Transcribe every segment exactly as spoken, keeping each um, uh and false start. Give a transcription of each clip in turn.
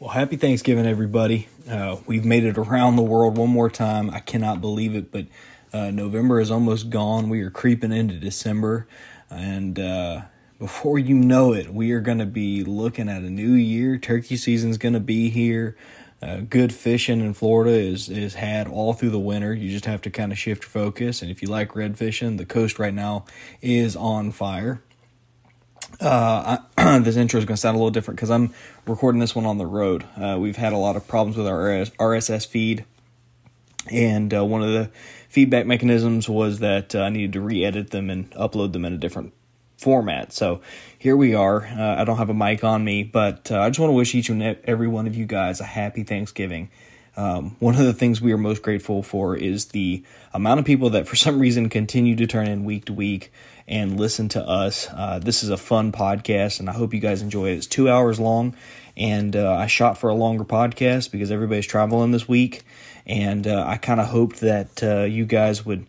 Well, happy Thanksgiving, everybody. Uh, we've made it around the world one more time. I cannot believe it, but uh, November is almost gone. We are creeping into December, and uh, before you know it, we are going to be looking at a new year. Turkey season's going to be here. Uh, good fishing in Florida is, is had all through the winter. You just have to kind of shift your focus, and if you like red fishing, the coast right now is on fire. Uh, I, this intro is going to sound a little different because I'm recording this one on the road. Uh, we've had a lot of problems with our R S S feed, and uh, one of the feedback mechanisms was that uh, I needed to re-edit them and upload them in a different format. So here we are. Uh, I don't have a mic on me, but uh, I just want to wish each and every one of you guys a happy Thanksgiving. Um, one of the things we are most grateful for is the amount of people that for some reason continue to turn in week to week and listen to us. Uh, this is a fun podcast, and I hope you guys enjoy it. It's two hours long, and uh, I shot for a longer podcast because everybody's traveling this week, and uh, I kind of hoped that uh, you guys would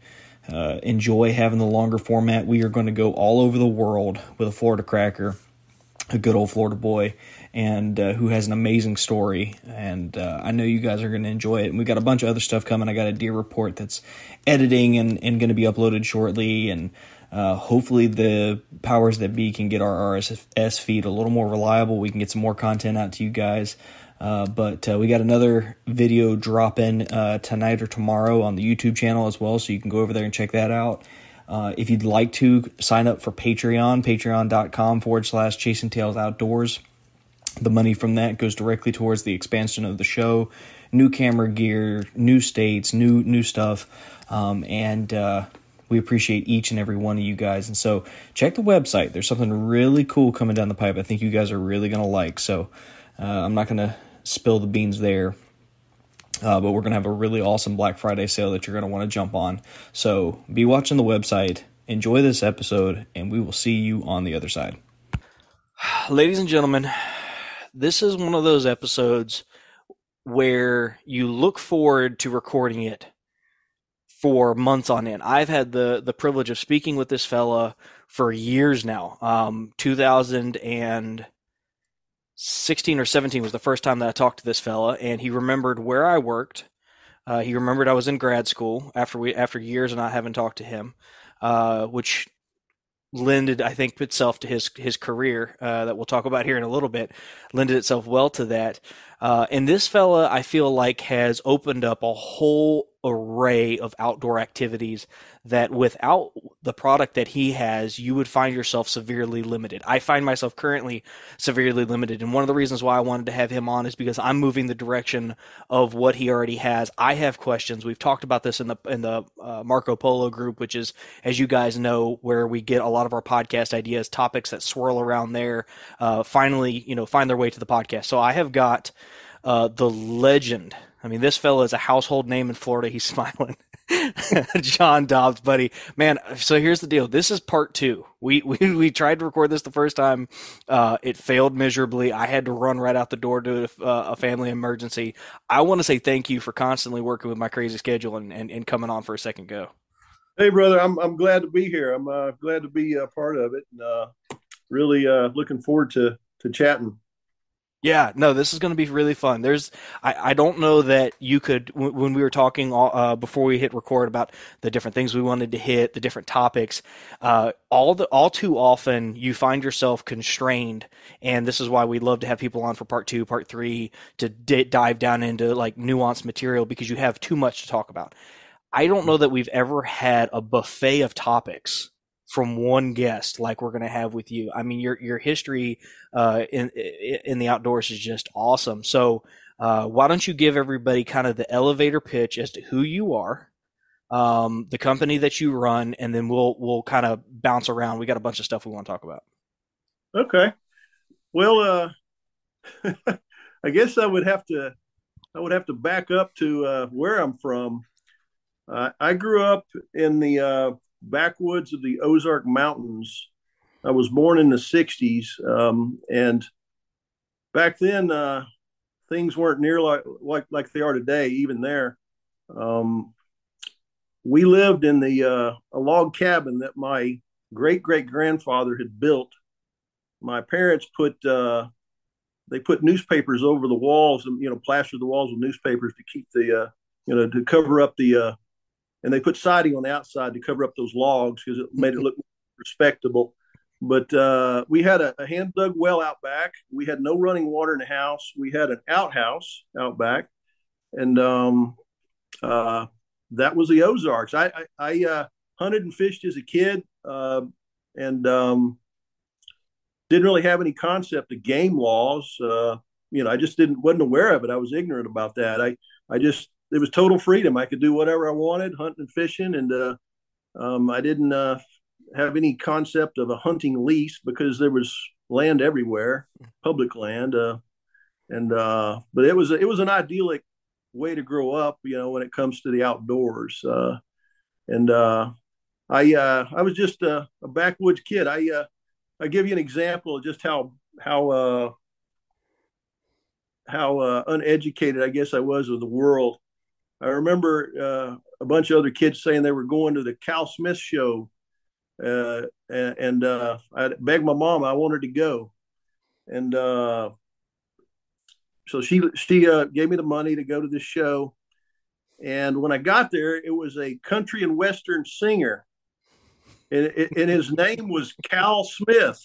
uh, enjoy having the longer format. We are going to go all over the world with a Florida cracker, a good old Florida boy, and uh, who has an amazing story, and uh, I know you guys are going to enjoy it. And we got a bunch of other stuff coming. I got a deer report that's editing and, and going to be uploaded shortly, and uh, hopefully the powers that be can get our R S S feed a little more reliable. We can get some more content out to you guys. Uh, but uh, we got another video dropping uh, tonight or tomorrow on the YouTube channel as well, so you can go over there and check that out. Uh, if you'd like to, sign up for Patreon, patreon.com forward slash Chasing Tails Outdoors. The money from that goes directly towards the expansion of the show, new camera gear, new states, new new stuff, um, and uh, we appreciate each and every one of you guys. And so check the website. There's something really cool coming down the pipe I think you guys are really going to like, so uh, I'm not going to spill the beans there. Uh, but we're going to have a really awesome Black Friday sale that you're going to want to jump on. So be watching the website, enjoy this episode, and we will see you on the other side. Ladies and gentlemen, this is one of those episodes where you look forward to recording it for months on end. I've had the, the privilege of speaking with this fella for years now. Um, two thousand sixteen or seventeen was the first time that I talked to this fella, and he remembered where I worked. Uh, he remembered I was in grad school after we after years, and I haven't talked to him, uh, which lended, I think, itself to his his career uh, that we'll talk about here in a little bit. Lended itself well to that, uh, and this fella I feel like has opened up a whole array of outdoor activities that without the product that he has, you would find yourself severely limited. I find myself currently severely limited. And one of the reasons why I wanted to have him on is because I'm moving the direction of what he already has. I have questions. We've talked about this in the, in the uh, Marco Polo group, which is, as you guys know, where we get a lot of our podcast ideas, topics that swirl around there, uh, finally, you know, find their way to the podcast. So I have got uh, the legend, I mean, this fella is a household name in Florida. He's smiling. John Dobbs, buddy. Man, so here's the deal. This is part two. We we, we tried to record this the first time. Uh, it failed miserably. I had to run right out the door to a, a family emergency. I want to say thank you for constantly working with my crazy schedule and, and, and coming on for a second go. Hey, brother. I'm I'm glad to be here. I'm uh, glad to be a part of it. And uh, really uh, looking forward to, to chatting. Yeah, no, this is going to be really fun. There's, I, I don't know that you could, w- when we were talking all, uh, before we hit record about the different things we wanted to hit, the different topics, uh, all the, all too often you find yourself constrained. And this is why we'd love to have people on for part two, part three, to d- dive down into like nuanced material, because you have too much to talk about. I don't know that we've ever had a buffet of topics from one guest like we're going to have with you. I mean, your your history uh, in in the outdoors is just awesome. So uh, why don't you give everybody kind of the elevator pitch as to who you are, um, the company that you run, and then we'll we'll kind of bounce around. We got a bunch of stuff we want to talk about. Okay. Well, uh, I guess I would have to I would have to back up to uh, where I'm from. Uh, I grew up in the uh, backwoods of the Ozark Mountains. I was born in the sixties, um, and back then uh, things weren't near like, like like they are today. Even there, um, we lived in the uh, a log cabin that my great great grandfather had built. My parents put uh, they put newspapers over the walls, and you know, plastered the walls with newspapers to keep the uh, you know to cover up the. Uh, And they put siding on the outside to cover up those logs because it made it look respectable. But uh, we had a, a hand-dug well out back. We had no running water in the house. We had an outhouse out back. And um, uh, that was the Ozarks. I, I, I uh, hunted and fished as a kid uh, and um, didn't really have any concept of game laws. Uh, you know, I just didn't wasn't aware of it. I was ignorant about that. I, I just... It was total freedom. I could do whatever I wanted, hunting and fishing. And uh, um, I didn't uh, have any concept of a hunting lease because there was land everywhere, public land. Uh, and uh, but it was it was an idyllic way to grow up, you know, when it comes to the outdoors. Uh, and uh, I uh, I was just a, a backwoods kid. I uh, I give you an example of just how how uh, how uh, uneducated I guess I was of the world. I remember uh, a bunch of other kids saying they were going to the Cal Smith show, uh, and uh, I begged my mom I wanted to go, and uh, so she she uh, gave me the money to go to this show. And when I got there, it was a country and western singer, and, and his name was Cal Smith.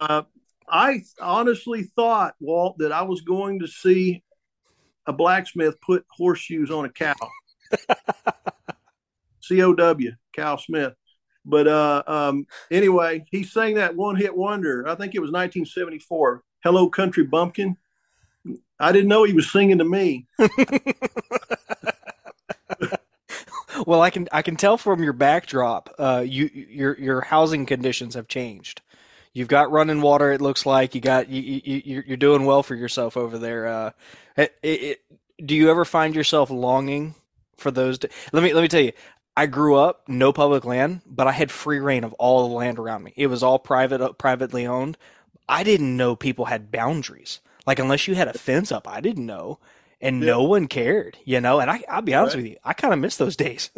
Uh, I honestly thought, Walt, that I was going to see a blacksmith put horseshoes on a cow. C O W, Cal Smith. But uh, um, anyway, he sang that one-hit wonder. I think it was nineteen seventy-four, Hello Country Bumpkin. I didn't know he was singing to me. Well, I can I can tell from your backdrop, uh, you your your housing conditions have changed. You've got running water. It looks like you got you, you you're doing well for yourself over there. Uh, it, it, do you ever find yourself longing for those? To, let me let me tell you. I grew up no public land, but I had free reign of all the land around me. It was all private, uh, privately owned. I didn't know people had boundaries. Like unless you had a fence up, I didn't know, and yeah. No one cared. You know, and I I'll be honest right. with you, I kind of miss those days.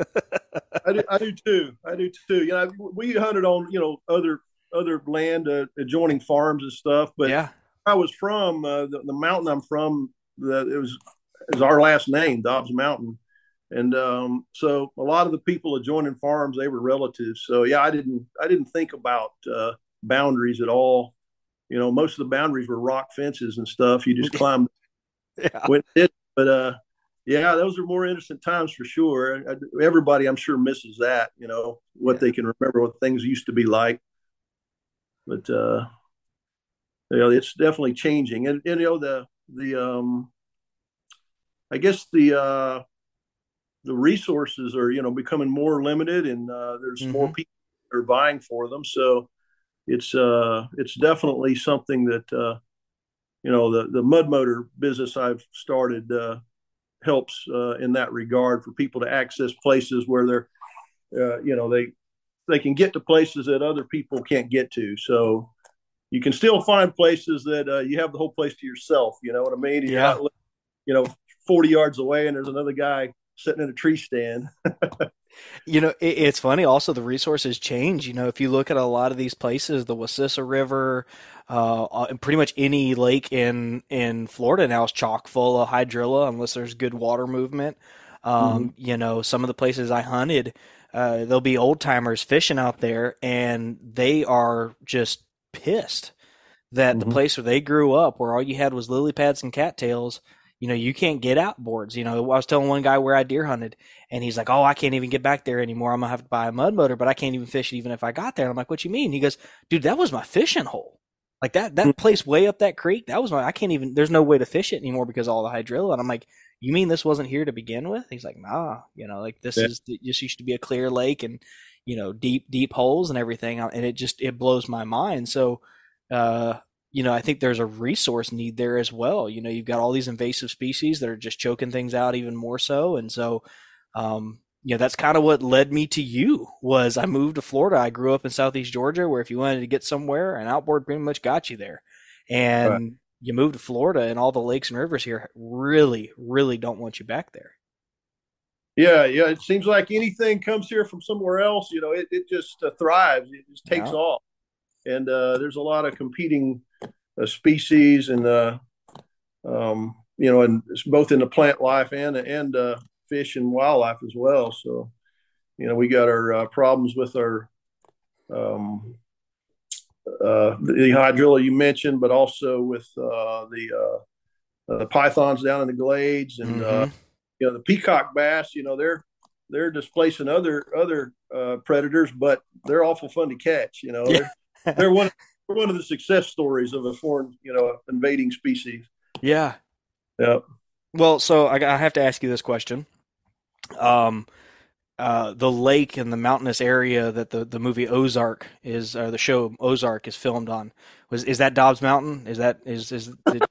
I do, I do too. I do too. You know, we hunted on you know other. other land uh, adjoining farms and stuff, but yeah. I was from uh, the, the mountain I'm from the, it was is our last name, Dobbs Mountain, and um so a lot of the people adjoining farms, they were relatives. So yeah, I didn't I didn't think about uh boundaries at all. You know, most of the boundaries were rock fences and stuff. You just climbed yeah. went in. But uh yeah, those are more innocent times for sure. I, everybody I'm sure misses that, you know, what yeah. they can remember, what things used to be like. But uh, you know, it's definitely changing, and, and you know the the um, I guess the uh, the resources are you know becoming more limited, and uh, there's mm-hmm. more people that are vying for them. So it's uh, it's definitely something that uh, you know the the mud motor business I've started uh, helps uh, in that regard for people to access places where they're uh, you know they. They can get to places that other people can't get to. So you can still find places that uh, you have the whole place to yourself. You know what I mean? You're yeah. not, you know, forty yards away and there's another guy sitting in a tree stand. You know, it, it's funny. Also, the resources change. You know, if you look at a lot of these places, the Wasissa River, Uh, and pretty much any lake in, in Florida now is chock full of hydrilla unless there's good water movement. Um, mm-hmm. You know, some of the places I hunted, uh, there'll be old timers fishing out there, and they are just pissed that mm-hmm. the place where they grew up, where all you had was lily pads and cattails, you know, you can't get outboards. You know, I was telling one guy where I deer hunted, and he's like, oh, I can't even get back there anymore. I'm going to have to buy a mud motor, but I can't even fish it even if I got there. And I'm like, what you mean? He goes, dude, that was my fishing hole. Like that, that place way up that creek, that was my, I can't even, there's no way to fish it anymore because of all the hydrilla. And I'm like, you mean this wasn't here to begin with? He's like, nah, you know, like this yeah. is, this used to be a clear lake and, you know, deep, deep holes and everything. And it just, it blows my mind. So, uh, you know, I think there's a resource need there as well. You know, you've got all these invasive species that are just choking things out even more so. And so, um, you know, that's kind of what led me to you. Was I moved to Florida. I grew up in Southeast Georgia, where if you wanted to get somewhere, an outboard pretty much got you there. And right. you moved to Florida, and all the lakes and rivers here really, really don't want you back there. Yeah, yeah. It seems like anything comes here from somewhere else, you know, it, it just uh, thrives. It just takes yeah. off. And uh, there's a lot of competing uh, species and, uh, um, you know, and it's both in the plant life and, and, uh, fish and wildlife as well. So, you know, we got our uh, problems with our um, uh, the hydrilla you mentioned, but also with uh, the uh, uh, the pythons down in the glades, and mm-hmm. uh, you know, the peacock bass. You know, they're they're displacing other other uh, predators, but they're awful fun to catch. You know, yeah. they're, they're one they're one of the success stories of a foreign, you know, invading species. Yeah. Yep. Well, so I, I have to ask you this question. Um, uh, the lake and the mountainous area that the, the movie Ozark is, or the show Ozark is filmed on, was is that Dobbs Mountain? Is that is is? Did...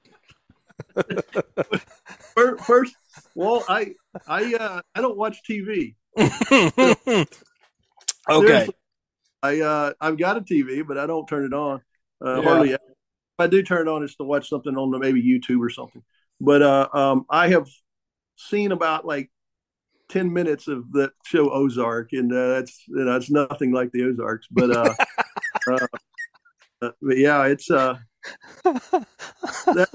first, first, well, I I uh, I don't watch T V. Okay, I uh, I've got a T V, but I don't turn it on uh, yeah. hardly. If I do turn it on, it's to watch something on the, maybe YouTube or something. But uh, um, I have seen about like ten minutes of the show Ozark, and uh, that's you know, it's nothing like the Ozarks. But uh, uh, but yeah, it's uh, that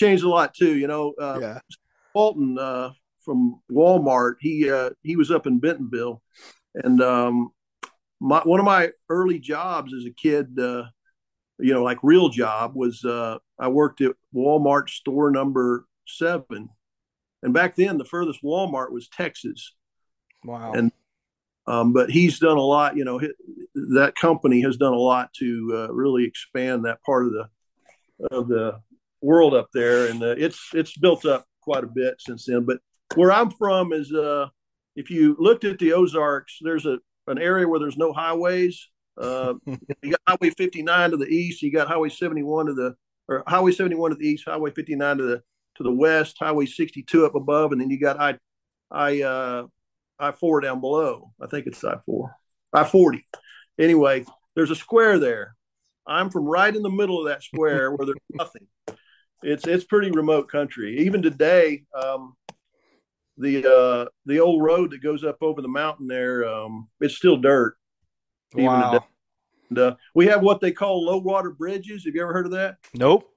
changed a lot too. You know, uh, yeah. Walton uh, from Walmart, he uh, he was up in Bentonville, and um, my one of my early jobs as a kid, uh, you know, like real job was. Uh, I worked at Walmart store number seven. And back then, the furthest Walmart was Texas. Wow. And um, but he's done a lot, you know, his, that company has done a lot to uh, really expand that part of the of the world up there. And uh, it's it's built up quite a bit since then. But where I'm from is uh, if you looked at the Ozarks, there's a an area where there's no highways. Uh, you got Highway fifty-nine to the east. You got Highway seventy-one to the or Highway seventy-one to the east, Highway fifty-nine to the to the west, Highway sixty-two up above, and then you got I I uh, I four down below. I think it's I four, I forty. Anyway, there's a square there. I'm from right in the middle of that square where there's nothing. It's it's pretty remote country. Even today, um, the uh, the old road that goes up over the mountain there, um, it's still dirt. Even wow. today. And, uh, we have what they call low water bridges. Have you ever heard of that? Nope.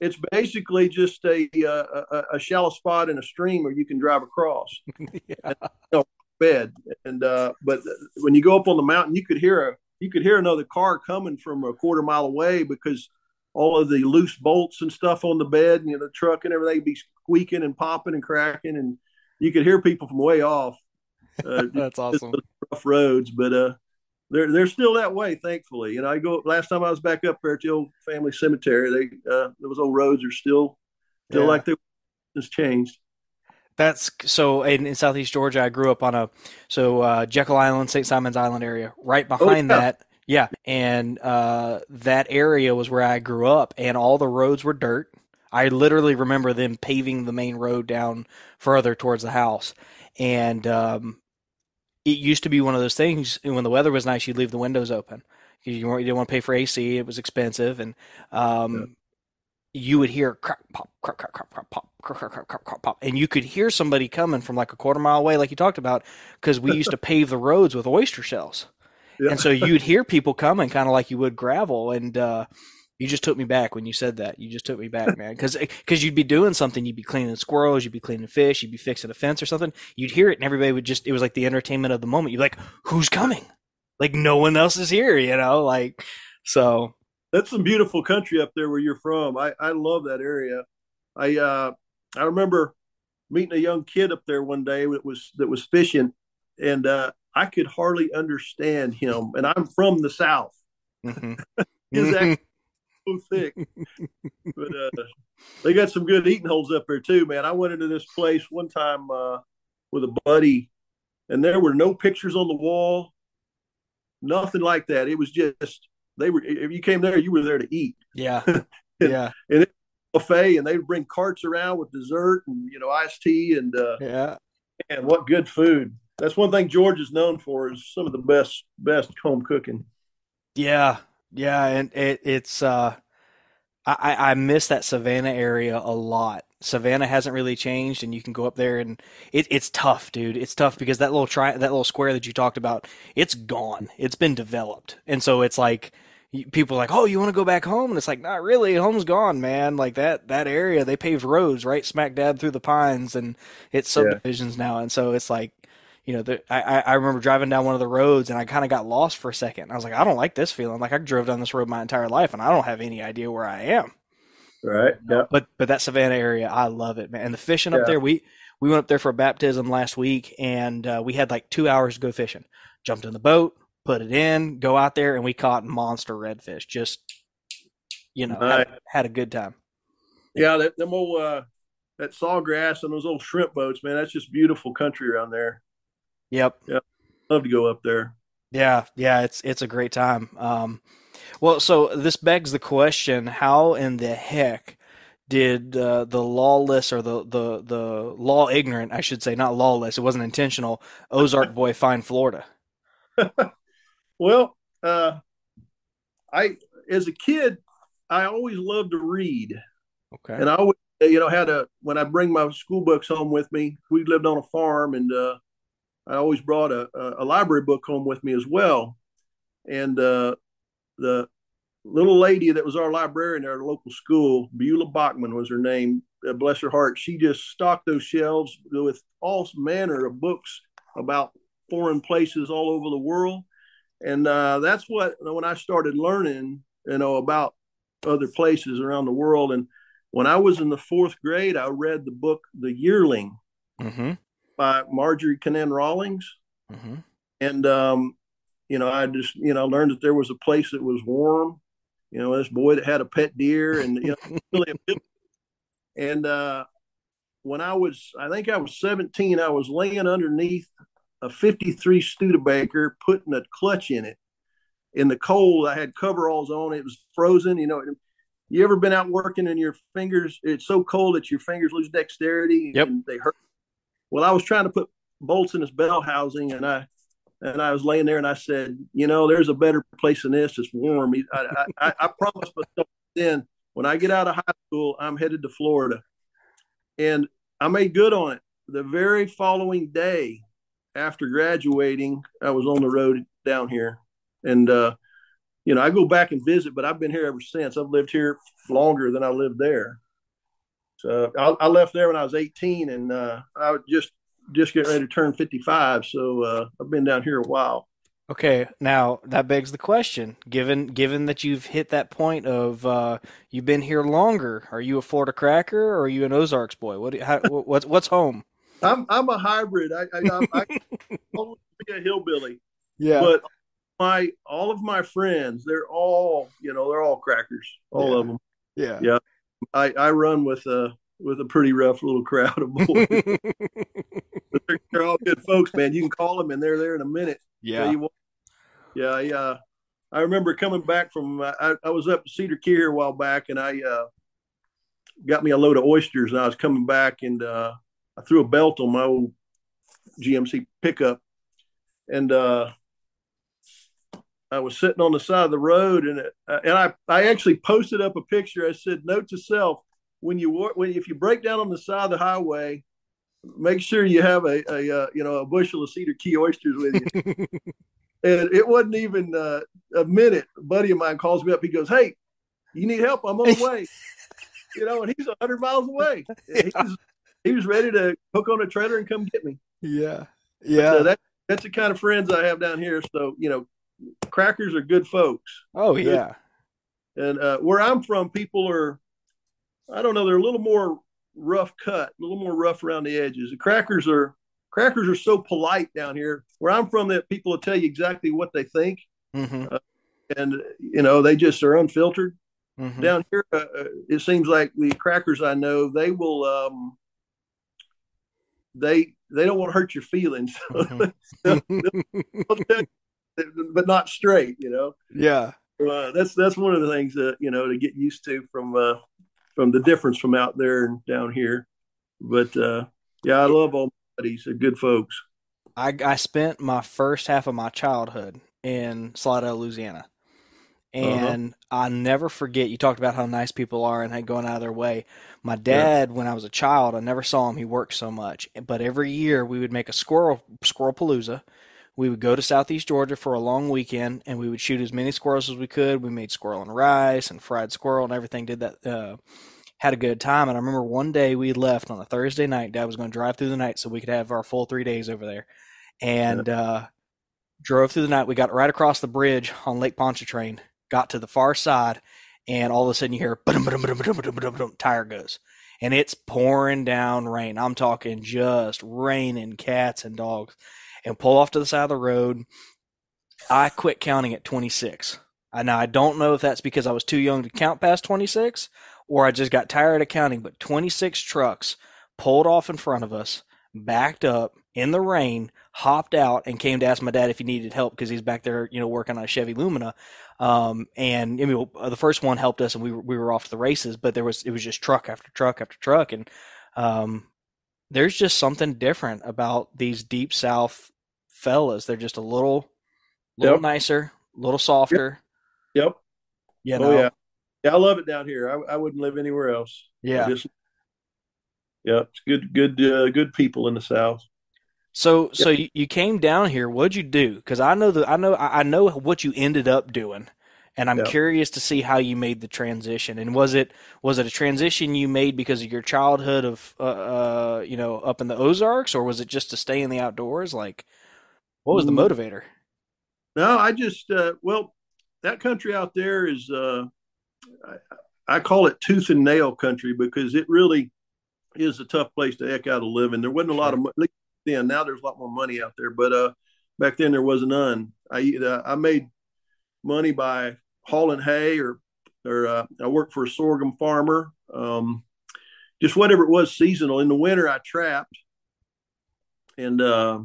It's basically just a uh, a, a shallow spot in a stream where you can drive across. yeah. and, you know, bed. And uh, but when you go up on the mountain, you could hear a you could hear another car coming from a quarter mile away because all of the loose bolts and stuff on the bed, and you know, the truck and everything would be squeaking and popping and cracking, and you could hear people from way off. Uh, That's awesome. Rough roads, but uh. They're they're still that way, thankfully. You know, I go last time I was back up there at the old family cemetery. They uh, those old roads are still still yeah. like they just changed. That's so in, in Southeast Georgia. I grew up on a so uh, Jekyll Island, Saint Simon's Island area. Right behind oh, yeah. that, yeah, and uh, that area was where I grew up, and all the roads were dirt. I literally remember them paving the main road down further towards the house, and. Um, It used to be one of those things when the weather was nice, you'd leave the windows open. You, weren't, you didn't want to pay for A C. It was expensive. And um, yeah. you would hear crack, pop, crack, crack, crack, pop, pop, crack, crack, crack, crack, pop. And you could hear somebody coming from like a quarter mile away, like you talked about, because we used to pave the roads with oyster shells. Yeah. And so you'd hear people coming kind of like you would gravel. And, uh, You just took me back when you said that. You just took me back, man. Because because you'd be doing something. You'd be cleaning squirrels. You'd be cleaning fish. You'd be fixing a fence or something. You'd hear it, and everybody would just – it was like the entertainment of the moment. You'd be like, who's coming? Like, no one else is here, you know? Like, so. That's some beautiful country up there where you're from. I, I love that area. I uh, I remember meeting a young kid up there one day that was, that was fishing, and uh, I could hardly understand him. And I'm from the South. Mm-hmm. His accent. So thick, but uh, they got some good eating holes up there too, man. I went into this place one time uh, with a buddy, and there were no pictures on the wall, nothing like that. It was just they were. If you came there, you were there to eat. Yeah, and, yeah. And it was a buffet, and they'd bring carts around with dessert and you know iced tea and uh, yeah. And what good food! That's one thing George is known for is some of the best best home cooking. Yeah. Yeah, and it, it's uh, I I miss that Savannah area a lot. Savannah hasn't really changed, and you can go up there, and it, it's tough, dude. It's tough because that little tri- that little square that you talked about, it's gone. It's been developed, and so it's like people are like, oh, you want to go back home? And it's like, not really. Home's gone, man. Like that that area, they paved roads right smack dab through the pines, and it's subdivisions yeah. now, and so it's like. You know, the, I I remember driving down one of the roads and I kind of got lost for a second. I was like, I don't like this feeling. Like I drove down this road my entire life and I don't have any idea where I am. Right. Yeah. But but that Savannah area, I love it, man. And the fishing yeah. up there, we we went up there for a baptism last week and uh, we had like two hours to go fishing. Jumped in the boat, put it in, go out there, and we caught monster redfish. Just you know, right. had, had a good time. Yeah, that them old uh, that sawgrass and those old shrimp boats, man. That's just beautiful country around there. Yep. Yeah. Love to go up there. Yeah. Yeah. It's, it's a great time. Um, well, so this begs the question, how in the heck did, uh, the lawless or the, the, the law ignorant, I should say, not lawless. It wasn't intentional. Ozark boy find Florida. Well, uh, I, as a kid, I always loved to read. Okay. And I always, you know, had a, when I bring my school books home with me, we lived on a farm and, uh, I always brought a, a library book home with me as well. And uh, the little lady that was our librarian at our local school, Beulah Bachman was her name, uh, bless her heart. She just stocked those shelves with all manner of books about foreign places all over the world. And uh, that's what, when I started learning, you know, about other places around the world. And when I was in the fourth grade, I read the book, The Yearling. Mm-hmm. By Marjorie Cannon Rawlings. Mm-hmm. And, um, you know, I just, you know, learned that there was a place that was warm, you know, this boy that had a pet deer and, you know, really a bit. And, uh, when I was, I think I was seventeen, I was laying underneath a fifty-three Studebaker, putting a clutch in it in the cold. I had coveralls on. It was frozen, you know, you ever been out working and your fingers, it's so cold that your fingers lose dexterity yep. and they hurt. Well, I was trying to put bolts in this bell housing, and I and I was laying there, and I said, you know, there's a better place than this. It's warm. I, I, I promised myself then, when I get out of high school, I'm headed to Florida. And I made good on it. The very following day after graduating, I was on the road down here. And, uh, you know, I go back and visit, but I've been here ever since. I've lived here longer than I lived there. So I, I left there when I was eighteen, and uh, I was just just getting ready to turn fifty-five. So uh, I've been down here a while. Okay, now that begs the question: given given that you've hit that point of uh, you've been here longer, are you a Florida cracker or are you an Ozarks boy? What do you, how, what's what's home? I'm I'm a hybrid. I I, I, I always be a hillbilly. Yeah, but my all of my friends, they're all you know, they're all crackers, all yeah. of them. Yeah, yeah. I, I run with a with a pretty rough little crowd of boys, but they're, they're all good folks, man. You can call them, and they're there in a minute. Yeah, you know, you yeah, yeah. I remember coming back from I, I was up at Cedar Key here a while back, and I uh, got me a load of oysters, and I was coming back, and uh, I threw a belt on my old G M C pickup, and uh, I was sitting on the side of the road, and it, uh, and I, I actually posted up a picture. I said, "Note to self: when you when if you break down on the side of the highway, make sure you have a, a uh, you know a bushel of Cedar Key oysters with you." And it wasn't even uh, a minute. A buddy of mine calls me up. He goes, "Hey, you need help, I'm on the way. You know, and he's one hundred miles away. Yeah. He, was, he was ready to hook on a trailer and come get me. Yeah. Yeah. But, uh, that, that's the kind of friends I have down here. So, you know, crackers are good folks. Oh, yeah. And uh, where I'm from, people are, I don't know, they're a little more rough cut, a little more rough around the edges. The crackers are, crackers are so polite down here. Where I'm from, that people will tell you exactly what they think. Mm-hmm. Uh, and, you know, they just are unfiltered. Mm-hmm. Down here, uh, it seems like the crackers I know, they will, um, they they don't want to hurt your feelings, they'll, they'll you, but not straight, you know. Yeah, uh, that's that's one of the things that, you know, to get used to from uh, from the difference from out there and down here. But uh, yeah, I love all my buddies; they're good folks. I I spent my first half of my childhood in Slidell, Louisiana. And uh-huh. I'll never forget, you talked about how nice people are and how going out of their way. My dad, yeah. when I was a child, I never saw him. He worked so much. But every year we would make a squirrel, squirrel palooza. We would go to Southeast Georgia for a long weekend, and we would shoot as many squirrels as we could. We made squirrel and rice and fried squirrel and everything. Did that, uh, had a good time. And I remember one day we left on a Thursday night. Dad was going to drive through the night so we could have our full three days over there. And yeah. uh, drove through the night. We got right across the bridge on Lake Pontchartrain. Got to the far side, and all of a sudden you hear ba-dum, ba-dum, ba-dum, ba-dum, ba-dum, ba-dum, tire goes, and it's pouring down rain. I'm talking just raining cats and dogs, and pull off to the side of the road. I quit counting at twenty-six. I now I don't know if that's because I was too young to count past twenty-six, or I just got tired of counting. But twenty-six trucks pulled off in front of us, backed up in the rain, hopped out, and came to ask my dad if he needed help because he's back there, you know, working on a Chevy Lumina. Um, and I mean, the first one helped us, and we were, we were off to the races. But there was it was just truck after truck after truck, and um, there's just something different about these deep South fellas. They're just a little, little yep. nicer, a little softer. Yep. yep. You know? Oh yeah. Yeah, I love it down here. I, I wouldn't live anywhere else. Yeah. Just, yeah, it's good, good, uh, good people in the South. So, so you, you came down here. What'd you do? Because I know the I know I know what you ended up doing, and I'm yeah. curious to see how you made the transition. And was it was it a transition you made because of your childhood of uh, uh you know, up in the Ozarks, or was it just to stay in the outdoors? Like, what was the motivator? No, I just uh, well, that country out there is uh, I, I call it tooth and nail country because it really is a tough place to heck out of living. There wasn't a lot sure. of then. Now there's a lot more money out there, but uh, back then there was none. I uh, I made money by hauling hay, or or uh, I worked for a sorghum farmer, um, just whatever it was seasonal. In the winter, I trapped, and uh,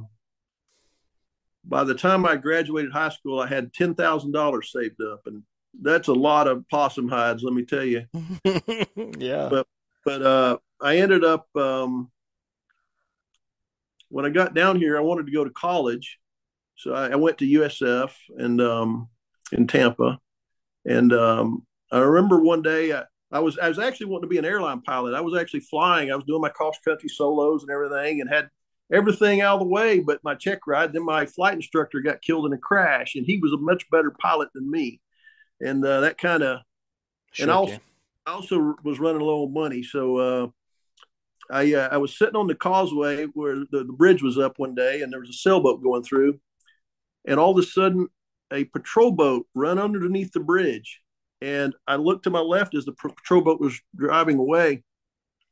by the time I graduated high school, I had ten thousand dollars saved up, and that's a lot of possum hides, let me tell you. yeah, but but uh, I ended up. Um, When I got down here, I wanted to go to college, so I, I went to U S F and um, in Tampa. And um, I remember one day I, I was I was actually wanting to be an airline pilot. I was actually flying. I was doing my cross country solos and everything, and had everything out of the way. But my check ride, then my flight instructor got killed in a crash, and he was a much better pilot than me. And uh, that kind of, sure, and I also, I also was running low on money, so. Uh, I, uh, I was sitting on the causeway where the, the bridge was up one day, and there was a sailboat going through, and all of a sudden a patrol boat ran underneath the bridge. And I looked to my left as the patrol boat was driving away,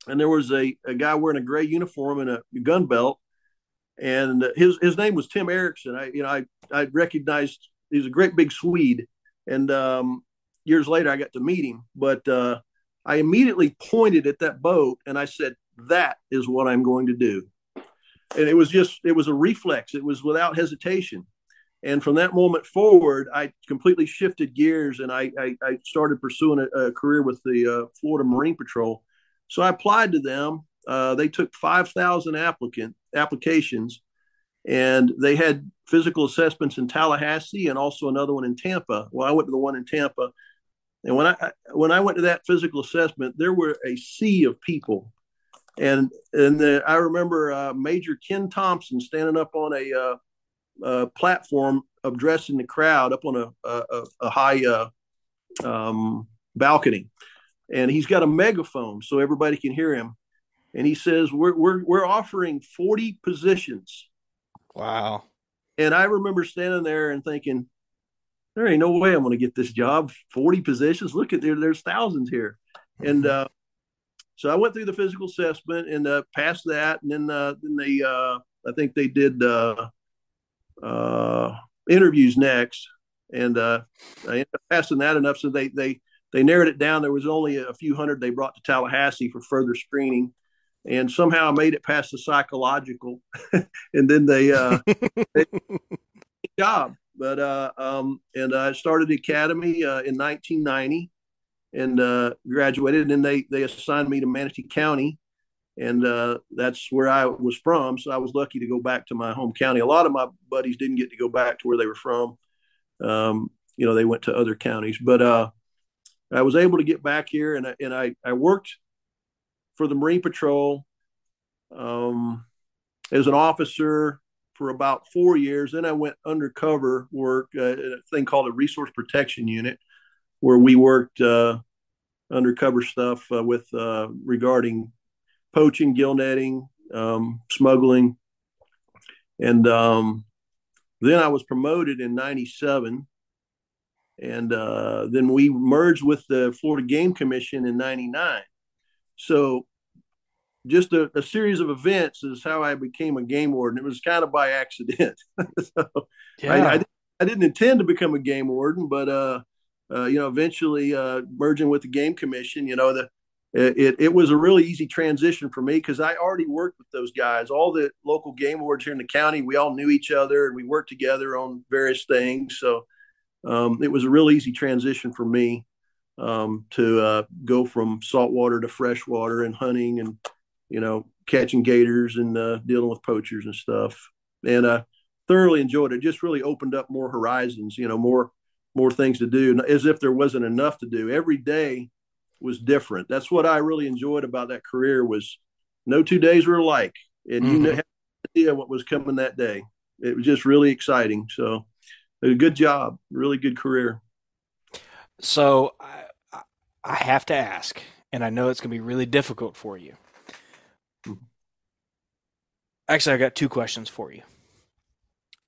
and there was a, a guy wearing a gray uniform and a gun belt. And his, his name was Tim Erickson. I, you know, I, I recognized, he was a great big Swede. And um, years later I got to meet him, but uh, I immediately pointed at that boat and I said, that is what I'm going to do. And it was just, it was a reflex. It was without hesitation. And from that moment forward, I completely shifted gears, and I, I, I started pursuing a, a career with the uh, Florida Marine Patrol. So I applied to them. Uh, they took five thousand applicant applications, and they had physical assessments in Tallahassee and also another one in Tampa. Well, I went to the one in Tampa. And when I, when I went to that physical assessment, there were a sea of people. And and the, I remember uh, Major Ken Thompson standing up on a uh, uh, platform, addressing the crowd up on a a, a high uh, um, balcony, and he's got a megaphone so everybody can hear him. And he says, we're, we're, we're offering forty positions. Wow. And I remember standing there and thinking, there ain't no way I'm going to get this job. forty positions. Look at there. There's thousands here. And, uh, so I went through the physical assessment and, uh, passed that. And then, uh, then they, uh, I think they did, uh, uh, interviews next. And, uh, I ended up passing that enough. So they, they, they narrowed it down. There was only a few hundred they brought to Tallahassee for further screening. And somehow I made it past the psychological, and then they, uh, they job. But, uh, um, and I started the academy, uh, in nineteen ninety and, uh, graduated, and they, they assigned me to Manatee County, and, uh, that's where I was from. So I was lucky to go back to my home county. A lot of my buddies didn't get to go back to where they were from. Um, you know, they went to other counties, but, uh, I was able to get back here, and I, and I, I worked for the Marine Patrol, um, as an officer for about four years. Then I went undercover work, uh, a thing called a resource protection unit, where we worked, uh, undercover stuff, uh, with, uh, regarding poaching, gill netting, um, smuggling. And, um, then I was promoted in ninety-seven. And, uh, then we merged with the Florida Game Commission in ninety-nine. So just a, a series of events is how I became a game warden. It was kind of by accident. so yeah. I, I, I didn't intend to become a game warden, but, uh, uh, you know, eventually, uh, merging with the Game Commission, you know, the, it, it was a really easy transition for me, because I already worked with those guys. All the local game wardens here in the county, we all knew each other, and we worked together on various things. So, um, it was a real easy transition for me, um, to, uh, go from saltwater to freshwater and hunting and, you know, catching gators and, uh, dealing with poachers and stuff. And I thoroughly enjoyed it. Just really opened up more horizons, you know, more, more things to do, as if there wasn't enough to do. Every day was different. That's what I really enjoyed about that career, was no two days were alike, and mm-hmm. you had no idea what was coming that day. It was just really exciting. So it was a good job, really good career. So I, I have to ask, and I know it's going to be really difficult for you. Actually, I got two questions for you.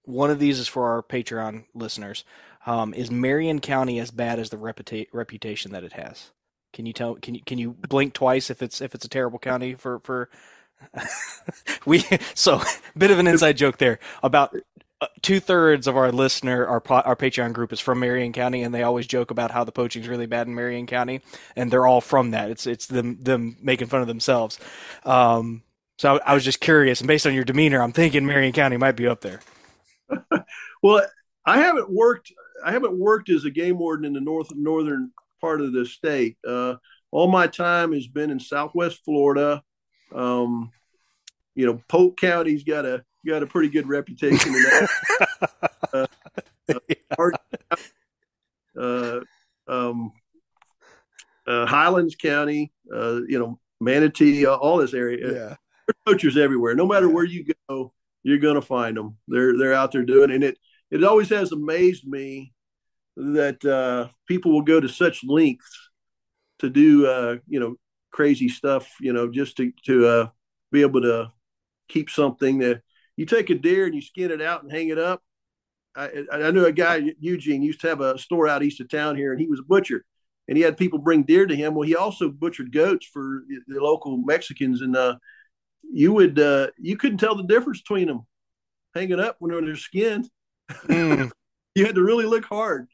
One of these is for our Patreon listeners. Um, is Marion County as bad as the reputa- reputation that it has? Can you tell? Can you can you blink twice if it's if it's a terrible county for for? we so bit of an inside joke there about. Uh, two thirds of our listener, our our Patreon group is from Marion County, and they always joke about how the poaching is really bad in Marion County, and they're all from that. It's it's them them making fun of themselves. Um, so I, I was just curious, and based on your demeanor, I'm thinking Marion County might be up there. Well, I haven't worked I haven't worked as a game warden in the north northern part of the state. Uh, all my time has been in Southwest Florida. Um, you know, Polk County's got a got a pretty good reputation in that. uh, uh, yeah. uh, um, uh, Highlands County, uh, you know, Manatee, uh, all this area. Yeah. There are poachers everywhere. No matter yeah. where you go, you're going to find them. They're they're out there doing it. And it, it always has amazed me that uh, people will go to such lengths to do, uh, you know, crazy stuff, you know, just to, to uh, be able to keep something that. You take a deer and you skin it out and hang it up. I, I knew a guy, Eugene, used to have a store out east of town here, and he was a butcher, and he had people bring deer to him. Well, he also butchered goats for the local Mexicans, and uh, you would uh, you couldn't tell the difference between them hanging up when they're skinned. Mm. You had to really look hard.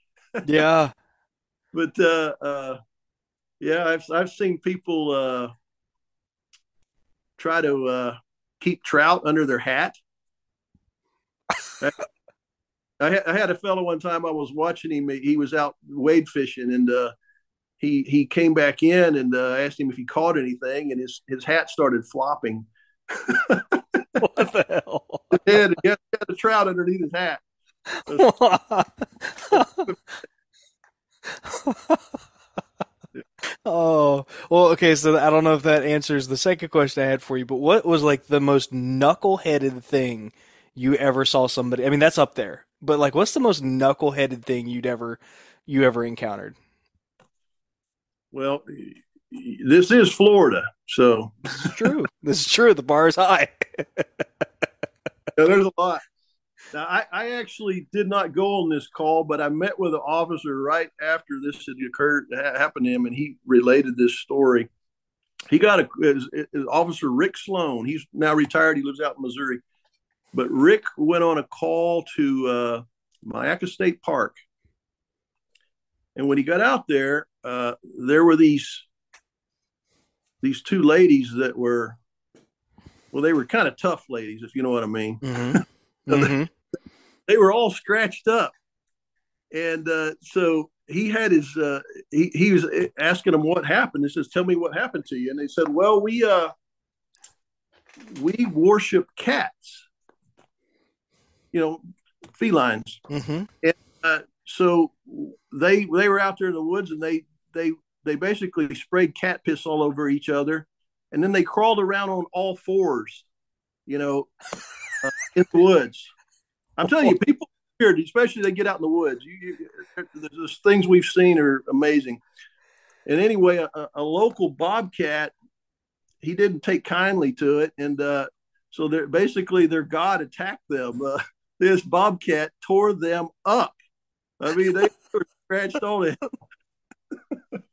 Yeah, but uh, uh, yeah, I've I've seen people uh, try to uh, keep trout under their hat. I, I had a fellow one time, I was watching him. He was out wade fishing, and uh, he he came back in, and I uh, asked him if he caught anything, and his, his hat started flopping. What the hell? He had, he had a trout underneath his hat. Oh, well, okay. So I don't know if that answers the second question I had for you, but what was like the most knuckleheaded thing you ever saw somebody? I mean, that's up there, but like, what's the most knuckleheaded thing you'd ever, you ever encountered? Well, this is Florida, so it's true. This is true. The bar is high. Yeah, there's a lot. Now, I, I actually did not go on this call, but I met with an officer right after this had occurred, happened to him, and he related this story. He got a his, his officer Rick Sloan. He's now retired. He lives out in Missouri, but Rick went on a call to uh, Mayaca State Park, and when he got out there, uh, there were these these two ladies that were, well, they were kind of tough ladies, if you know what I mean. Mm-hmm. So mm-hmm. they, they were all scratched up. And uh, so he had his, uh, he, he was asking them what happened. He says, tell me what happened to you. And they said, well, we, uh, we worship cats, you know, felines. Mm-hmm. And uh, so they, they were out there in the woods, and they, they, they basically sprayed cat piss all over each other. And then they crawled around on all fours, you know, Uh, in the woods. I'm telling you, people here, especially they get out in the woods. You, you, those things we've seen are amazing. And anyway, a, a local bobcat, he didn't take kindly to it, and uh, so they're basically their god attacked them. Uh, this bobcat tore them up. I mean, they were scratched on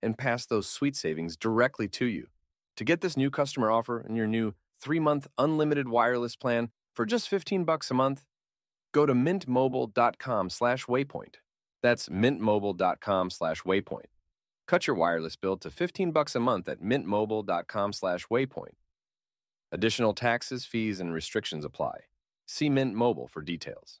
and pass those sweet savings directly to you. To get this new customer offer and your new three-month unlimited wireless plan, for just fifteen bucks a month, go to mintmobile.com slash waypoint. That's mintmobile.com slash waypoint. Cut your wireless bill to fifteen bucks a month at mintmobile.com slash waypoint. Additional taxes, fees, and restrictions apply. See Mint Mobile for details.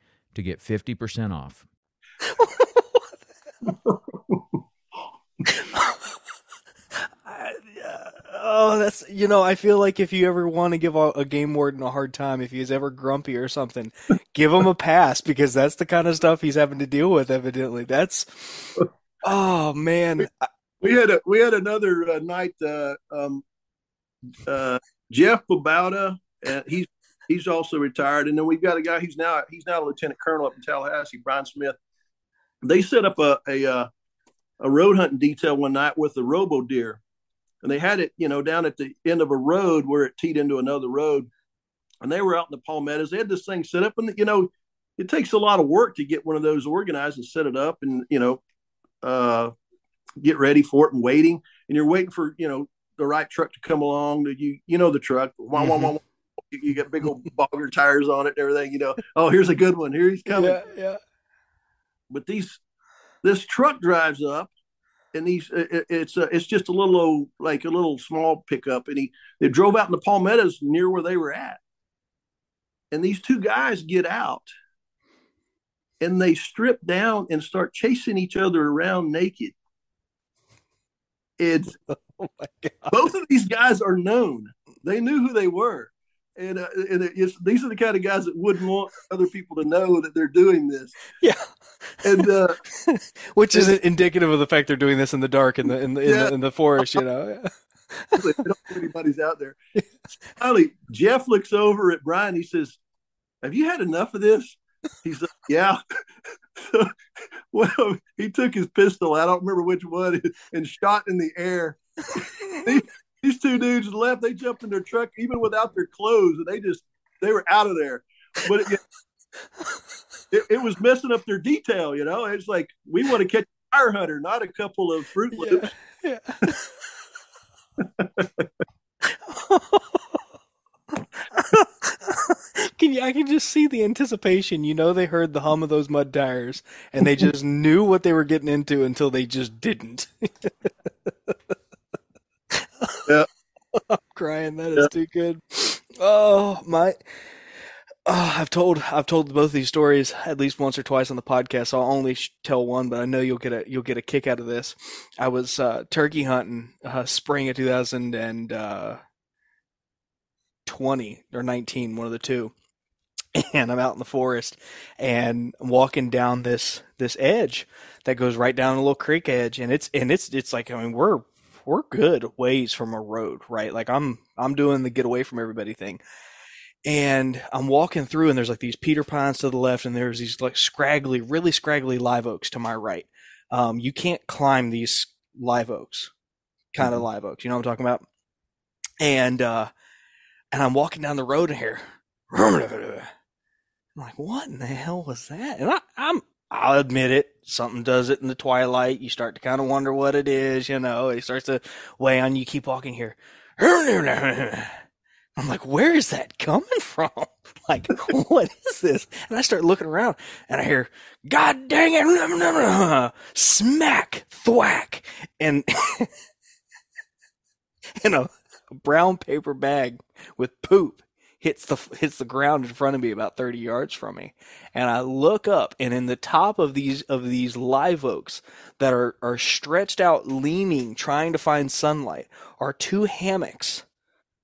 to get fifty percent off. I, uh, oh, that's, you know, I feel like if you ever want to give a, a game warden a hard time, if he's ever grumpy or something, give him a pass, because that's the kind of stuff he's having to deal with, evidently. That's, oh, man. We had a, we had another uh, night, uh, um, uh, Jeff Babauta, uh, he's he's also retired, and then we've got a guy he's now he's now a lieutenant colonel up in Tallahassee, Brian Smith. They set up a a, uh, a road hunting detail one night with the robo deer, and they had it you know down at the end of a road where it teed into another road, and they were out in the palmettos. They had this thing set up, and you know it takes a lot of work to get one of those organized and set it up, and you know uh, get ready for it and waiting, and you're waiting for you know. the right truck to come along. You you know the truck. Wah, wah, wah, wah. You got big old bogger tires on it and everything. You know, oh, here's a good one. Here he's coming. Yeah, yeah. But these, this truck drives up, and these it, it's uh, it's just a little old, like a little small pickup, and he they drove out in the palmettos near where they were at, and these two guys get out, and they strip down and start chasing each other around naked. It's oh my God. Both of these guys are known. They knew who they were, and, uh, and it's, these are the kind of guys that wouldn't want other people to know that they're doing this. Yeah, and uh, which is indicative of the fact they're doing this in the dark in the in the, yeah. in, the in the forest, you know. I was like, I don't know anybody's out there. Finally, Jeff looks over at Brian. He says, have you had enough of this? He's like, yeah. So, well, he took his pistol, I don't remember which one, and shot in the air. These, these two dudes left. They jumped in their truck, even without their clothes, and they just, they were out of there. But it, it, it was messing up their detail, you know? It's like, we want to catch a fire hunter, not a couple of Fruit Loops. Yeah. Yeah. Can you, I can just see the anticipation. You know, they heard the hum of those mud tires, and they just knew what they were getting into until they just didn't. Yeah. I'm crying. That yeah. is too good. Oh my! Oh, I've told I've told both these stories at least once or twice on the podcast. So I'll only tell one, but I know you'll get a you'll get a kick out of this. I was uh, turkey hunting uh, spring of two thousand twenty or nineteen, one of the two, and I'm out in the forest and I'm walking down this this edge that goes right down a little creek edge, and it's and it's it's like, I mean, we're we're good ways from a road, right? Like I'm I'm doing the get away from everybody thing. And I'm walking through, and there's like these Peter Pines to the left, and there's these like scraggly, really scraggly live oaks to my right. Um, you can't climb these live oaks, kind of mm-hmm. live oaks. You know what I'm talking about? And uh, and I'm walking down the road in here. I'm like, what in the hell was that? And I, I'm, I'll admit it. Something does it in the twilight. You start to kind of wonder what it is, you know. It starts to weigh on you. Keep walking here. I'm like, where is that coming from? Like, what is this? And I start looking around, and I hear, God dang it, smack, thwack, and and a, a brown paper bag with poop hits the hits the ground in front of me, about thirty yards from me. And I look up, and in the top of these of these live oaks that are are stretched out, leaning, trying to find sunlight, are two hammocks.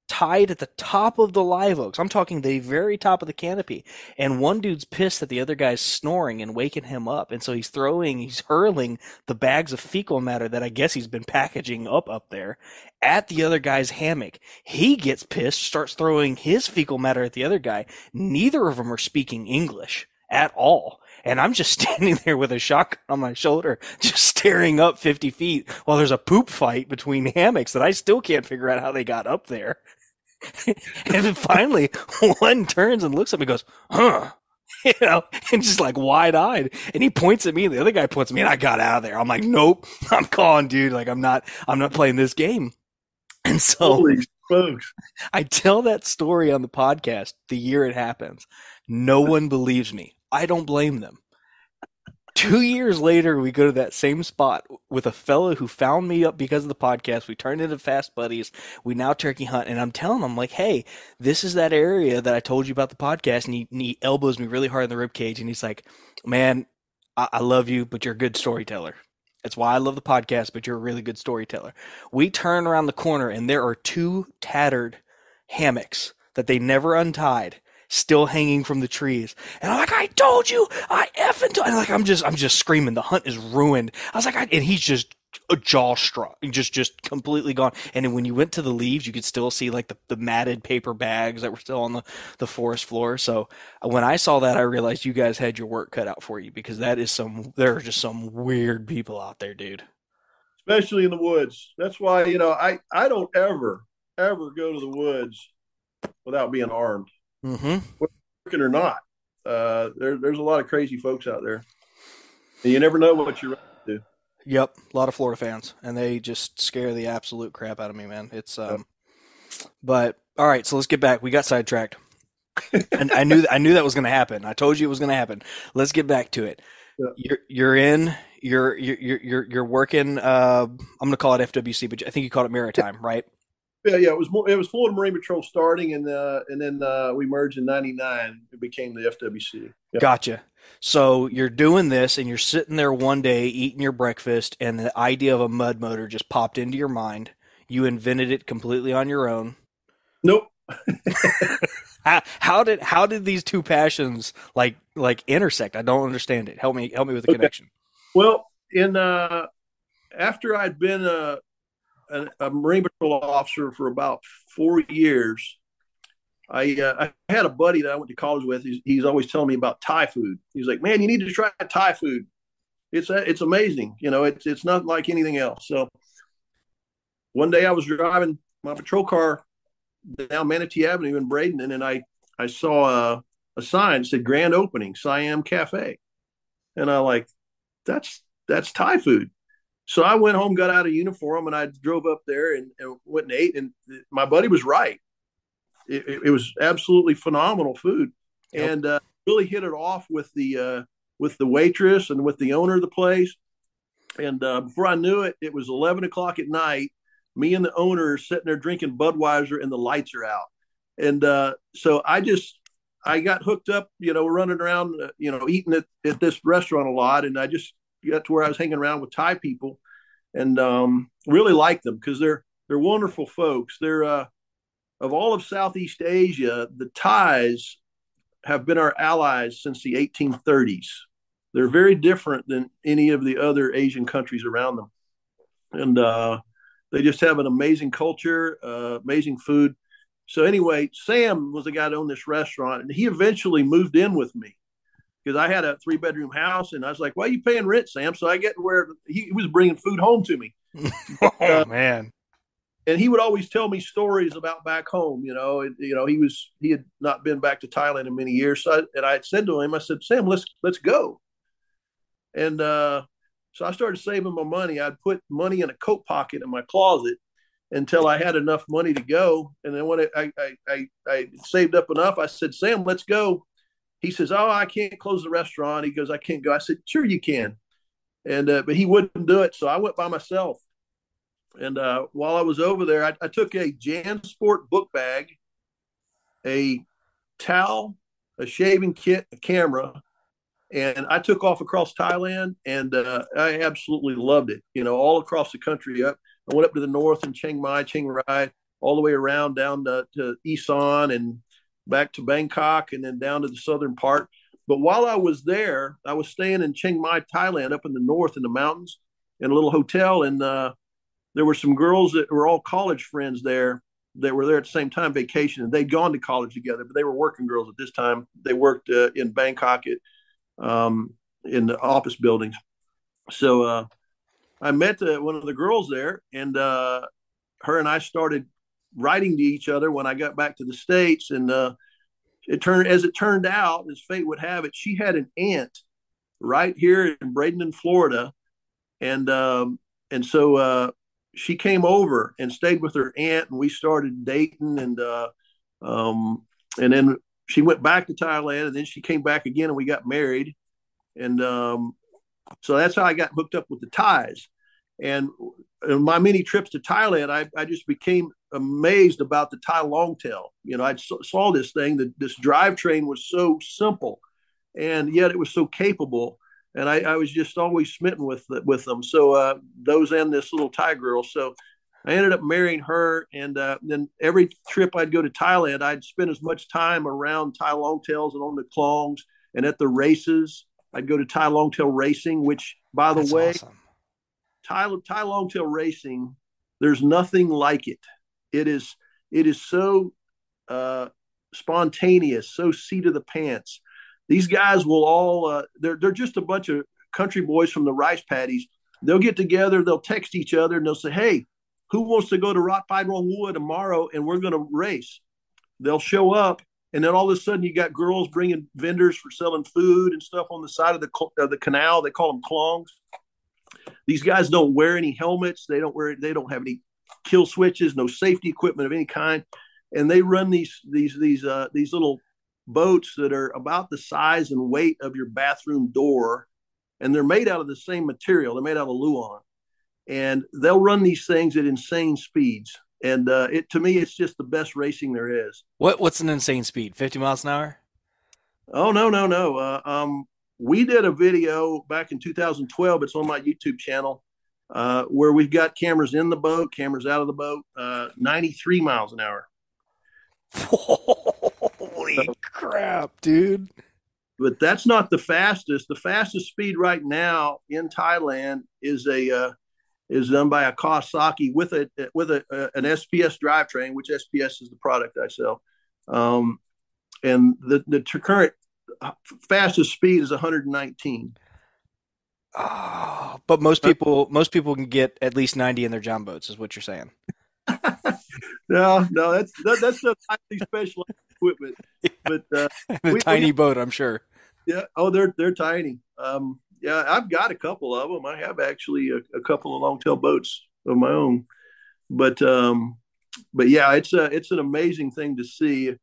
Tied at the top of the live oaks. I'm talking the very top of the canopy. And one dude's pissed that the other guy's snoring and waking him up. And so he's throwing, he's hurling the bags of fecal matter that I guess he's been packaging up up there at the other guy's hammock. He gets pissed, starts throwing his fecal matter at the other guy. Neither of them are speaking English at all. And I'm just standing there with a shotgun on my shoulder, just staring up fifty feet while there's a poop fight between hammocks that I still can't figure out how they got up there. And then finally, one turns and looks at me and goes, huh, you know, and just like wide-eyed. And he points at me, and the other guy points at me, and I got out of there. I'm like, nope, I'm calling, dude. Like, I'm not, I'm not playing this game. And so holy smokes. I tell that story on the podcast the year it happens. No one believes me. I don't blame them. Two years later, we go to that same spot with a fellow who found me up because of the podcast. We turned into fast buddies. We now turkey hunt, and I'm telling him, like, hey, this is that area that I told you about the podcast, and he, and he elbows me really hard in the ribcage, and he's like, man, I, I love you, but you're a good storyteller. That's why I love the podcast, but you're a really good storyteller. We turn around the corner, and there are two tattered hammocks that they never untied, still hanging from the trees. And I'm like, I told you, I effing told. And like, I'm just, I'm just screaming. The hunt is ruined. I was like, I, and he's just a jaw struck, just, just completely gone. And then when you went to the leaves, you could still see like the, the matted paper bags that were still on the, the forest floor. So when I saw that, I realized you guys had your work cut out for you, because that is some, there are just some weird people out there, dude. Especially in the woods. That's why, you know, I, I don't ever, ever go to the woods without being armed. Mm-hmm. Working or not, uh, there, there's a lot of crazy folks out there, and you never know what you're running into. Yep, a lot of Florida fans, and they just scare the absolute crap out of me, man. It's um, yep. But all right, so let's get back. We got sidetracked, and I knew I knew that was going to happen. I told you it was going to happen. Let's get back to it. Yep. You're you're in. You're you're you're you're working. Uh, I'm going to call it F W C, but I think you called it Maritime, right? Yeah, yeah, it was more, it was Florida Marine Patrol starting, and uh, and then uh, we merged in ninety-nine. It became the F W C. Yep. Gotcha. So you're doing this, and you're sitting there one day eating your breakfast, and the idea of a mud motor just popped into your mind. You invented it completely on your own. Nope. how, how did how did these two passions like like intersect? I don't understand it. Help me help me with the okay. connection. Well, in uh, after I'd been a uh, a, a Marine Patrol officer for about four years. I, uh, I had a buddy that I went to college with. He's, he's always telling me about Thai food. He's like, man, you need to try Thai food. It's it's amazing. You know, it's it's not like anything else. So one day I was driving my patrol car down Manatee Avenue in Bradenton, and I, I saw a, a sign that said grand opening, Siam Cafe. And I like, that's that's Thai food. So I went home, got out of uniform, and I drove up there and, and went and ate. And my buddy was right. It, it was absolutely phenomenal food, yep. and uh, really hit it off with the uh, with the waitress and with the owner of the place. And uh, before I knew it, it was eleven o'clock at night. Me and the owner are sitting there drinking Budweiser, and the lights are out. And uh, so I just I got hooked up, you know, running around, uh, you know, eating at, at this restaurant a lot, and I just got to where I was hanging around with Thai people, and um, really liked them because they're they're wonderful folks. They're uh, Of all of Southeast Asia, the Thais have been our allies since the eighteen thirties. They're very different than any of the other Asian countries around them. And uh, they just have an amazing culture, uh, amazing food. So anyway, Sam was the guy that owned this restaurant, and he eventually moved in with me because I had a three-bedroom house, and I was like, why are you paying rent, Sam? So I get where he was bringing food home to me. oh, uh, man. And he would always tell me stories about back home, you know, and, you know, he was, he had not been back to Thailand in many years. So I, and I had said to him, I said, Sam, let's, let's go. And uh, so I started saving my money. I'd put money in a coat pocket in my closet until I had enough money to go. And then when I, I, I, I saved up enough, I said, Sam, let's go. He says, oh, I can't close the restaurant. He goes, I can't go. I said, sure you can. And, uh, but he wouldn't do it. So I went by myself. And uh, while I was over there, I, I took a JanSport book bag, a towel, a shaving kit, a camera, and I took off across Thailand, and uh, I absolutely loved it. You know, all across the country. I, I went up to the north in Chiang Mai, Chiang Rai, all the way around down to, to Isan and back to Bangkok and then down to the southern part. But while I was there, I was staying in Chiang Mai, Thailand, up in the north in the mountains in a little hotel, and uh, there were some girls that were all college friends there that were there at the same time vacation, and they'd gone to college together, but they were working girls at this time. They worked uh, in Bangkok at, um, in the office buildings. So uh, I met uh, one of the girls there, and uh, her and I started writing to each other when I got back to the States. And uh, it turned, as it turned out, as fate would have it, she had an aunt right here in Bradenton, Florida. And, um, and so, uh, she came over and stayed with her aunt, and we started dating, and uh, um, and then she went back to Thailand, and then she came back again, and we got married, and um, so that's how I got hooked up with the Thais. And in my many trips to Thailand, I, I just became amazed about the Thai longtail. You know, I saw this thing that this drivetrain was so simple, and yet it was so capable. And I, I was just always smitten with with them. So uh, those and this little Thai girl. So I ended up marrying her. And uh, then every trip I'd go to Thailand, I'd spend as much time around Thai longtails and on the klongs and at the races. I'd go to Thai longtail racing, which, by the That's way, awesome. Thai, Thai longtail racing, there's nothing like it. It is, it is so uh, spontaneous, so seat of the pants. These guys will all, uh, they're, they're just a bunch of country boys from the rice paddies. They'll get together, they'll text each other, and they'll say, hey, who wants to go to Rat Pai Rong Wua tomorrow, and we're going to race? They'll show up, and then all of a sudden you got girls bringing vendors for selling food and stuff on the side of the of the canal. They call them klongs. These guys don't wear any helmets. They don't wear, they don't have any kill switches, no safety equipment of any kind. And they run these, these, these, uh, these little boats that are about the size and weight of your bathroom door, and they're made out of the same material. They're made out of Luon, and they'll run these things at insane speeds. And uh, it to me, it's just the best racing there is. What What's an insane speed? fifty miles an hour? Oh no, no, no. Uh, um, we did a video back in two thousand twelve. It's on my YouTube channel uh, where we've got cameras in the boat, cameras out of the boat. Uh, ninety-three miles an hour. Holy crap, dude. But that's not the fastest. The fastest speed right now in Thailand is a uh, is done by a Kawasaki with a with a, a an S P S drivetrain, which S P S is the product I sell. Um, and the the current fastest speed is one nineteen. Oh, but most people most people can get at least ninety in their John boats, is what you're saying. no, no, that's that, that's a highly specialized equipment. Yeah. But uh, a we, tiny we, boat, I'm sure. Yeah. Oh, they're they're tiny. Um, yeah, I've got a couple of them. I have actually a, a couple of long tail boats of my own. But um, but yeah, it's a, it's an amazing thing to see.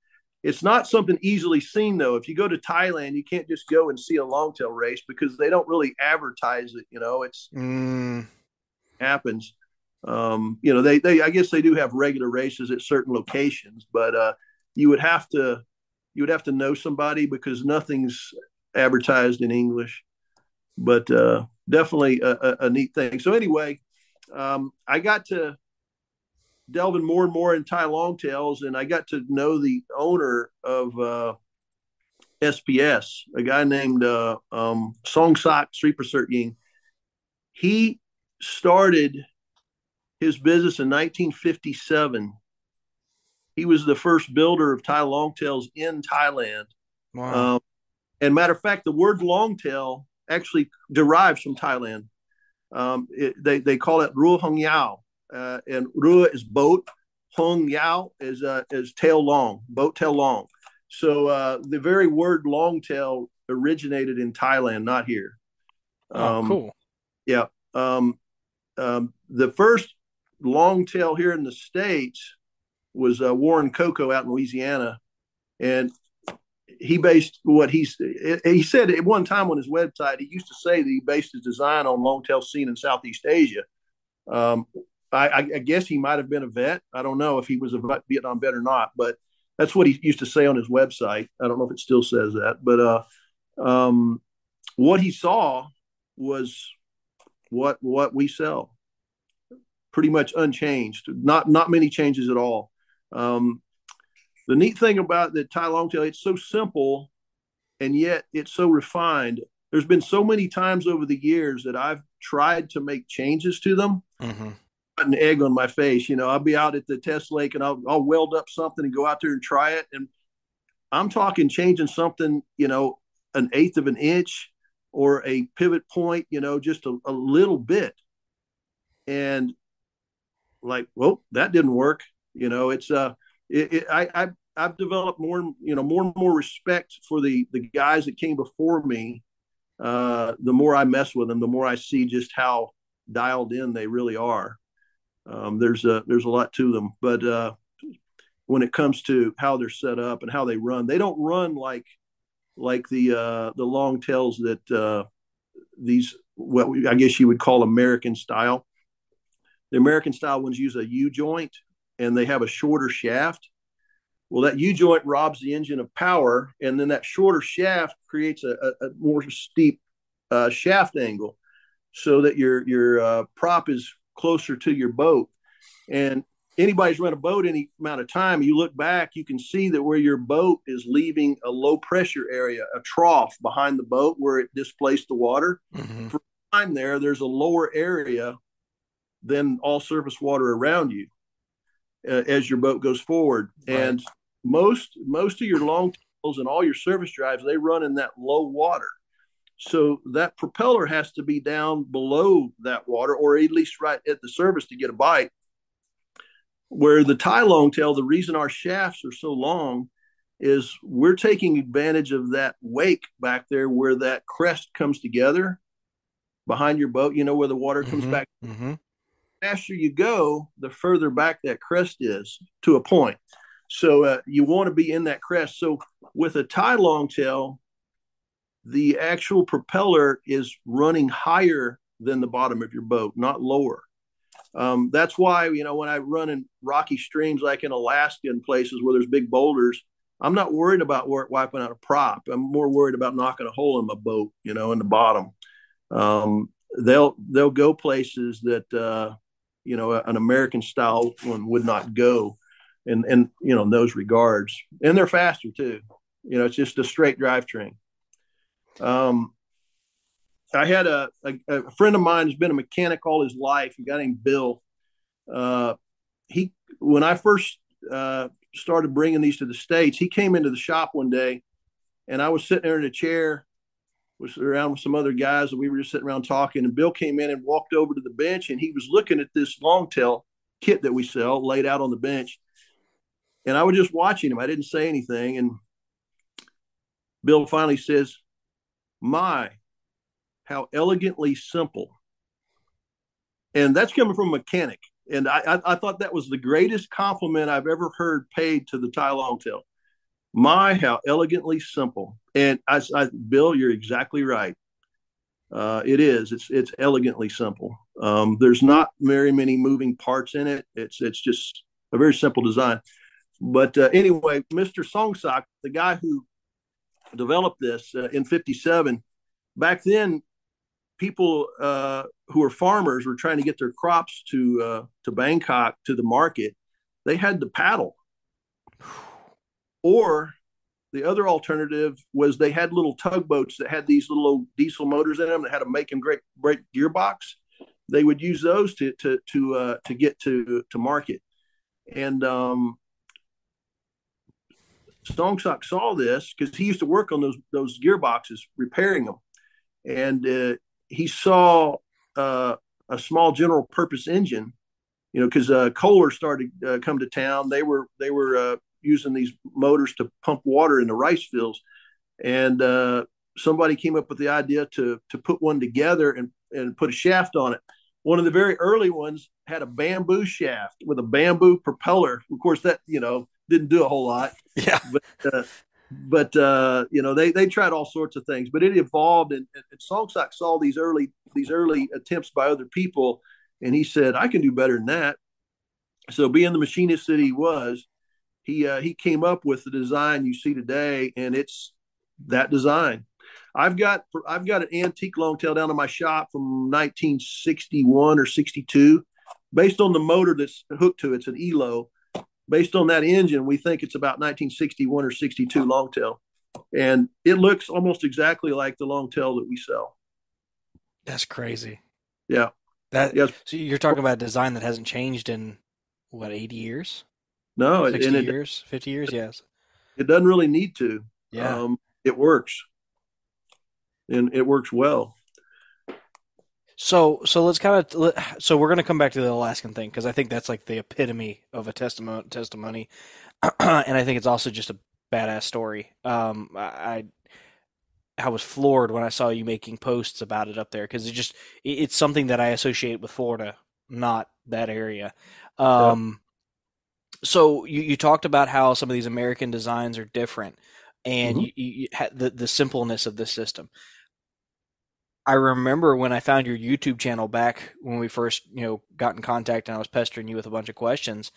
It's not something easily seen, though. If you go to Thailand, you can't just go and see a longtail race because they don't really advertise it. You know, it's mm. happens. Um, you know, they they I guess they do have regular races at certain locations, but uh, you would have to you would have to know somebody because nothing's advertised in English. But uh, definitely a, a, a neat thing. So anyway, um, I got to delving more and more in Thai longtails, and I got to know the owner of uh, S P S, a guy named uh, um, Song Sak Sriprasert Ying. He started his business in nineteen fifty-seven. He was the first builder of Thai longtails in Thailand. Wow. Um, and matter of fact, the word longtail actually derives from Thailand. Um, it, they they call it Ru Hong Yao. Uh, and Rua is boat, Hong Yao is uh, is tail long, boat tail long. So uh, the very word long tail originated in Thailand, not here. Um, oh, cool. Yeah. Um, um, the first long tail here in the States was uh, Warren Coco out in Louisiana. And he based what he, he said at one time on his website, he used to say that he based his design on long tail seen in Southeast Asia. Um, I, I guess he might have been a vet. I don't know if he was a Vietnam vet or not, but that's what he used to say on his website. I don't know if it still says that, but uh, um, what he saw was what what we sell, pretty much unchanged. Not not many changes at all. Um, the neat thing about the Thai longtail, it's so simple, and yet it's so refined. There's been so many times over the years that I've tried to make changes to them. Mm-hmm. An egg on my face, you know. I'll be out at the test lake and I'll, I'll weld up something and go out there and try it. And I'm talking changing something, you know, an eighth of an inch or a pivot point, you know, just a, a little bit. And like, well, that didn't work. You know, it's uh, it, it, I, I I've developed more, you know, more and more respect for the the guys that came before me. Uh, the more I mess with them, the more I see just how dialed in they really are. Um, there's a, there's a lot to them, but, uh, when it comes to how they're set up and how they run, they don't run like, like the, uh, the long tails that, uh, these, what we, I guess you would call American style. The American style ones use a U joint and they have a shorter shaft. Well, that U joint robs the engine of power. And then that shorter shaft creates a, a, a more steep, uh, shaft angle so that your, your, uh, prop is closer to your boat. And anybody's run a boat any amount of time, you look back, you can see that where your boat is leaving a low pressure area, a trough behind the boat where it displaced the water. Mm-hmm. For time there, there's a lower area than all surface water around you uh, as your boat goes forward. Right. And most most of your long tails and all your service drives, they run in that low water. So that propeller has to be down below that water, or at least right at the surface to get a bite. Where the Thai longtail, the reason our shafts are so long is we're taking advantage of that wake back there where that crest comes together behind your boat, you know, where the water mm-hmm, comes back. Mm-hmm. The faster you go, the further back that crest is to a point. So uh, you want to be in that crest. So with a Thai longtail, the actual propeller is running higher than the bottom of your boat, not lower. Um, that's why, you know, when I run in rocky streams, like in Alaska and places where there's big boulders, I'm not worried about wiping out a prop. I'm more worried about knocking a hole in my boat, you know, in the bottom. Um, they'll, they'll go places that, uh, you know, an American style one would not go. And, and, you know, in those regards, and they're faster too. You know, it's just a straight drivetrain. Um, I had a, a, a friend of mine who's been a mechanic all his life, a guy named Bill. Uh, he, when I first uh, started bringing these to the States, he came into the shop one day and I was sitting there in a chair, was around with some other guys, and we were just sitting around talking, and Bill came in and walked over to the bench, and he was looking at this long-tail kit that we sell laid out on the bench. And I was just watching him. I didn't say anything. And Bill finally says, "My, how elegantly simple." And that's coming from a mechanic. And I, I, I thought that was the greatest compliment I've ever heard paid to the Thai longtail. My, how elegantly simple. And I, I Bill, you're exactly right. Uh, it is. It's it's elegantly simple. Um, there's not very many moving parts in it. It's it's just a very simple design. But uh, anyway, Mister Song Sak, the guy who developed this uh, in fifty-seven, back then, people uh, who were farmers were trying to get their crops to uh, to Bangkok, to the market. They had to paddle. Or the other alternative was they had little tugboats that had these little old diesel motors in them that had a make and break, break gearbox. They would use those to to to uh, to get to to market. And um, Song Sak saw this because he used to work on those those gearboxes, repairing them, and uh, he saw uh, a small general purpose engine. You know, because uh, Kohler started uh, come to town. They were they were. Uh, using these motors to pump water in the rice fields. And uh, somebody came up with the idea to to put one together and, and put a shaft on it. One of the very early ones had a bamboo shaft with a bamboo propeller. Of course, that, you know, didn't do a whole lot. Yeah. But, uh, but uh, you know, they they tried all sorts of things, but it evolved. And, and Song Sak saw these early, these early attempts by other people, and he said, I can do better than that. So being the machinist that he was, He uh, he came up with the design you see today, and it's that design. I've got I've got an antique longtail down in my shop from nineteen sixty-one or sixty-two, based on the motor that's hooked to it. It's an E L O. Based on that engine, we think it's about nineteen sixty-one or sixty-two longtail, and it looks almost exactly like the longtail that we sell. That's crazy. Yeah. That. Yes. So you're talking about a design that hasn't changed in what, eighty years? No, sixty and it, years, fifty years, yes. It doesn't really need to. Yeah, um, it works, and it works well. So, so let's kind of so we're going to come back to the Alaskan thing because I think that's like the epitome of a testimony. Testimony, and I think it's also just a badass story. Um, I I was floored when I saw you making posts about it up there because it just it's something that I associate with Florida, not that area. Um, yeah. So you, you talked about how some of these American designs are different and mm-hmm. you, you had the, the simpleness of this system. I remember when I found your YouTube channel back when we first, you know, got in contact and I was pestering you with a bunch of questions.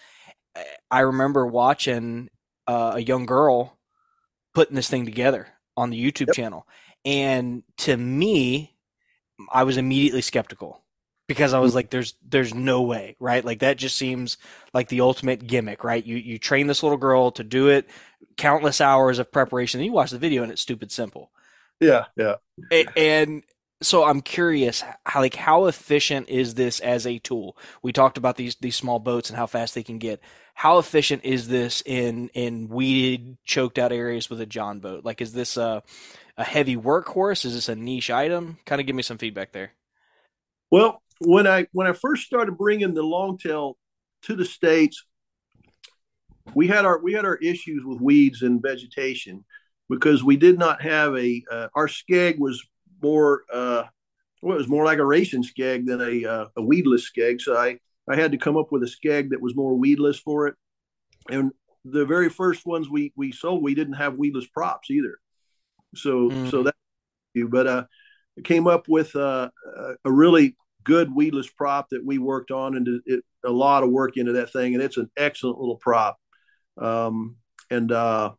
I remember watching uh, a young girl putting this thing together on the YouTube yep. channel. And to me, I was immediately skeptical. Because I was like, there's there's no way, right? Like that just seems like the ultimate gimmick, right? You you train this little girl to do it, countless hours of preparation. Then you watch the video and it's stupid simple. Yeah, yeah. And, and so I'm curious, how, like how efficient is this as a tool? We talked about these these small boats and how fast they can get. How efficient is this in in weeded, choked out areas with a John boat? Like, is this a a heavy workhorse? Is this a niche item? Kind of give me some feedback there. Well. When I when I first started bringing the longtail to the States, we had our we had our issues with weeds and vegetation because we did not have a uh, our skeg was more uh, well, it was more like a racing skeg than a uh, a weedless skeg. So I I had to come up with a skeg that was more weedless for it. And the very first ones we we sold, we didn't have weedless props either. So mm. so that but uh, I came up with uh, a really good weedless prop that we worked on and did it, a lot of work into that thing. And it's an excellent little prop. Um, and uh,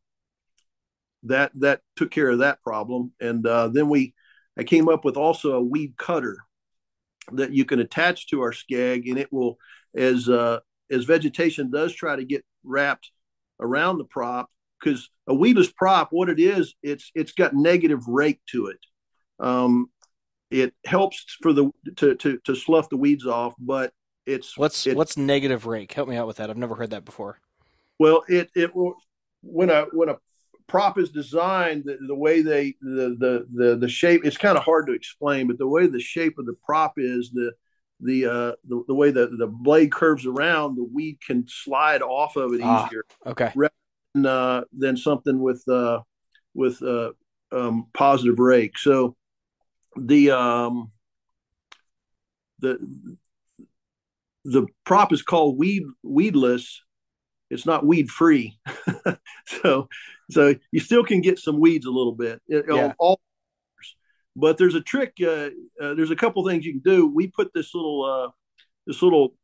that, that took care of that problem. And uh, then we, I came up with also a weed cutter that you can attach to our skeg and it will, as, uh, as vegetation does try to get wrapped around the prop, because a weedless prop, what it is, it's, it's got negative rake to it. Um, it helps for the to to to slough the weeds off, but it's what's it's, what's negative rake? Help me out with that. I've never heard that before. Well, it it will when a when a prop is designed the, the way they the, the the the shape. It's kind of hard to explain, but the way the shape of the prop is the the uh the, the way the the blade curves around, the weed can slide off of it ah, easier. Okay. Rather than, uh, than something with uh with uh um positive rake. So the um the the prop is called weed weedless. It's not weed free. so so you still can get some weeds a little bit. It, yeah. all, But there's a trick. Uh, uh, there's a couple things you can do. We put this little uh, this little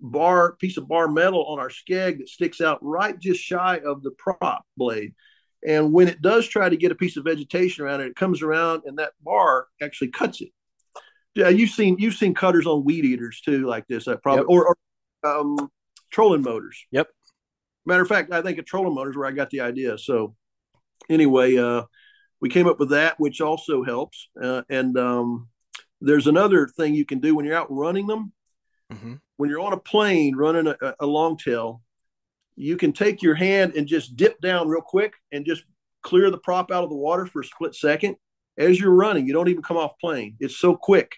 bar piece of bar metal on our skeg that sticks out right just shy of the prop blade. And when it does try to get a piece of vegetation around it, it comes around and that bar actually cuts it. Yeah, you've seen you've seen cutters on weed eaters too, like this. That probably yep. or, or um, trolling motors. Yep. Matter of fact, I think a trolling motor is where I got the idea. So, anyway. Uh, We came up with that, which also helps. Uh, and um, there's another thing you can do when you're out running them. Mm-hmm. When you're on a plane running a, a long tail, you can take your hand and just dip down real quick and just clear the prop out of the water for a split second. As you're running, you don't even come off plane. It's so quick.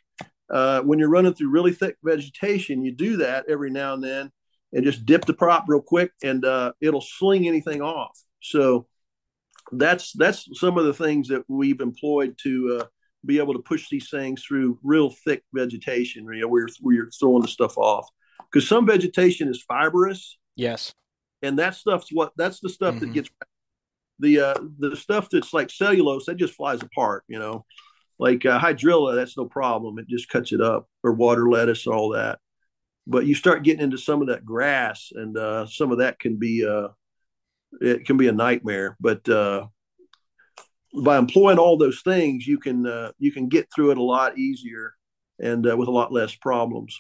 Uh, when you're running through really thick vegetation, you do that every now and then and just dip the prop real quick and uh, it'll sling anything off. So That's that's some of the things that we've employed to uh, be able to push these things through real thick vegetation, you know, where, where you're throwing the stuff off. Because some vegetation is fibrous. Yes. And that stuff's what that's the stuff mm-hmm. that gets the uh, the stuff that's like cellulose that just flies apart, you know, like uh, hydrilla. That's no problem. It just cuts it up, or water lettuce, all that. But you start getting into some of that grass, and uh, some of that can be. Uh, It can be a nightmare, but uh, by employing all those things, you can uh, you can get through it a lot easier and uh, with a lot less problems.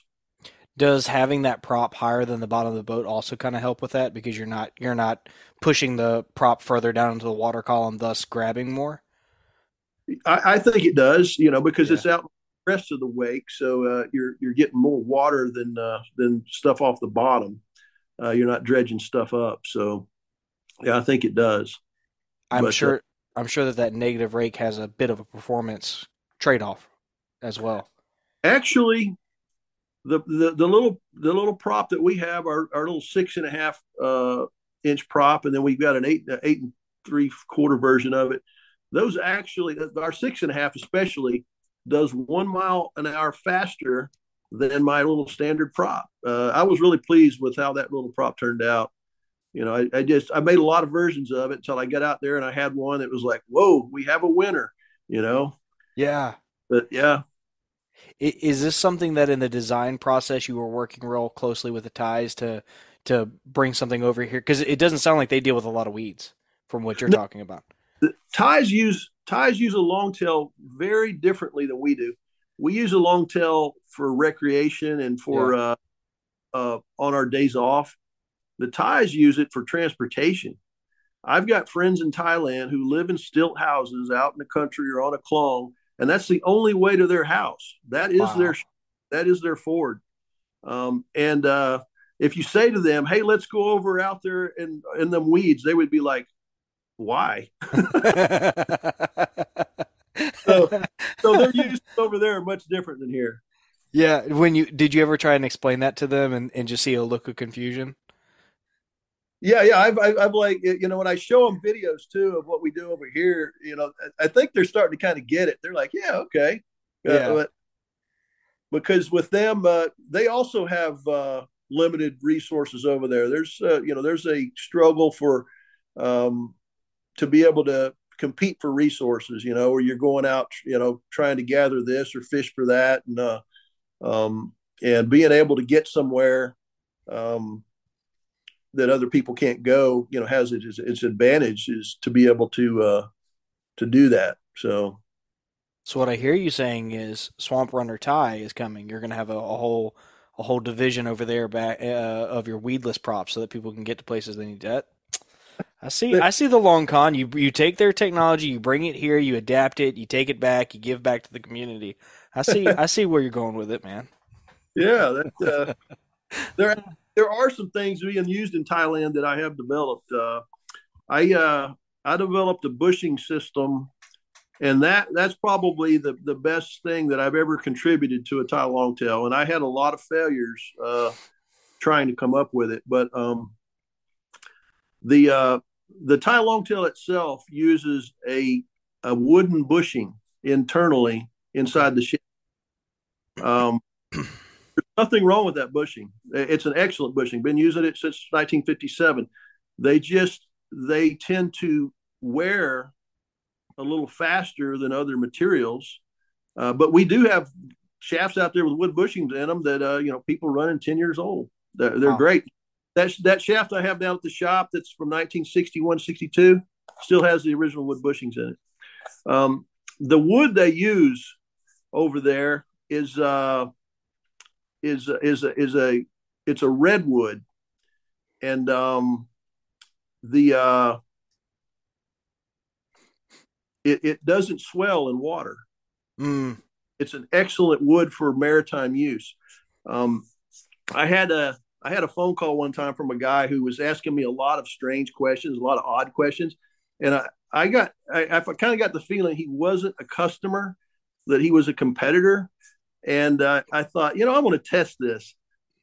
Does having that prop higher than the bottom of the boat also kind of help with that, because you're not you're not pushing the prop further down into the water column, thus grabbing more? I, I think it does, you know, because yeah. it's out the rest of the wake, so uh, you're you're getting more water than uh, than stuff off the bottom. Uh, you're not dredging stuff up, so. Yeah, I think it does. I'm but, sure. Uh, I'm sure that that negative rake has a bit of a performance trade-off as well. Actually, the the, the little the little prop that we have, our, our little six and a half uh, inch prop, and then we've got an eight eight and three quarter version of it. Those actually, our six and a half especially, does one mile an hour faster than my little standard prop. Uh, I was really pleased with how that little prop turned out. You know, I, I just, I made a lot of versions of it until I got out there and I had one that was like, whoa, we have a winner, you know? Yeah. But yeah. Is this something that in the design process you were working real closely with the Thais to, to bring something over here? Because it doesn't sound like they deal with a lot of weeds from what you're no, talking about. The Thais use, Thais use a longtail very differently than we do. We use a longtail for recreation and for, yeah. uh, uh, on our days off. The Thais use it for transportation. I've got friends in Thailand who live in stilt houses out in the country or on a klong, and that's the only way to their house. That is wow. their that is their Ford. Um, and uh, if you say to them, "Hey, let's go over out there and in them weeds," they would be like, "Why?" so, so their use over there are much different than here. Yeah. When you did you ever try and explain that to them and, and just see a look of confusion? Yeah, yeah, I've, I've like, you know, when I show them videos too of what we do over here, you know, I think they're starting to kind of get it. They're like, yeah, okay, yeah. Uh, but because with them, uh, they also have uh, limited resources over there. There's, uh, you know, there's a struggle for um, to be able to compete for resources. You know, where you're going out, you know, trying to gather this or fish for that, and uh, um, and being able to get somewhere. Um, that other people can't go, you know, has its, its advantage is to be able to, uh, to do that. So, so what I hear you saying is Swamp Runner Thai is coming. You're going to have a, a whole, a whole division over there back, uh, of your weedless props so that people can get to places they need to. I see. But, I see the long con. You you take their technology, you bring it here, you adapt it, you take it back, you give back to the community. I see. I see where you're going with it, man. Yeah, that's, uh, there there are some things being used in Thailand that I have developed. Uh, I uh, I developed a bushing system, and that that's probably the the best thing that I've ever contributed to a Thai longtail. And I had a lot of failures uh, trying to come up with it, but um, the uh, the Thai longtail itself uses a a wooden bushing internally inside the shell. Um, there's nothing wrong with that bushing. It's an excellent bushing. Been using it since nineteen fifty-seven. They just, they tend to wear a little faster than other materials. Uh, but we do have shafts out there with wood bushings in them that, uh, you know, people running ten years old. They're, they're wow. great. That's, that shaft I have down at the shop that's from nineteen sixty-one sixty-two still has the original wood bushings in it. Um, the wood they use over there is uh is is a, is a it's a redwood, and um the uh it, it doesn't swell in water. Mm. It's an excellent wood for maritime use. Um, I had a I had a phone call one time from a guy who was asking me a lot of strange questions, a lot of odd questions, and I I got I, I kind of got the feeling he wasn't a customer, that he was a competitor. And uh, I thought, you know, I want to test this.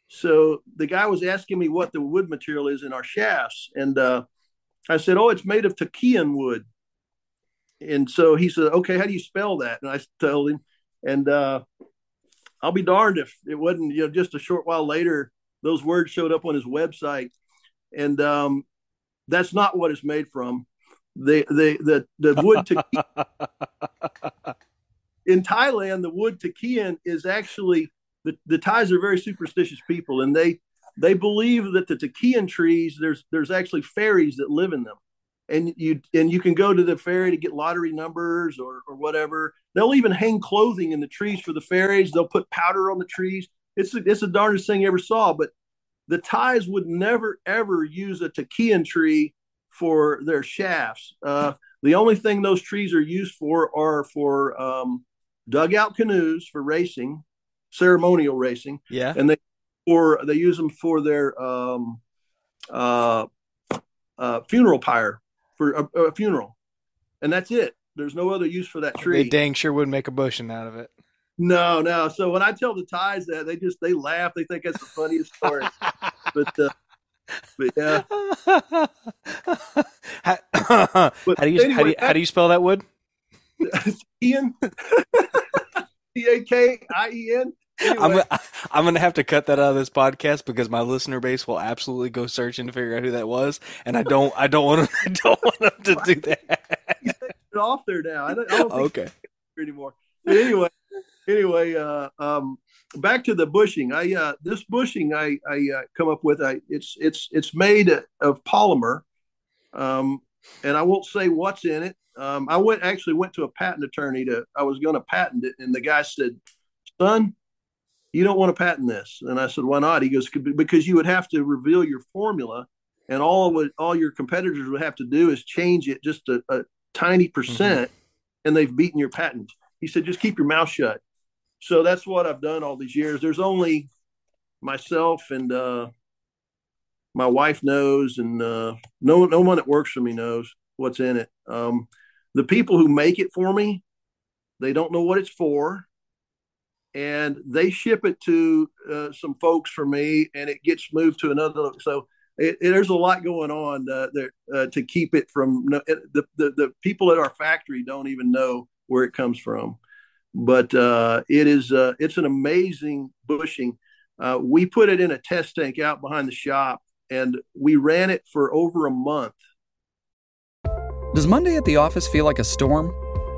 So the guy was asking me what the wood material is in our shafts. And uh, I said, oh, it's made of Takian wood. And so he said, okay, how do you spell that? And I told him, and uh, I'll be darned if it wasn't, you know, just a short while later, those words showed up on his website. And um, that's not what it's made from. The, the, the, the wood Takian. In Thailand, the wood Takian is actually, the, the Thais are very superstitious people, and they they believe that the Takian trees, there's there's actually fairies that live in them. And you and you can go to the fairy to get lottery numbers or or whatever. They'll even hang clothing in the trees for the fairies. They'll put powder on the trees. It's, it's the darndest thing you ever saw, but the Thais would never, ever use a Takian tree for their shafts. Uh, the only thing those trees are used for are for... Um, dugout canoes for racing, ceremonial racing. Yeah. And they or they use them for their um uh uh funeral pyre for a, a funeral. And that's it. There's no other use for that tree. They dang sure wouldn't make a bushing out of it. No, no. So when I tell the Thais that, they just they laugh. They think that's the funniest story. But uh but yeah. how, but how do you anyway, how do you, how do you spell that wood? Ian, T A K I E N. Anyway. I'm, I'm going to have to cut that out of this podcast because my listener base will absolutely go searching to figure out who that was, and I don't, I don't want, I don't want them to do that. He's off there now. I don't, I don't okay. anymore. But anyway, anyway, uh, um, back to the bushing. I uh, this bushing I I uh, come up with. I it's it's it's made of polymer, um, and I won't say what's in it. Um, I went actually went to a patent attorney to, I was going to patent it. And the guy said, son, you don't want to patent this. And I said, why not? He goes, because you would have to reveal your formula, and all would, all your competitors would have to do is change it just a, a tiny percent. Mm-hmm. And they've beaten your patent. He said, just keep your mouth shut. So that's what I've done all these years. There's only myself and, uh, my wife knows, and, uh, no, no one that works for me knows what's in it. Um, The people who make it for me, they don't know what it's for, and they ship it to uh, some folks for me, and it gets moved to another. So it, it, there's a lot going on uh, there uh, to keep it from uh, the, the the people at our factory don't even know where it comes from. But uh, it is uh, it's an amazing bushing. Uh, we put it in a test tank out behind the shop, and we ran it for over a month. Does Monday at the office feel like a storm?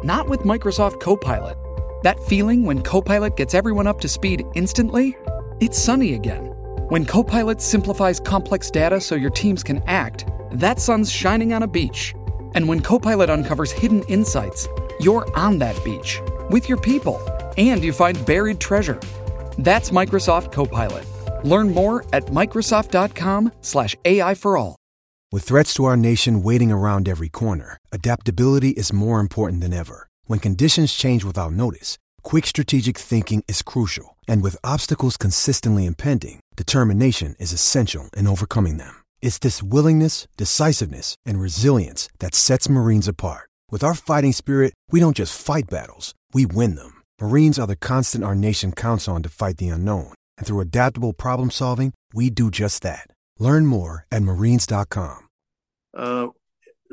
Not with Microsoft Copilot. That feeling when Copilot gets everyone up to speed instantly? It's sunny again. When Copilot simplifies complex data so your teams can act, that sun's shining on a beach. And when Copilot uncovers hidden insights, you're on that beach, with your people, and you find buried treasure. That's Microsoft Copilot. Learn more at Microsoft dot com slash A I for all. With threats to our nation waiting around every corner, adaptability is more important than ever. When conditions change without notice, quick strategic thinking is crucial, and with obstacles consistently impending, determination is essential in overcoming them. It's this willingness, decisiveness, and resilience that sets Marines apart. With our fighting spirit, we don't just fight battles, we win them. Marines are the constant our nation counts on to fight the unknown, and through adaptable problem-solving, we do just that. Learn more at marines dot com. Uh,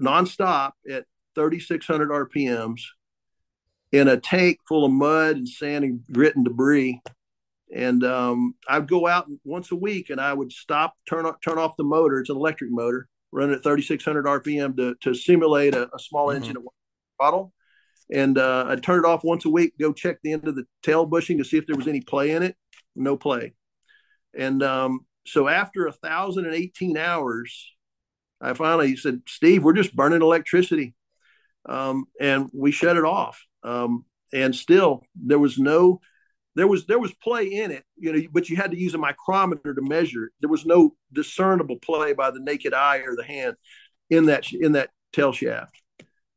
nonstop at thirty-six hundred R P Ms in a tank full of mud and sand and grit and debris. And um, I'd go out once a week and I would stop, turn off, turn off the motor. It's an electric motor running at thirty-six hundred R P M to, to simulate a, a small mm-hmm. engine throttle. And uh, I'd turn it off once a week, go check the end of the tail bushing to see if there was any play in it. No play. And um, so after one thousand eighteen hours, I finally he said, Steve, we're just burning electricity. Um, and we shut it off. Um, and still there was no, there was, there was play in it, you know, but you had to use a micrometer to measure it. There was no discernible play by the naked eye or the hand in that, in that tail shaft.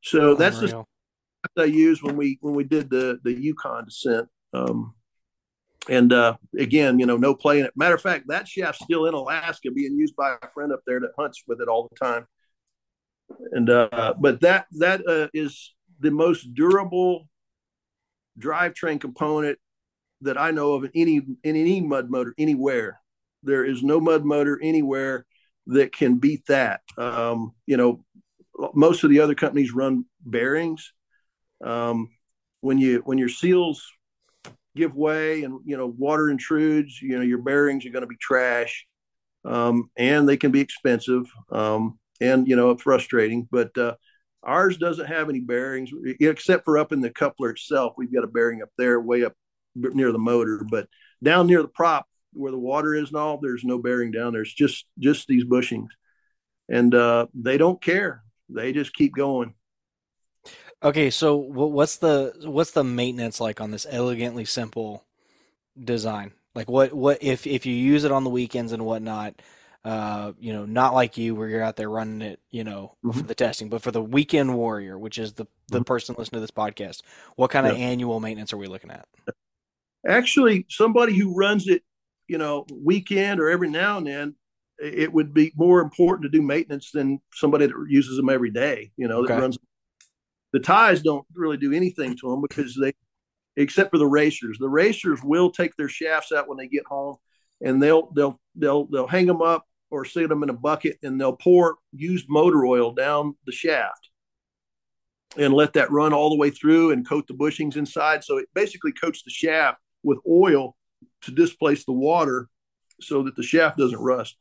So oh, that's just I used when we, when we did the, the Yukon descent. Um, And uh, again, you know, no play in it. Matter of fact, that shaft's still in Alaska, being used by a friend up there that hunts with it all the time. And uh, but that that uh, is the most durable drivetrain component that I know of in any in any mud motor anywhere. There is no mud motor anywhere that can beat that. Um, you know, most of the other companies run bearings. Um, when you when your seals give way and, you know, water intrudes, you know, your bearings are going to be trash, um, and they can be expensive, um, and, you know, frustrating, but, uh, ours doesn't have any bearings except for up in the coupler itself. We've got a bearing up there way up near the motor, but down near the prop where the water is and all, there's no bearing down there. It's just, just these bushings, and, uh, they don't care. They just keep going. Okay, so what's the what's the maintenance like on this elegantly simple design? Like, what what if if you use it on the weekends and whatnot? Uh, you know, not like you where you're out there running it, you know, mm-hmm. for the testing, but for the weekend warrior, which is the the mm-hmm. person listening to this podcast, what kind yeah. of annual maintenance are we looking at? Actually, somebody who runs it, you know, weekend or every now and then, it would be more important to do maintenance than somebody that uses them every day. You know, okay. that runs. The ties don't really do anything to them because they, except for the racers, the racers will take their shafts out when they get home and they'll, they'll, they'll, they'll hang them up or sit them in a bucket and they'll pour used motor oil down the shaft and let that run all the way through and coat the bushings inside. So it basically coats the shaft with oil to displace the water so that the shaft doesn't rust.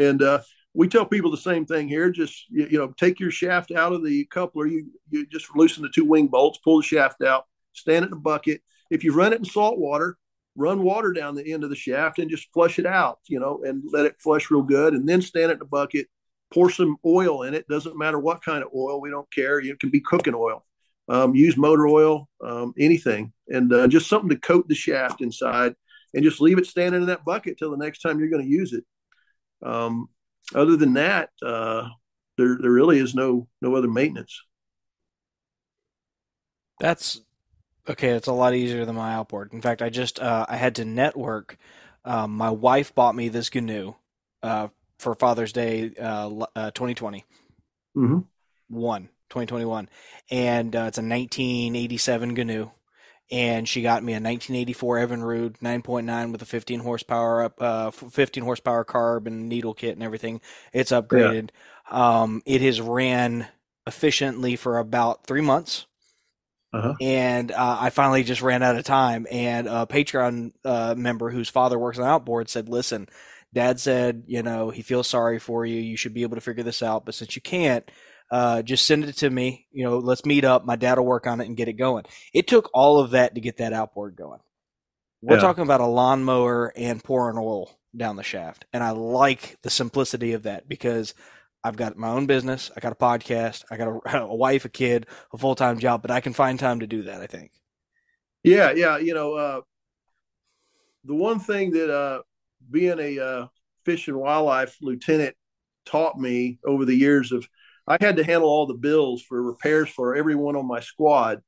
And, uh, we tell people the same thing here. Just, you, you know, take your shaft out of the coupler. You, you just loosen the two wing bolts, pull the shaft out, stand it in a bucket. If you run it in salt water, run water down the end of the shaft and just flush it out, you know, and let it flush real good. And then stand it in a bucket, pour some oil in it. Doesn't matter what kind of oil. We don't care. It can be cooking oil. Um, use motor oil, um, anything. And uh, just something to coat the shaft inside and just leave it standing in that bucket till the next time you're going to use it. Um, Other than that, uh, there there really is no no other maintenance. That's okay. It's a lot easier than my outboard. In fact, I just uh, I had to network. Um, my wife bought me this Gnu uh, for Father's Day, uh, uh, twenty twenty, mm-hmm. one twenty twenty-one, and uh, it's a nineteen eighty-seven Gnu, and she got me a nineteen eighty-four Evinrude nine point nine with a fifteen horsepower up, uh, fifteen horsepower carb and needle kit and everything. It's upgraded. Yeah. Um, it has ran efficiently for about three months, uh-huh. and uh, I finally just ran out of time. And a Patreon uh, member whose father works on outboard said, "Listen, Dad said you know he feels sorry for you. You should be able to figure this out, but since you can't." Uh, just send it to me, you know, let's meet up. My dad will work on it and get it going. It took all of that to get that outboard going. We're yeah. talking about a lawnmower and pouring oil down the shaft. And I like the simplicity of that because I've got my own business. I got a podcast. I got a, a wife, a kid, a full-time job, but I can find time to do that, I think. Yeah. Yeah. You know, uh, the one thing that, uh, being a, uh, fish and wildlife lieutenant taught me over the years of, I had to handle all the bills for repairs for everyone on my squad.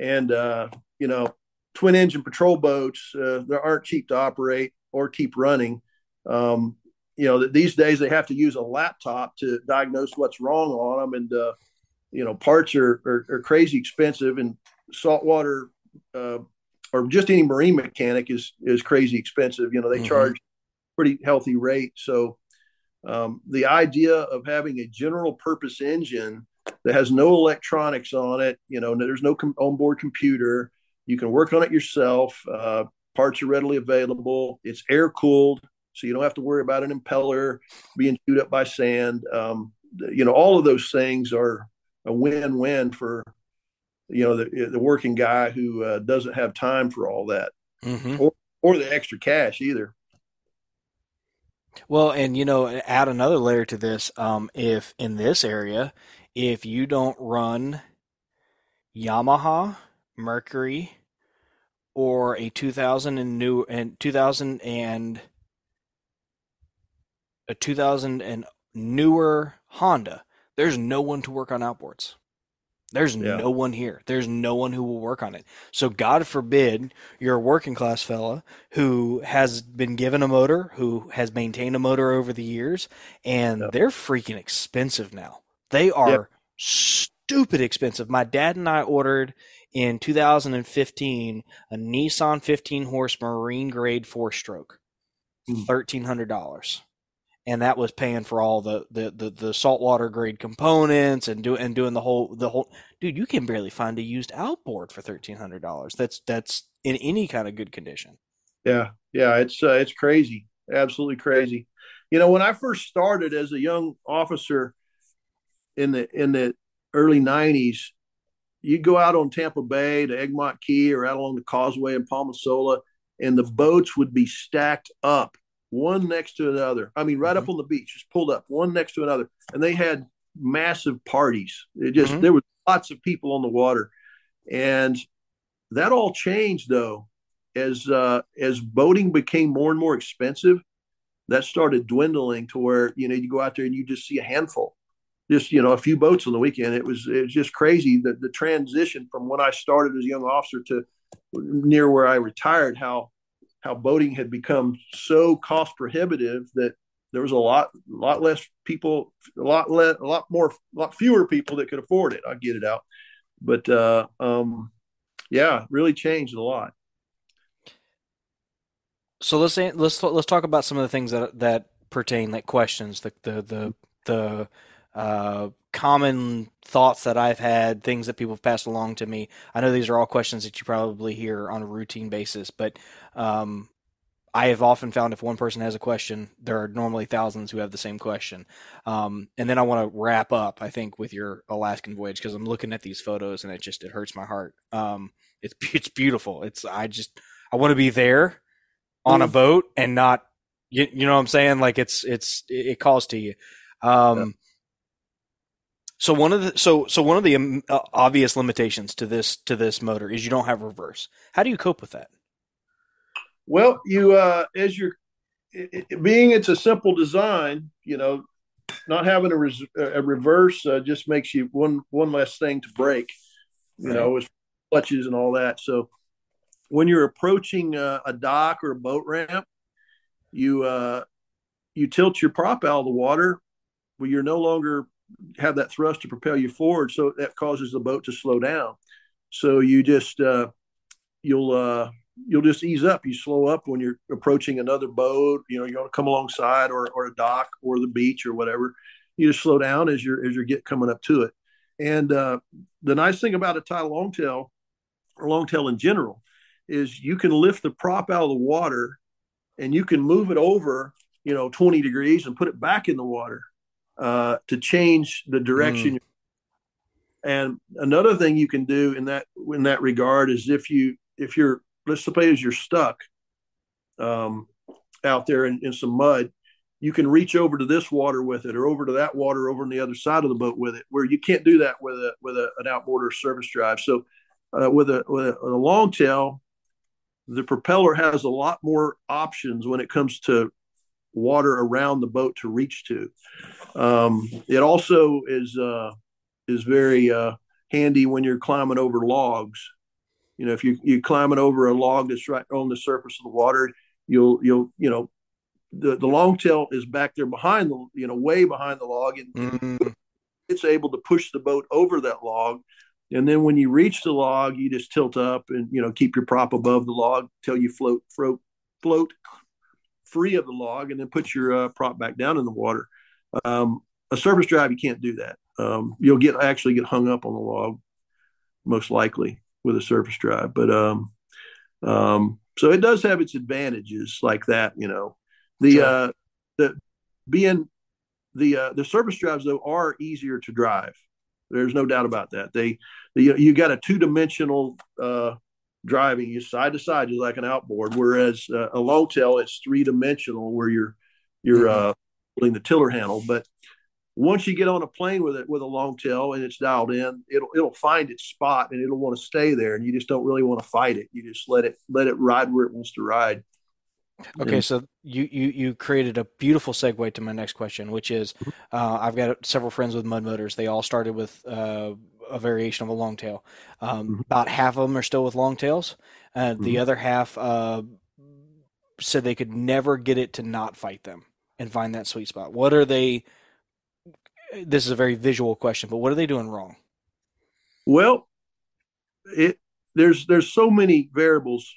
And, uh, you know, twin engine patrol boats, uh, they aren't cheap to operate or keep running. Um, you know, these days they have to use a laptop to diagnose what's wrong on them. And, uh, you know, parts are, are, are crazy expensive, and saltwater uh, or just any marine mechanic is, is crazy expensive. You know, they mm-hmm. charge pretty healthy rate. So um, the idea of having a general purpose engine that has no electronics on it, you know, there's no com- onboard computer, you can work on it yourself. Uh, parts are readily available. It's air cooled, so you don't have to worry about an impeller being chewed up by sand. Um, you know, all of those things are a win-win for, you know, the, the working guy who uh, doesn't have time for all that mm-hmm. or, or the extra cash either. Well, and, you know, add another layer to this. Um, if in this area, if you don't run Yamaha, Mercury, or a two thousand and new and two thousand and a two thousand and newer Honda, there's no one to work on outboards. There's yeah. no one here. There's no one who will work on it. So God forbid you're a working class fella who has been given a motor, who has maintained a motor over the years, and yeah. they're freaking expensive now. They are yeah. stupid expensive. My dad and I ordered in two thousand fifteen a Nissan fifteen horse Marine grade four-stroke, mm. thirteen hundred dollars. And that was paying for all the, the, the, the saltwater grade components and do and doing the whole the whole dude. You can barely find a used outboard for thirteen hundred dollars. That's that's in any kind of good condition. Yeah, yeah, it's uh, it's crazy, absolutely crazy. You know, when I first started as a young officer in the in the early nineties, you'd go out on Tampa Bay to Egmont Key or out along the Causeway in Palmasola, and the boats would be stacked up, one next to another. I mean, right mm-hmm. up on the beach, just pulled up one next to another. And they had massive parties. It just, mm-hmm. there was lots of people on the water. And that all changed though, as, uh, as boating became more and more expensive, that started dwindling to where, you know, you go out there and you just see a handful, just, you know, a few boats on the weekend. It was, it was just crazy that the transition from when I started as a young officer to near where I retired, how, how boating had become so cost prohibitive that there was a lot, a lot less people, a lot less, a lot more, a lot fewer people that could afford it. I'll get it out. But, uh, um, yeah, really changed a lot. So let's, let's, let's talk about some of the things that, that pertain, like questions, the, the, the, the, uh, common thoughts that I've had, things that people have passed along to me. I know these are all questions that you probably hear on a routine basis, but um, I have often found if one person has a question, there are normally thousands who have the same question. Um, and then I want to wrap up, I think, with your Alaskan voyage, because I'm looking at these photos and it just, it hurts my heart. Um, it's, it's beautiful. It's, I just, I want to be there on mm. a boat and not, you, you know what I'm saying? Like it's, it's, it calls to you. Um, yeah. So one of the so so one of the uh, obvious limitations to this to this motor is you don't have reverse. How do you cope with that? Well, you uh, as you're it, it, being it's a simple design, you know, not having a, res, a reverse uh, just makes you one one less thing to break, you right. know, with clutches and all that. So when you're approaching uh, a dock or a boat ramp, you uh, you tilt your prop out of the water, where you're no longer have that thrust to propel you forward. So that causes the boat to slow down. So you just, uh, you'll, uh, you'll just ease up. You slow up when you're approaching another boat, you know, you're going to come alongside or, or a dock or the beach or whatever. You just slow down as you're, as you're get coming up to it. And, uh, the nice thing about a tie longtail or longtail in general is you can lift the prop out of the water and you can move it over, you know, twenty degrees and put it back in the water uh, to change the direction. Mm. And another thing you can do in that, in that regard is if you, if you're, let's suppose you're stuck, um, out there in, in some mud, you can reach over to this water with it or over to that water over on the other side of the boat with it, where you can't do that with a, with a, an outboard or service drive. So, uh, with a, with a, a long tail, the propeller has a lot more options when it comes to water around the boat to reach to. Um, it also is uh, is very uh, handy when you're climbing over logs. You know, if you you climbing over a log that's right on the surface of the water, you'll you'll you know the the long tail is back there behind the you know way behind the log, and mm-hmm. it's able to push the boat over that log. And then when you reach the log, you just tilt up and, you know, keep your prop above the log till you float, float, float free of the log, and then put your uh, prop back down in the water. Um, a surface drive, you can't do that. Um, you'll get actually get hung up on the log, most likely, with a surface drive. But um, um, so it does have its advantages like that. You know, the sure. uh, the being the uh, the surface drives, though, are easier to drive. There's no doubt about that. They, they you got a two-dimensional uh, driving. You side to side, just like an outboard. Whereas uh, a long tail, it's three-dimensional, where you're you're mm-hmm. uh, holding the tiller handle. But once you get on a plane with it with a long tail and it's dialed in, it'll it'll find its spot and it'll want to stay there. And you just don't really want to fight it. You just let it let it ride where it wants to ride. Okay, so you, you, you created a beautiful segue to my next question, which is uh, I've got several friends with mud motors. They all started with uh, a variation of a longtail. Um, mm-hmm. About half of them are still with longtails. Uh, the mm-hmm. other half uh, said they could never get it to not fight them and find that sweet spot. What are they – this is a very visual question, but what are they doing wrong? Well, it, there's there's so many variables.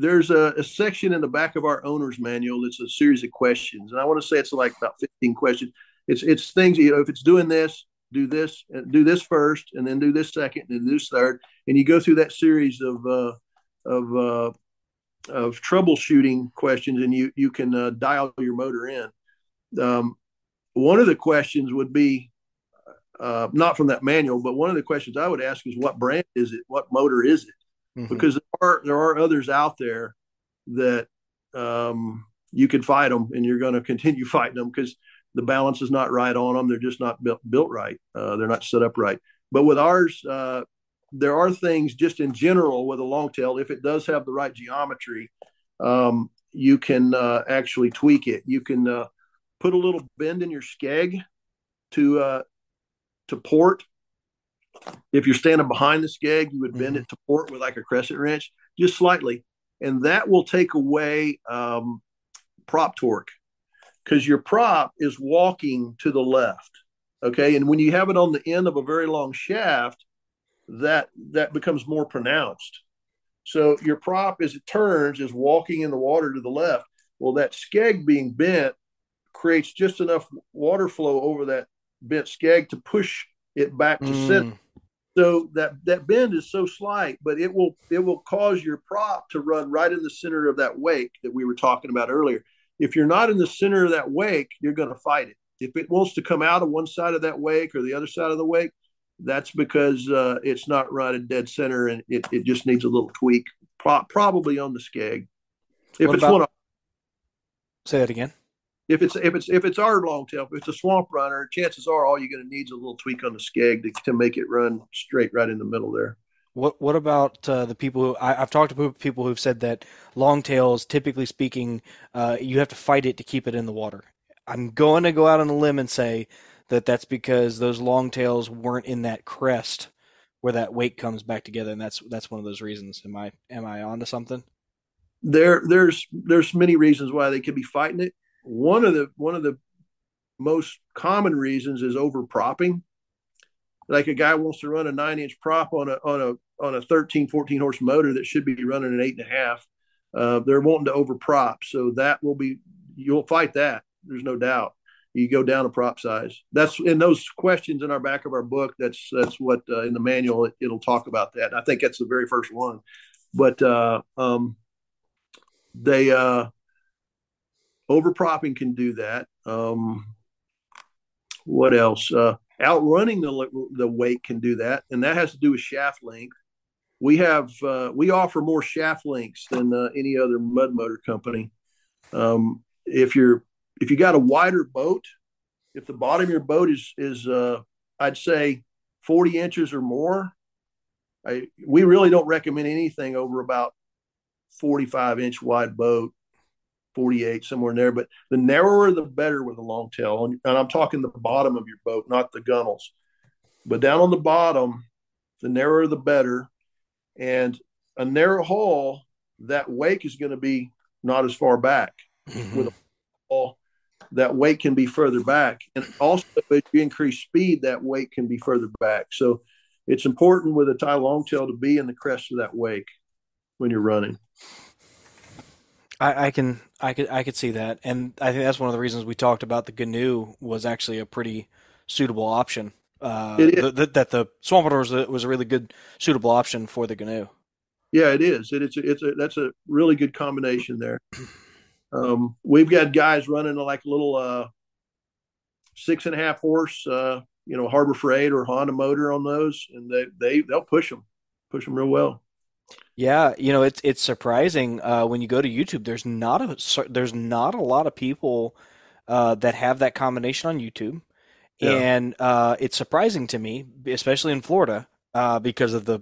There's a, a section in the back of our owner's manual. It's a series of questions. And I want to say it's like about fifteen questions. It's it's things, you know, if it's doing this, do this, do this first, and then do this second, and then do this third. And you go through that series of uh, of uh, of troubleshooting questions, and you, you can uh, dial your motor in. Um, one of the questions would be, uh, not from that manual, but one of the questions I would ask is, what brand is it? What motor is it? Because there are there are others out there that um, you can fight them, and you're going to continue fighting them because the balance is not right on them. They're just not built built right. Uh, they're not set up right. But with ours, uh, there are things just in general with a long tail. If it does have the right geometry, um, you can uh, actually tweak it. You can uh, put a little bend in your skeg to uh, to port. If you're standing behind the skeg, you would bend mm-hmm. it to port with like a crescent wrench, just slightly. And that will take away um, prop torque, because your prop is walking to the left. Okay. And when you have it on the end of a very long shaft, that that becomes more pronounced. So your prop, as it turns, is walking in the water to the left. Well, that skeg being bent creates just enough water flow over that bent skeg to push it back to mm. center. So that, that bend is so slight, but it will it will cause your prop to run right in the center of that wake that we were talking about earlier. If you're not in the center of that wake, you're going to fight it. If it wants to come out of one side of that wake or the other side of the wake, that's because uh, it's not right at dead center, and it, it just needs a little tweak, pro- probably on the skeg. If what it's about, one of, say that again. If it's if it's if it's our long tail, if it's a swamp runner, chances are all you're going to need is a little tweak on the skeg to, to make it run straight right in the middle there. What what about uh, the people who I, I've talked to people who've said that long tails, typically speaking, uh, you have to fight it to keep it in the water. I'm going to go out on a limb and say that that's because those long tails weren't in that crest where that wake comes back together, and that's that's one of those reasons. Am I am I onto something? There there's there's many reasons why they could be fighting it. One of the one of the most common reasons is overpropping. Like a guy wants to run a nine inch prop on a on a on a thirteen, fourteen horse motor that should be running an eight and a half. Uh, they're wanting to overprop, so that will be you'll fight that. There's no doubt. You go down a prop size. That's in those questions in our back of our book. That's that's what uh, in the manual it, it'll talk about that. I think that's the very first one. But uh, um, they. Uh, Overpropping can do that. Um, what else? Uh, outrunning the the weight can do that, and that has to do with shaft length. We have uh, we offer more shaft lengths than uh, any other mud motor company. Um, if you're if you got a wider boat, if the bottom of your boat is is uh, I'd say forty inches or more, I, we really don't recommend anything over about forty-five inch wide boat. forty-eight, somewhere in there. But the narrower, the better with a long tail. And, and I'm talking the bottom of your boat, not the gunnels. But down on the bottom, the narrower, the better. And a narrow haul, that wake is going to be not as far back. Mm-hmm. With a haul, that wake can be further back. And also, if you increase speed, that wake can be further back. So it's important with a tie longtail to be in the crest of that wake when you're running. I, I can, I could, I could see that, and I think that's one of the reasons we talked about the Gnu was actually a pretty suitable option. Uh, the, the, that the Swampador was a, was a really good suitable option for the Gnu. Yeah, it is. It, it's a, it's a, that's a really good combination there. Um, we've got guys running like little uh, six and a half horse, uh, you know, Harbor Freight or Honda motor on those, and they they they'll push them, push them real well. Yeah, you know, it's it's surprising uh, when you go to YouTube. There's not a there's not a lot of people uh, that have that combination on YouTube, yeah. and uh, it's surprising to me, especially in Florida, uh, because of the,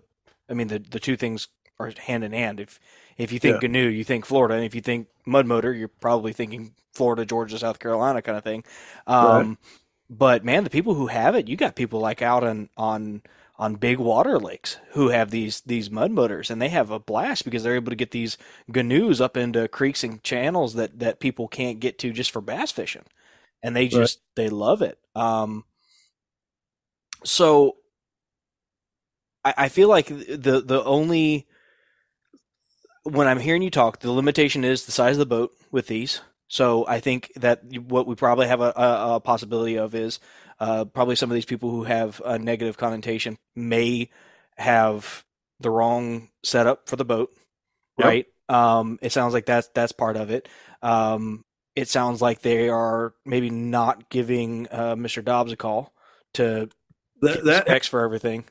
I mean, the, the two things are hand in hand. If if you think yeah. Gnu, you think Florida, and if you think mud motor, you're probably thinking Florida, Georgia, South Carolina kind of thing. Um, right. But man, the people who have it, you got people like out on on. on big water lakes who have these, these mud motors, and they have a blast because they're able to get these Gnus up into creeks and channels that, that people can't get to just for bass fishing. And they just, right. they love it. Um, so I, I feel like the, the only, when I'm hearing you talk, the limitation is the size of the boat with these. So I think that what we probably have a, a, a possibility of is, Uh, probably some of these people who have a negative connotation may have the wrong setup for the boat, right? Yep. Um, it sounds like that's that's part of it. Um, it sounds like they are maybe not giving uh, Mister Dobbs a call to that, that specs for everything.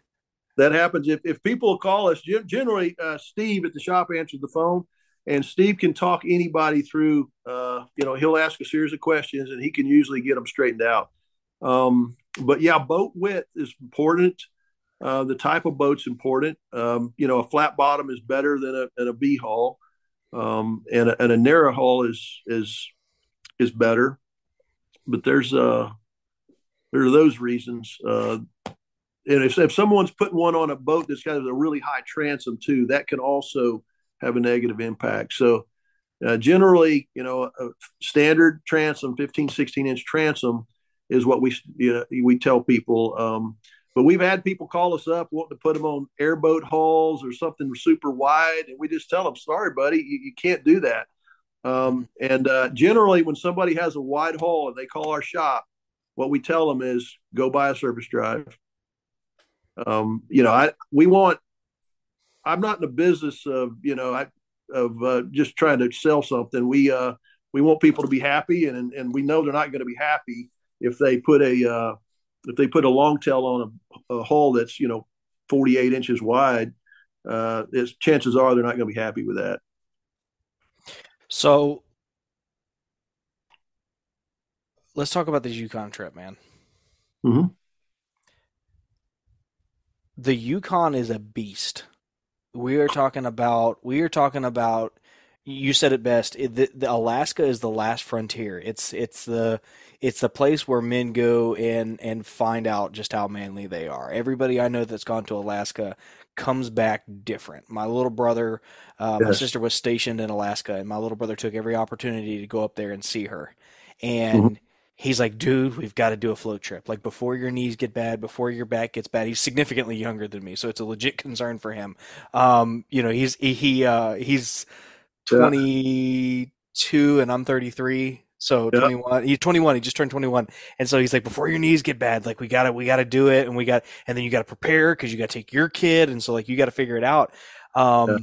That happens. If if people call us, generally uh, Steve at the shop answers the phone, and Steve can talk anybody through. Uh, you know, he'll ask a series of questions, and he can usually get them straightened out. Um, but yeah, boat width is important. Uh, the type of boat's important. Um, you know, a flat bottom is better than a, than a B hull. Um, and a, and a narrow hull is, is, is better, but there's, uh, there are those reasons. Uh, and if, if someone's putting one on a boat that's got a really high transom too, that can also have a negative impact. So, uh, generally, you know, a standard transom, fifteen, sixteen inch transom, is what we you know, we tell people. Um, but we've had people call us up wanting to put them on airboat hulls or something super wide, and we just tell them, sorry, buddy, you, you can't do that. Um, and uh, generally, when somebody has a wide hull and they call our shop, what we tell them is go buy a service drive. Um, you know, I we want – I'm not in the business of, you know, I, of uh, just trying to sell something. We uh, we want people to be happy, and, and we know they're not going to be happy if they put a uh, if they put a long tail on a, a hull that's, you know, forty-eight inches wide, uh, it's, chances are they're not going to be happy with that. So let's talk about the Yukon trip, man. Mm-hmm. The Yukon is a beast. We are talking about we are talking about. You said it best. It, the, the Alaska is the last frontier. It's it's the it's the place where men go and and find out just how manly they are. Everybody I know that's gone to Alaska comes back different. My little brother, uh, yes. my sister was stationed in Alaska, and my little brother took every opportunity to go up there and see her. And mm-hmm. he's like, dude, we've got to do a float trip. Like, before your knees get bad, before your back gets bad. He's significantly younger than me, so it's a legit concern for him. Um, you know, he's he, he uh, he's twenty-two and I'm thirty-three, so yep. twenty-one. He's twenty-one. He just turned twenty-one, and so he's like, "Before your knees get bad, like we gotta, we gotta do it, and we got, and then you gotta prepare because you gotta take your kid, and so like you gotta figure it out." Um, yeah.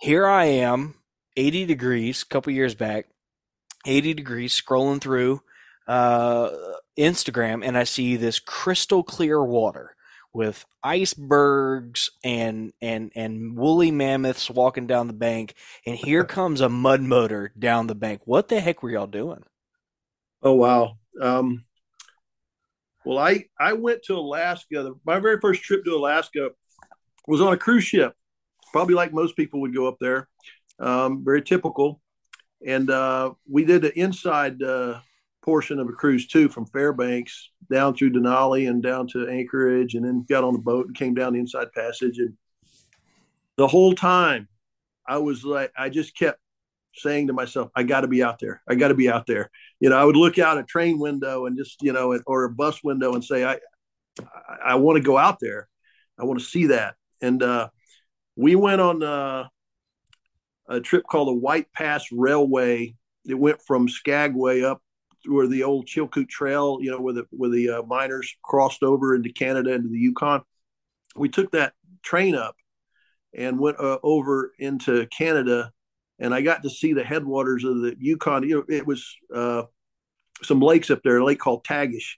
Here I am, eighty degrees, a couple years back, eighty degrees, scrolling through uh, Instagram, and I see this crystal clear water with icebergs and and and woolly mammoths walking down the bank, and here comes a mud motor down the bank. What the heck were y'all doing? Oh wow! Um, well, I I went to Alaska. My very first trip to Alaska was on a cruise ship. Probably like most people would go up there. Um, very typical. And uh, we did the inside uh, portion of a cruise, too, from Fairbanks down through Denali and down to Anchorage, and then got on the boat and came down the Inside Passage. And the whole time I was like, I just kept saying to myself, I got to be out there. I got to be out there. You know, I would look out a train window and just, you know, or a bus window and say, I, I, I want to go out there. I want to see that. And uh, we went on uh, a trip called the White Pass Railway. It went from Skagway up where the old Chilkoot Trail, you know, where the, where the uh, miners crossed over into Canada, into the Yukon. We took that train up and went uh, over into Canada. And I got to see the headwaters of the Yukon. You know, it was uh, some lakes up there, a lake called Tagish.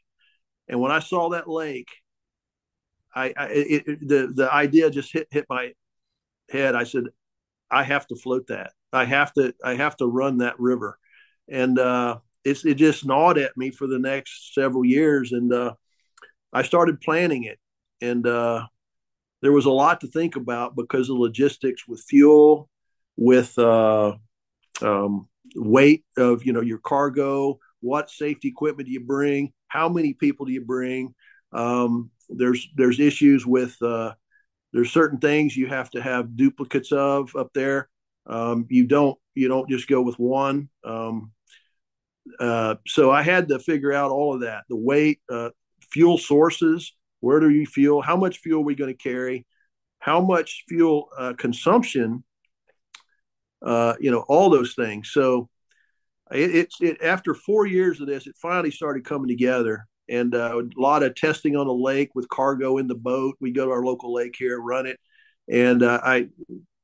And when I saw that lake, I, I it, the the idea just hit hit my head. I said, I have to float that. I have to I have to run that river. And uh, it's it just gnawed at me for the next several years. And uh, I started planning it. And uh, there was a lot to think about because of logistics with fuel, with uh, um, weight of, you know, your cargo, what safety equipment do you bring, how many people do you bring? Um, there's there's issues with, uh, there's certain things you have to have duplicates of up there. Um, you don't you don't just go with one. Um, uh, so I had to figure out all of that, the weight, uh, fuel sources, where do you fuel, how much fuel are we going to carry, how much fuel uh, consumption, Uh, you know, all those things. So it's it, it after four years of this, it finally started coming together, and uh, a lot of testing on the lake with cargo in the boat. We go to our local lake here, run it. And uh, I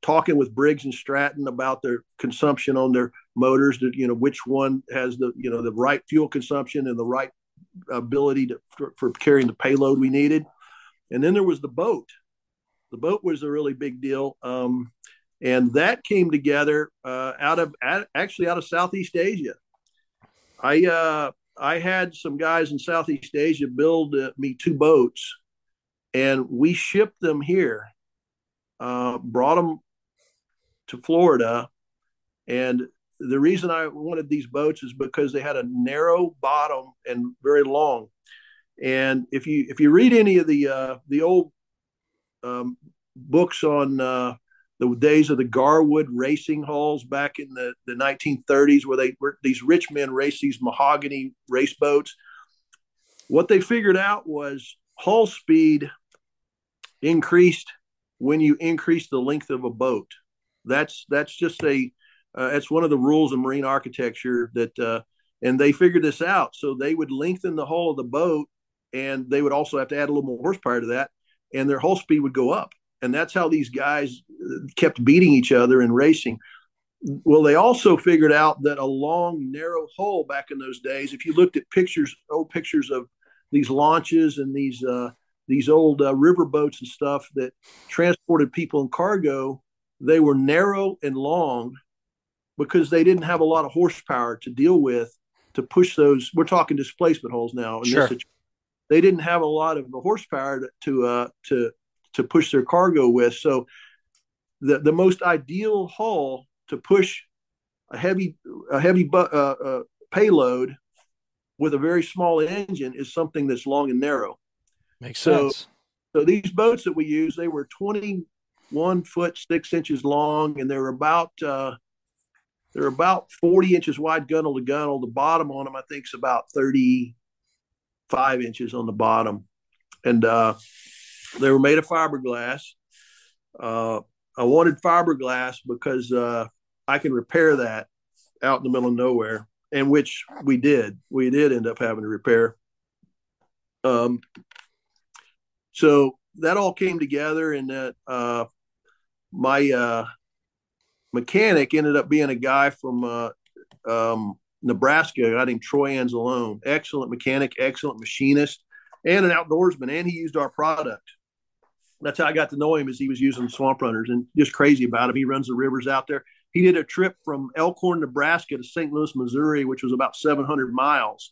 talking with Briggs and Stratton about their consumption on their motors, that, you know, which one has the, you know, the right fuel consumption and the right ability to, for, for carrying the payload we needed. And then there was the boat. The boat was a really big deal. Um, And that came together uh, out of actually out of Southeast Asia. I uh, I had some guys in Southeast Asia build uh, me two boats, and we shipped them here, uh, brought them to Florida. And the reason I wanted these boats is because they had a narrow bottom and very long. And if you if you read any of the uh, the old um, books on uh, the days of the Garwood racing hulls back in the, the nineteen thirties, where they were, these rich men raced these mahogany race boats. What they figured out was hull speed increased when you increase the length of a boat. That's that's just a uh, that's one of the rules of marine architecture that uh, and they figured this out. So they would lengthen the hull of the boat, and they would also have to add a little more horsepower to that, and their hull speed would go up. And that's how these guys kept beating each other in racing. Well, they also figured out that a long, narrow hull back in those days, if you looked at pictures, old pictures of these launches and these uh, these old uh, river boats and stuff that transported people and cargo, they were narrow and long because they didn't have a lot of horsepower to deal with to push those. We're talking displacement hulls now. In sure. This situation. They didn't have a lot of the horsepower to to uh, to to push their cargo with. So the, the most ideal hull to push a heavy, a heavy bu- uh, uh, payload with a very small engine is something that's long and narrow. Makes so, sense. So these boats that we use, they were twenty-one foot, six inches long, and they were about, uh, they're about forty inches wide gunnel to gunnel. The bottom on them, I think, is about thirty-five inches on the bottom. And, uh, they were made of fiberglass. Uh, I wanted fiberglass because uh, I can repair that out in the middle of nowhere, and which we did. We did end up having to repair. Um, so that all came together, and that uh, my uh, mechanic ended up being a guy from uh, um, Nebraska, a guy named Troy Anzalone. Excellent mechanic, excellent machinist, and an outdoorsman, and he used our product. That's how I got to know him, is he was using swamp runners, and just crazy about him. He runs the rivers out there. He did a trip from Elkhorn, Nebraska to Saint Louis, Missouri, which was about seven hundred miles.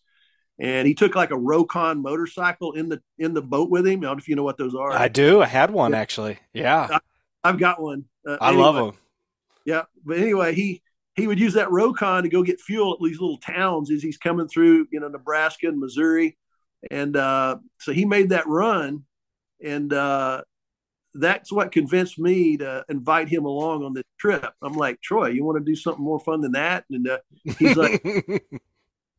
And he took like a Rokon motorcycle in the in the boat with him. I don't know if you know what those are. I do. I had one, yeah. actually. Yeah. I, I've got one. Uh, I anyway. love them. Yeah. But anyway, he, he would use that Rokon to go get fuel at these little towns as he's coming through, you know, Nebraska and Missouri. And uh, so he made that run. And uh, that's what convinced me to invite him along on this trip. I'm like, Troy, you want to do something more fun than that? And uh, he's like,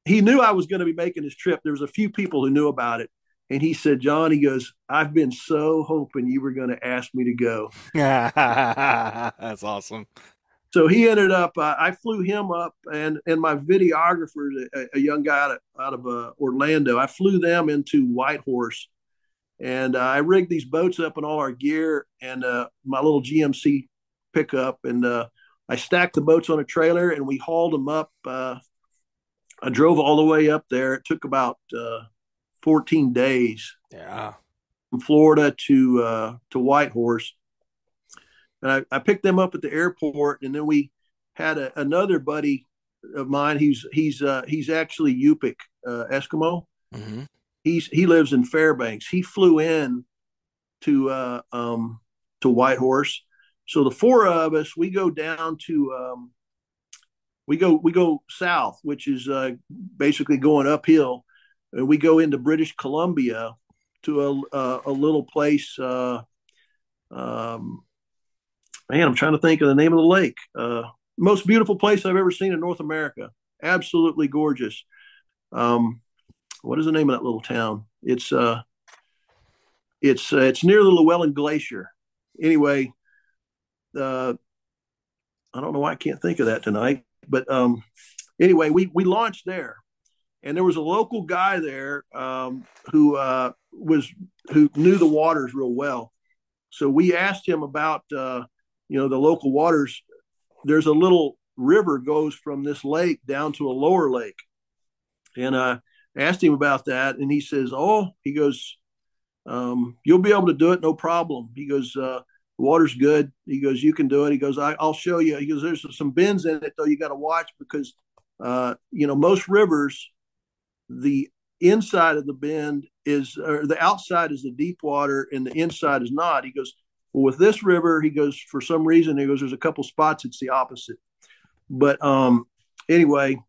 he knew I was going to be making this trip. There was a few people who knew about it. And he said, John, he goes, I've been so hoping you were going to ask me to go. That's awesome. So he ended up, uh, I flew him up and, and my videographer, a, a young guy out of, out of uh, Orlando, I flew them into Whitehorse. And uh, I rigged these boats up and all our gear and uh, my little G M C pickup. And uh, I stacked the boats on a trailer and we hauled them up. Uh, I drove all the way up there. It took about uh, fourteen days yeah. from Florida to uh, to Whitehorse. And I, I picked them up at the airport. And then we had a, another buddy of mine. He's he's uh, he's actually Yupik uh, Eskimo. Mm-hmm. He's, he lives in Fairbanks. He flew in to, uh, um, to Whitehorse. So the four of us, we go down to, um, we go, we go south, which is, uh, basically going uphill, and we go into British Columbia to a, a, a little place. Uh, um, man, I'm trying to think of the name of the lake. Uh, most beautiful place I've ever seen in North America. Absolutely gorgeous. Um, What is the name of that little town? It's uh, it's uh, it's near the Llewellyn Glacier. Anyway, uh, I don't know why I can't think of that tonight. But um, anyway, we we launched there, and there was a local guy there um, who uh, was who knew the waters real well. So we asked him about uh, you know the local waters. There's a little river goes from this lake down to a lower lake, and uh. asked him about that. And he says, oh, he goes, um, you'll be able to do it. No problem. He goes, uh, the water's good. He goes, you can do it. He goes, I, I'll show you. He goes, there's some bends in it though. You got to watch because, uh, you know, most rivers, the inside of the bend is, or the outside is the deep water and the inside is not. He goes, well, with this river, he goes, for some reason, he goes, there's a couple spots. It's the opposite. But, um, anyway,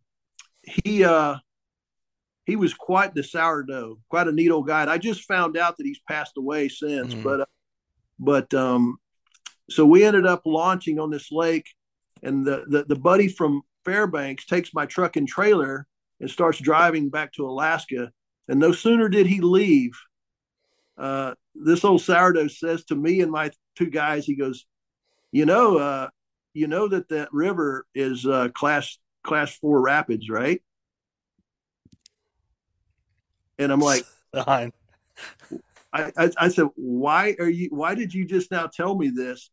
he, uh, he was quite the sourdough, quite a neat old guy. And I just found out that he's passed away since. Mm-hmm. But, uh, but um, so we ended up launching on this lake, and the, the the buddy from Fairbanks takes my truck and trailer and starts driving back to Alaska. And no sooner did he leave, uh, this old sourdough says to me and my two guys, he goes, "You know, uh, you know that that river is uh, class class four rapids, right?" And I'm like, I, I, I said, why are you, why did you just now tell me this?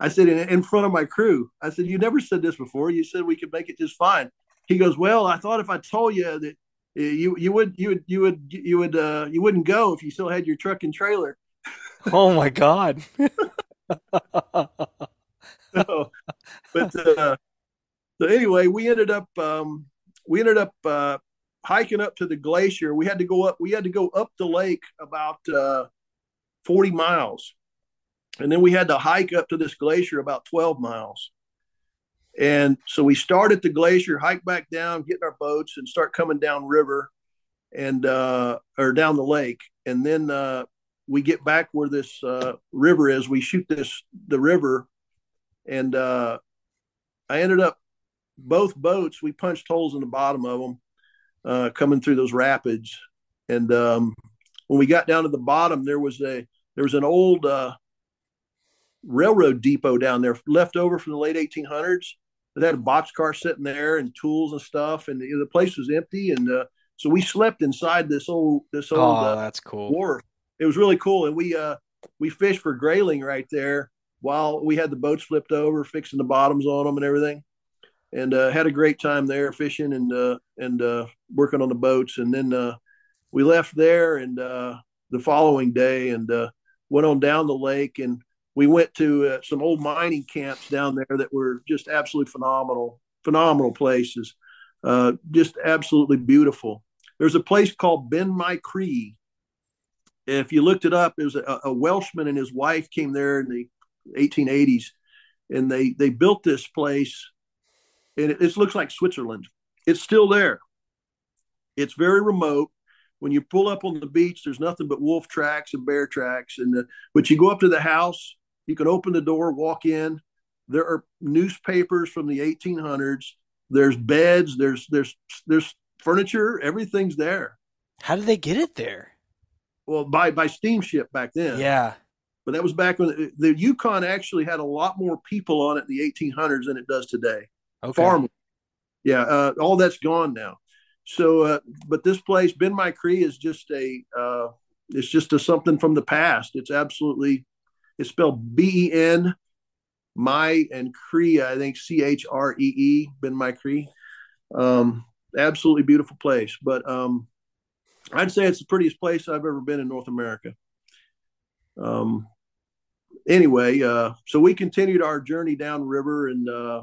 I said, in, in front of my crew, I said, you never said this before. You said we could make it just fine. He goes, well, I thought if I told you that you, you would, you would, you would, you would, uh, you wouldn't go if you still had your truck and trailer. Oh my God. so, but, uh, so anyway, we ended up, um, we ended up, uh, hiking up to the glacier. We had to go up, we had to go up the lake about uh, forty miles. And then we had to hike up to this glacier about twelve miles. And so we start at the glacier, hike back down, get in our boats and start coming down river and, uh, or down the lake. And then uh, we get back where this uh, river is. We shoot this, the river. And uh, I ended up both boats, we punched holes in the bottom of them. Uh, coming through those rapids. And um, when we got down to the bottom, there was a there was an old uh, railroad depot down there left over from the late eighteen hundreds. It had a boxcar sitting there and tools and stuff. And the, the place was empty. And uh, so we slept inside this old this old oh, uh, that's cool. wharf. It was really cool. And we uh, we fished for grayling right there while we had the boats flipped over, fixing the bottoms on them and everything. And uh, had a great time there fishing and uh, and uh, working on the boats. And then uh, we left there and uh, the following day and uh, went on down the lake. And we went to uh, some old mining camps down there that were just absolutely phenomenal, phenomenal places, uh, just absolutely beautiful. There's a place called Ben My Cree. If you looked it up, it was a, a Welshman and his wife came there in the eighteen eighties, and they they built this place. and it, it looks like Switzerland. It's still there. It's very remote. When you pull up on the beach, there's nothing but wolf tracks and bear tracks. And the, but you go up to the house, you can open the door, walk in. There are newspapers from the eighteen hundreds. There's beds. There's there's there's furniture. Everything's there. How did they get it there? Well, by by steamship back then. Yeah. But that was back when the, the Yukon actually had a lot more people on it in the eighteen hundreds than it does today. Okay. Farmland. Yeah. Uh, all that's gone now. So, uh, but this place, Ben My Cree, is just a, uh, it's just a something from the past. It's absolutely, it's spelled B E N, My, and Cree, I think C H R E E, Ben My Cree. Um, absolutely beautiful place. But um, I'd say it's the prettiest place I've ever been in North America. Um. Anyway, uh, so we continued our journey downriver and, uh,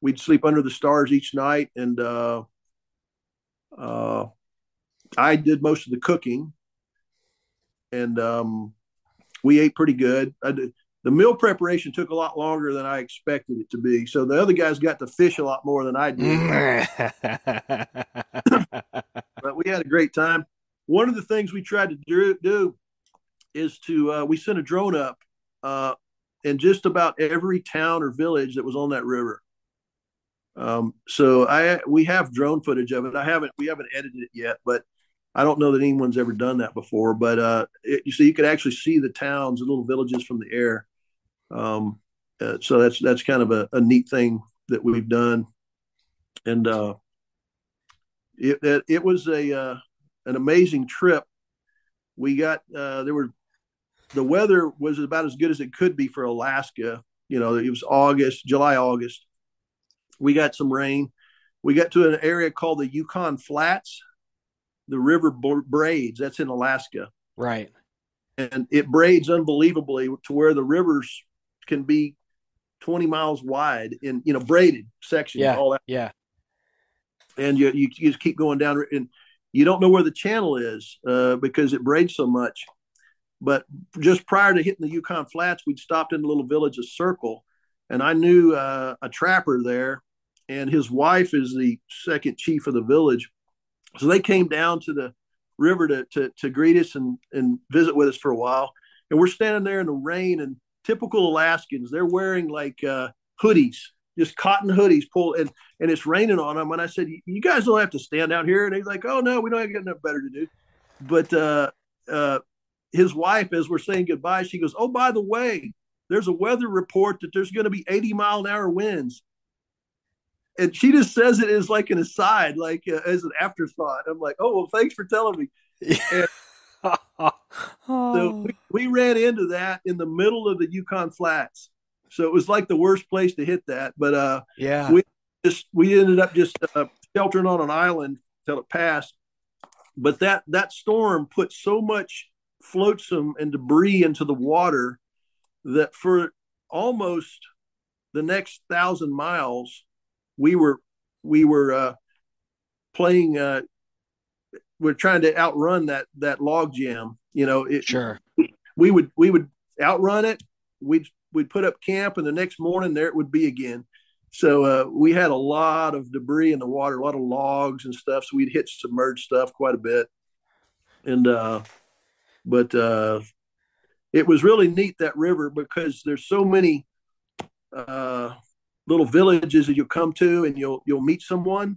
We'd sleep under the stars each night, and uh, uh, I did most of the cooking, and um, we ate pretty good. I did, the meal preparation took a lot longer than I expected it to be, so the other guys got to fish a lot more than I did. But we had a great time. One of the things we tried to do, do is to uh, we sent a drone up uh, in just about every town or village that was on that river. Um, so I, we have drone footage of it. I haven't, we haven't edited it yet, but I don't know that anyone's ever done that before, but, uh, it, you see, you could actually see the towns and little villages from the air. Um, uh, so that's, that's kind of a, a neat thing that we've done. And, uh, it, it, it was a, uh, an amazing trip. We got, uh, there were, the weather was about as good as it could be for Alaska. You know, it was August, July, August. We got some rain. We got to an area called the Yukon Flats. The river braids. That's in Alaska. Right. And it braids unbelievably to where the rivers can be twenty miles wide in, you know, braided sections. Yeah, all that. Yeah. And you, you just keep going down, and you don't know where the channel is uh, because it braids so much. But just prior to hitting the Yukon Flats, we'd stopped in the little village of Circle. And I knew uh, a trapper there, and his wife is the second chief of the village. So they came down to the river to to, to greet us and, and visit with us for a while. And we're standing there in the rain, and typical Alaskans, they're wearing like uh, hoodies, just cotton hoodies pulled, and, and it's raining on them. And I said, you guys don't have to stand out here. And he's like, oh, no, we don't have nothing better to do. But uh, uh, his wife, as we're saying goodbye, she goes, oh, by the way, there's a weather report that there's going to be eighty mile an hour winds. And she just says it as like an aside, like uh, as an afterthought. I'm like, oh, well, thanks for telling me. Yeah. oh. So we, we ran into that in the middle of the Yukon Flats. So it was like the worst place to hit that. But uh, yeah, we just, we ended up just uh, sheltering on an island till it passed. But that, that storm put so much flotsam and debris into the water that for almost the next thousand miles, we were we were uh, playing. Uh, we're trying to outrun that that log jam. You know, it, sure. We would we would outrun it. We'd we'd put up camp, and the next morning there it would be again. So uh, we had a lot of debris in the water, a lot of logs and stuff. So we'd hit submerged stuff quite a bit, and uh, but. Uh, It was really neat, that river, because there's so many uh, little villages that you'll come to, and you'll you'll meet someone,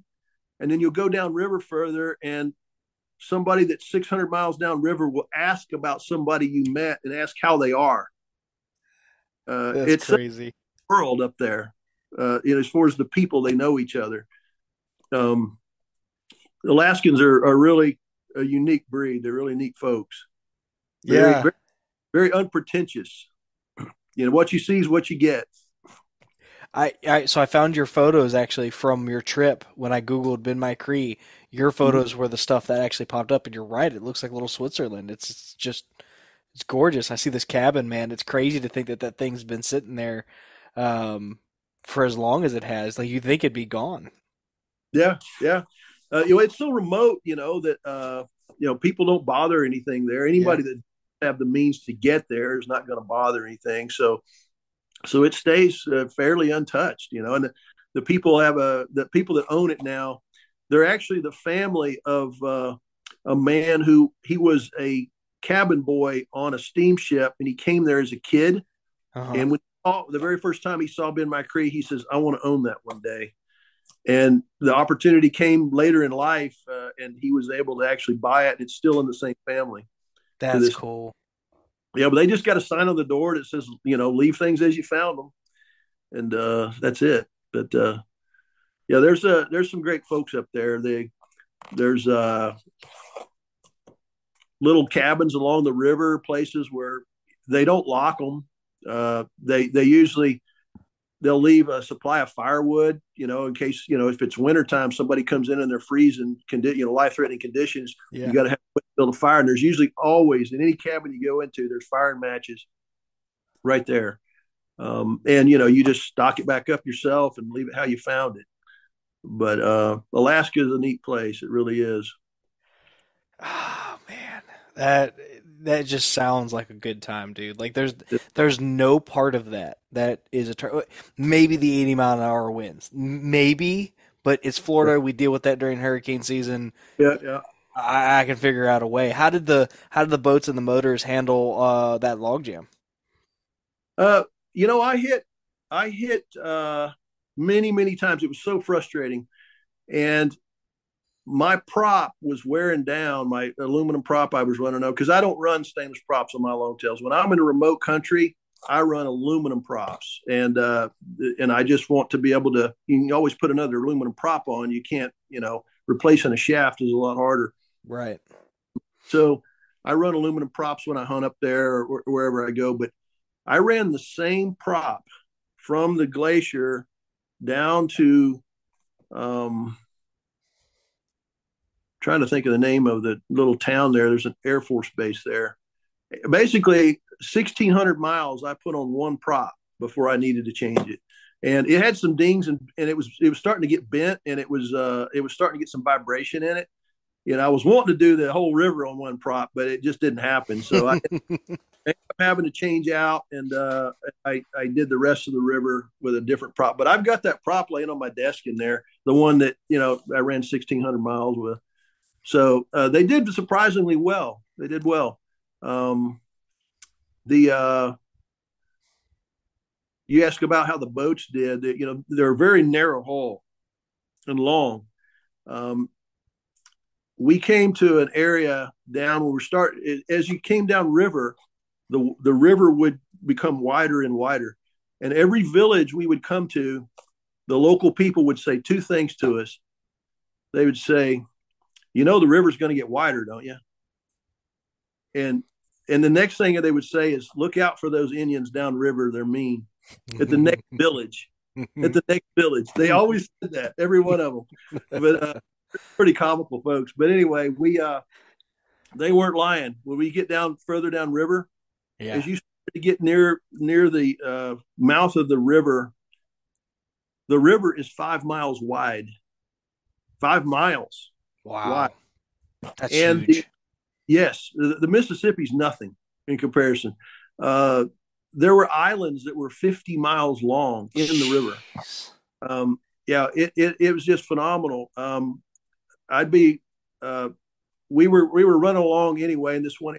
and then you'll go down river further, and somebody that's six hundred miles down river will ask about somebody you met and ask how they are. Uh, That's it's crazy. It's a world up there, uh, you know, as far as the people, they know each other. Um, Alaskans are, are really a unique breed. They're really neat folks. Very, yeah. Very, very unpretentious. You know, what you see is what you get. I, I so I found your photos actually from your trip when I Googled Ben My Cree. Your photos mm-hmm. were the stuff that actually popped up, and you're right. It looks like little Switzerland. It's, it's just it's gorgeous. I see this cabin, man. It's crazy to think that that thing's been sitting there um, for as long as it has. Like, you'd think it'd be gone. Yeah, yeah. Uh, you know, it's so remote, you know, that, uh, you know, people don't bother anything there. Anybody yeah. that have the means to get there is not going to bother anything. So, so it stays uh, fairly untouched, you know, and the, the people have a, the people that own it now, they're actually the family of uh, a man who he was a cabin boy on a steamship, and he came there as a kid. Uh-huh. And when he saw, the very first time he saw Ben My Cree, he says, "I want to own that one day." And the opportunity came later in life, uh, and he was able to actually buy it. And it's still in the same family. That's cool. Yeah, but they just got a sign on the door that says, you know, "Leave things as you found them," and uh, that's it. But uh, yeah, there's a there's some great folks up there. They there's uh, little cabins along the river, places where they don't lock them. Uh, they they usually. They'll leave a supply of firewood, you know, in case, you know, if it's wintertime, somebody comes in and they're freezing, condi- you know, life-threatening conditions, yeah. you got to have to build a fire. And there's usually always, in any cabin you go into, there's firing matches right there. Um, and, you know, you just stock it back up yourself and leave it how you found it. But uh, Alaska is a neat place. It really is. Oh, man. That that just sounds like a good time, dude. Like there's there's no part of that that is a ter- maybe the eighty mile an hour winds, maybe, but it's Florida. We deal with that during hurricane season. Yeah, yeah. I, I can figure out a way. How did the how did the boats and the motors handle uh, that log jam? Uh, you know, I hit I hit uh, many many times. It was so frustrating, and my prop was wearing down, my aluminum prop I was running on, because I don't run stainless props on my longtails. When I'm in a remote country, I run aluminum props, and uh, and I just want to be able to, you can always put another aluminum prop on. You can't, you know, replacing a shaft is a lot harder. Right. So I run aluminum props when I hunt up there or wherever I go, but I ran the same prop from the glacier down to, um, trying to think of the name of the little town there. There's an Air Force base there. Basically, sixteen hundred miles I put on one prop before I needed to change it. And it had some dings, and, and it was it was starting to get bent, and it was uh, it was starting to get some vibration in it. You know, I was wanting to do the whole river on one prop, but it just didn't happen. So I ended up having to change out, and uh, I, I did the rest of the river with a different prop. But I've got that prop laying on my desk in there, the one that, you know, I ran sixteen hundred miles with. So uh, they did surprisingly well. They did well. Um, the uh, you ask about how the boats did. They, you know, they're very narrow hull and long. Um, we came to an area down where we start as you came down river, the the river would become wider and wider. And every village we would come to, the local people would say two things to us. They would say, "You know, the river's going to get wider, don't you?" And and the next thing they would say is, "Look out for those Indians down river. They're mean." At the next village, at the next village. They always said that, every one of them. But uh, pretty comical folks. But anyway, we uh, they weren't lying. When we get down further down river, yeah. as you start to get near, near the uh, mouth of the river, the river is five miles wide. Five miles. Wow. wow. That's and huge. The, yes, the, the Mississippi's nothing in comparison. Uh, there were islands that were fifty miles long in the river. Um, yeah, it, it, it was just phenomenal. Um, I'd be, uh, we were, we were running along anyway. And this one,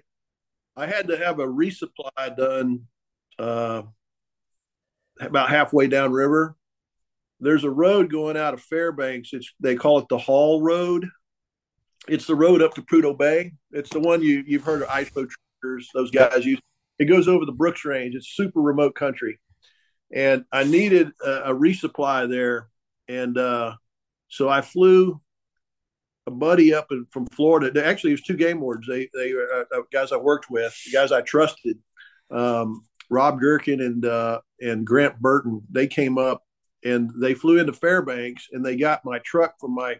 I had to have a resupply done, uh, about halfway down river. There's a road going out of Fairbanks. It's, they call it the Hall Road. It's the road up to Prudhoe Bay. It's the one you, you've heard of ice boat truckers, those guys use. It goes over the Brooks Range. It's super remote country. And I needed a, a resupply there. And uh, so I flew a buddy up in, from Florida. Actually, it was two game wardens. They, they uh, guys I worked with, guys I trusted, um, Rob Gherkin and, uh, and Grant Burton. They came up and they flew into Fairbanks, and they got my truck from my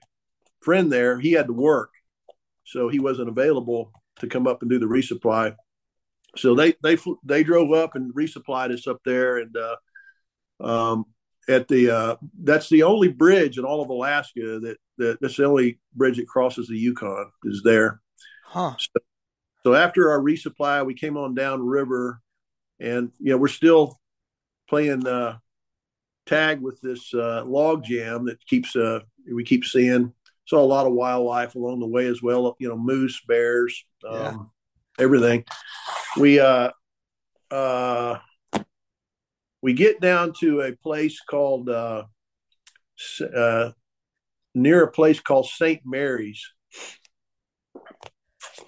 friend there. He had to work, so he wasn't available to come up and do the resupply. So they they flew, they drove up and resupplied us up there, and uh, um, at the uh, that's the only bridge in all of Alaska that, that that's the only bridge that crosses the Yukon is there. Huh. So, so after our resupply, we came on down river, and you know we're still playing uh, tag with this uh, log jam that keeps uh, we keep seeing. Saw a lot of wildlife along the way as well, you know, moose, bears, um, yeah. everything. We uh, uh, we get down to a place called uh, uh, near a place called Saint Mary's,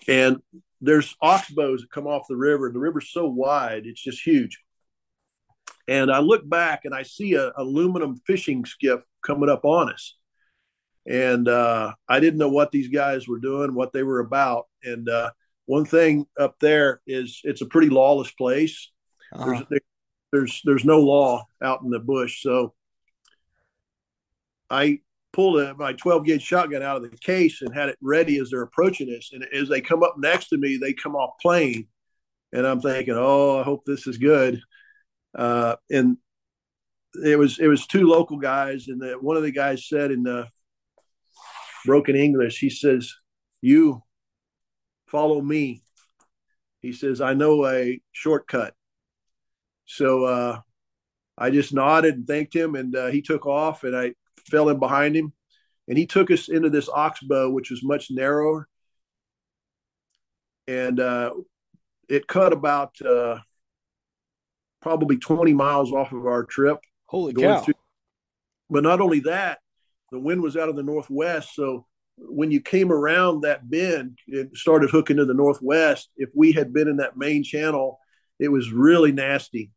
and there's oxbows that come off the river. And the river's so wide, it's just huge. And I look back and I see a aluminum fishing skiff coming up on us. And uh, I didn't know what these guys were doing, what they were about. And uh, one thing up there is it's a pretty lawless place. Uh-huh. There's, there's there's no law out in the bush. So I pulled a, my twelve gauge shotgun out of the case and had it ready as they're approaching us. And as they come up next to me, they come off plane. And I'm thinking, oh, I hope this is good. Uh, and it was it was two local guys. And the, one of the guys said in the broken English, he says, "You follow me." He says, "I know a shortcut." So uh, I just nodded and thanked him, and uh, he took off, and I fell in behind him, and he took us into this oxbow, which was much narrower, and uh, it cut about uh, probably twenty miles off of our trip. Holy cow! Through. But not only that. The wind was out of the northwest, so when you came around that bend, it started hooking to the northwest. If we had been in that main channel, it was really nasty.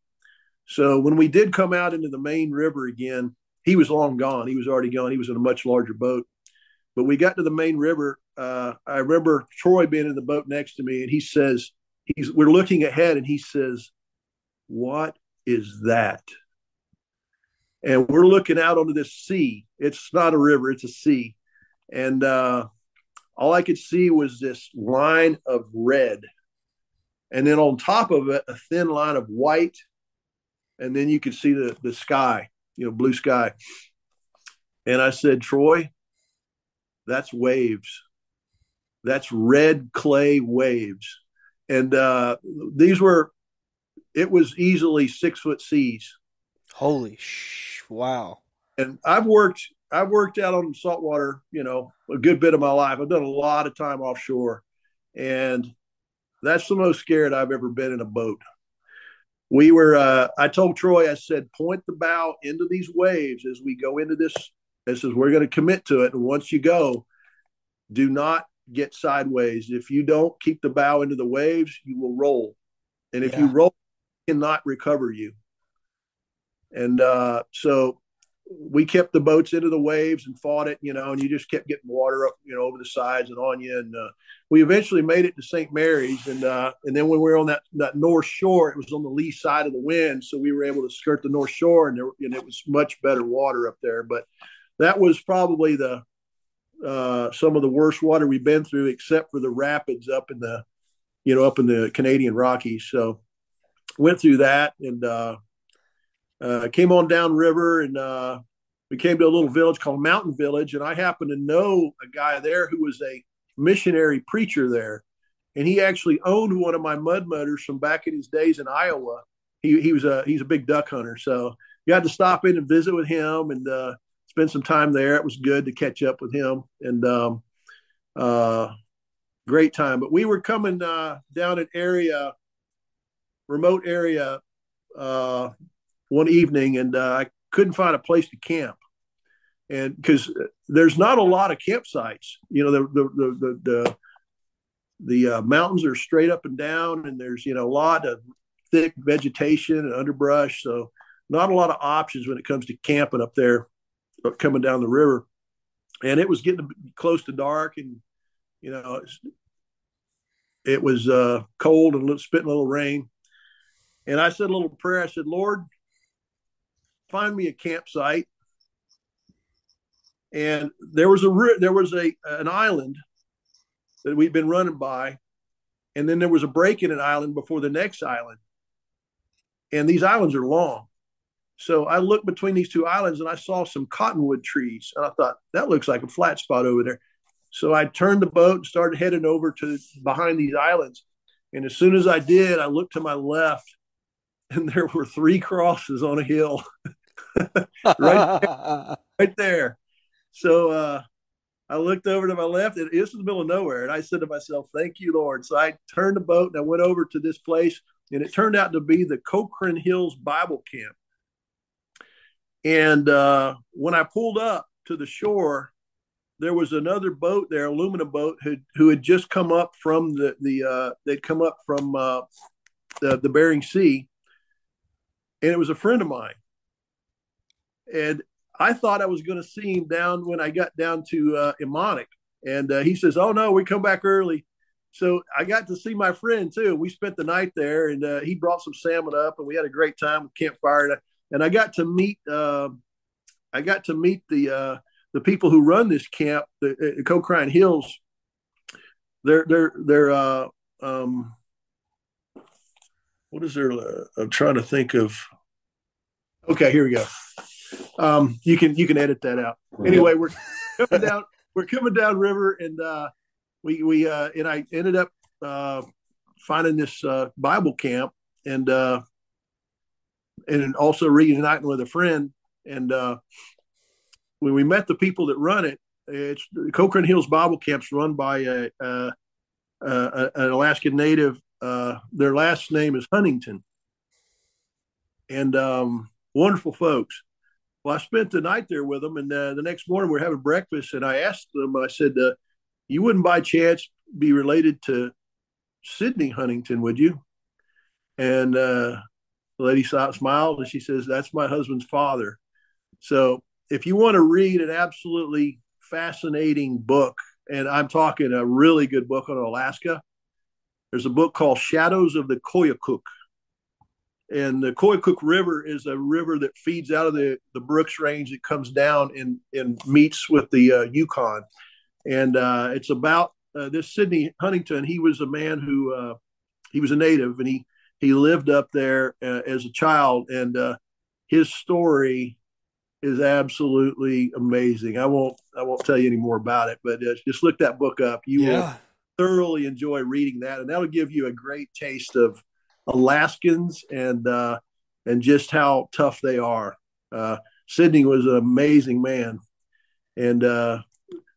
So when we did come out into the main river again, he was long gone. He was already gone. He was in a much larger boat. But we got to the main river. Uh, I remember Troy being in the boat next to me, and he says, he's, we're looking ahead, and he says, "What is that?" And we're looking out onto this sea. It's not a river, it's a sea. And uh, all I could see was this line of red. And then on top of it, a thin line of white. And then you could see the, the sky, you know, blue sky. And I said, "Troy, that's waves. That's red clay waves." And uh, these were, it was easily six foot seas. Holy sh! Wow. And I've worked, I've worked out on saltwater, you know, a good bit of my life. I've done a lot of time offshore, and that's the most scared I've ever been in a boat. We were, uh, I told Troy, I said, "Point the bow into these waves as we go into this. This is, we're going to commit to it. And once you go, do not get sideways. If you don't keep the bow into the waves, you will roll. And if yeah. you roll, you cannot recover you." And uh, so we kept the boats into the waves and fought it, you know, and you just kept getting water up, you know, over the sides and on you. And uh, we eventually made it to Saint Mary's. And uh, and then when we were on that, that north shore, it was on the lee side of the wind. So we were able to skirt the north shore, and, there, and it was much better water up there. But that was probably the uh, some of the worst water we've been through, except for the rapids up in the, you know, up in the Canadian Rockies. So went through that, and uh Uh, came on down river, and uh, we came to a little village called Mountain Village. And I happened to know a guy there who was a missionary preacher there. And he actually owned one of my mud motors from back in his days in Iowa. He he was a, he's a big duck hunter. So got to stop in and visit with him and uh, spend some time there. It was good to catch up with him, and um, uh, great time. But we were coming uh, down an area, remote area, uh, one evening, and uh, I couldn't find a place to camp, and because there's not a lot of campsites, you know, the the the the, the, the uh, mountains are straight up and down, and there's, you know, a lot of thick vegetation and underbrush, so not a lot of options when it comes to camping up there, coming down the river. And it was getting close to dark, and you know, it was uh, cold and spitting a little rain, and I said a little prayer. I said, "Lord, find me a campsite. And there was a there was a an island that we'd been running by, and then there was a break in an island before the next island. And these islands are long, so I looked between these two islands and I saw some cottonwood trees, and I thought that looks like a flat spot over there. So I turned the boat and started heading over to behind these islands. And as soon as I did, I looked to my left, and there were three crosses on a hill, right there, right there. So uh, I looked over to my left, and this is the middle of nowhere. And I said to myself, thank you, Lord. So I turned the boat and I went over to this place, and it turned out to be the Cochrane Hills Bible Camp. And uh, when I pulled up to the shore, there was another boat there, aluminum boat, who who had just come up from the, the uh, they'd come up from uh, the, the Bering Sea. And it was a friend of mine. And I thought I was going to see him down when I got down to uh, Imonic. And uh, he says, oh, no, we come back early. So I got to see my friend, too. We spent the night there, and uh, he brought some salmon up, and we had a great time, campfire. And I, and I got to meet uh, I got to meet the uh, the people who run this camp, the, the Cochrane Hills. They're, they're, they're uh, um, what is their, uh, I'm trying to think of. Okay, here we go. Um, you can you can edit that out. Anyway, we're coming down we're coming down river, and uh, we we uh, and I ended up uh, finding this uh, Bible camp, and uh, and also reuniting with a friend. And uh, when we met the people that run it, it's Cochrane Hills Bible Camp's run by a, a, a an Alaskan native. Uh, their last name is Huntington, and um, wonderful folks. Well, I spent the night there with them, and uh, the next morning we were having breakfast, and I asked them, I said, uh, you wouldn't by chance be related to Sidney Huntington, would you? And uh, the lady smiled, and she says, that's my husband's father. So if you want to read an absolutely fascinating book, and I'm talking a really good book on Alaska, there's a book called Shadows of the Koyukuk. And the Koyukuk River is a river that feeds out of the, the Brooks Range that comes down and, and meets with the uh, Yukon. And uh, it's about uh, this Sidney Huntington. He was a man who, uh, he was a native, and he, he lived up there uh, as a child. And uh, his story is absolutely amazing. I won't, I won't tell you any more about it, but uh, just look that book up. You yeah. will thoroughly enjoy reading that. And that'll give you a great taste of Alaskans and uh, and just how tough they are. Uh, Sidney was an amazing man, and uh,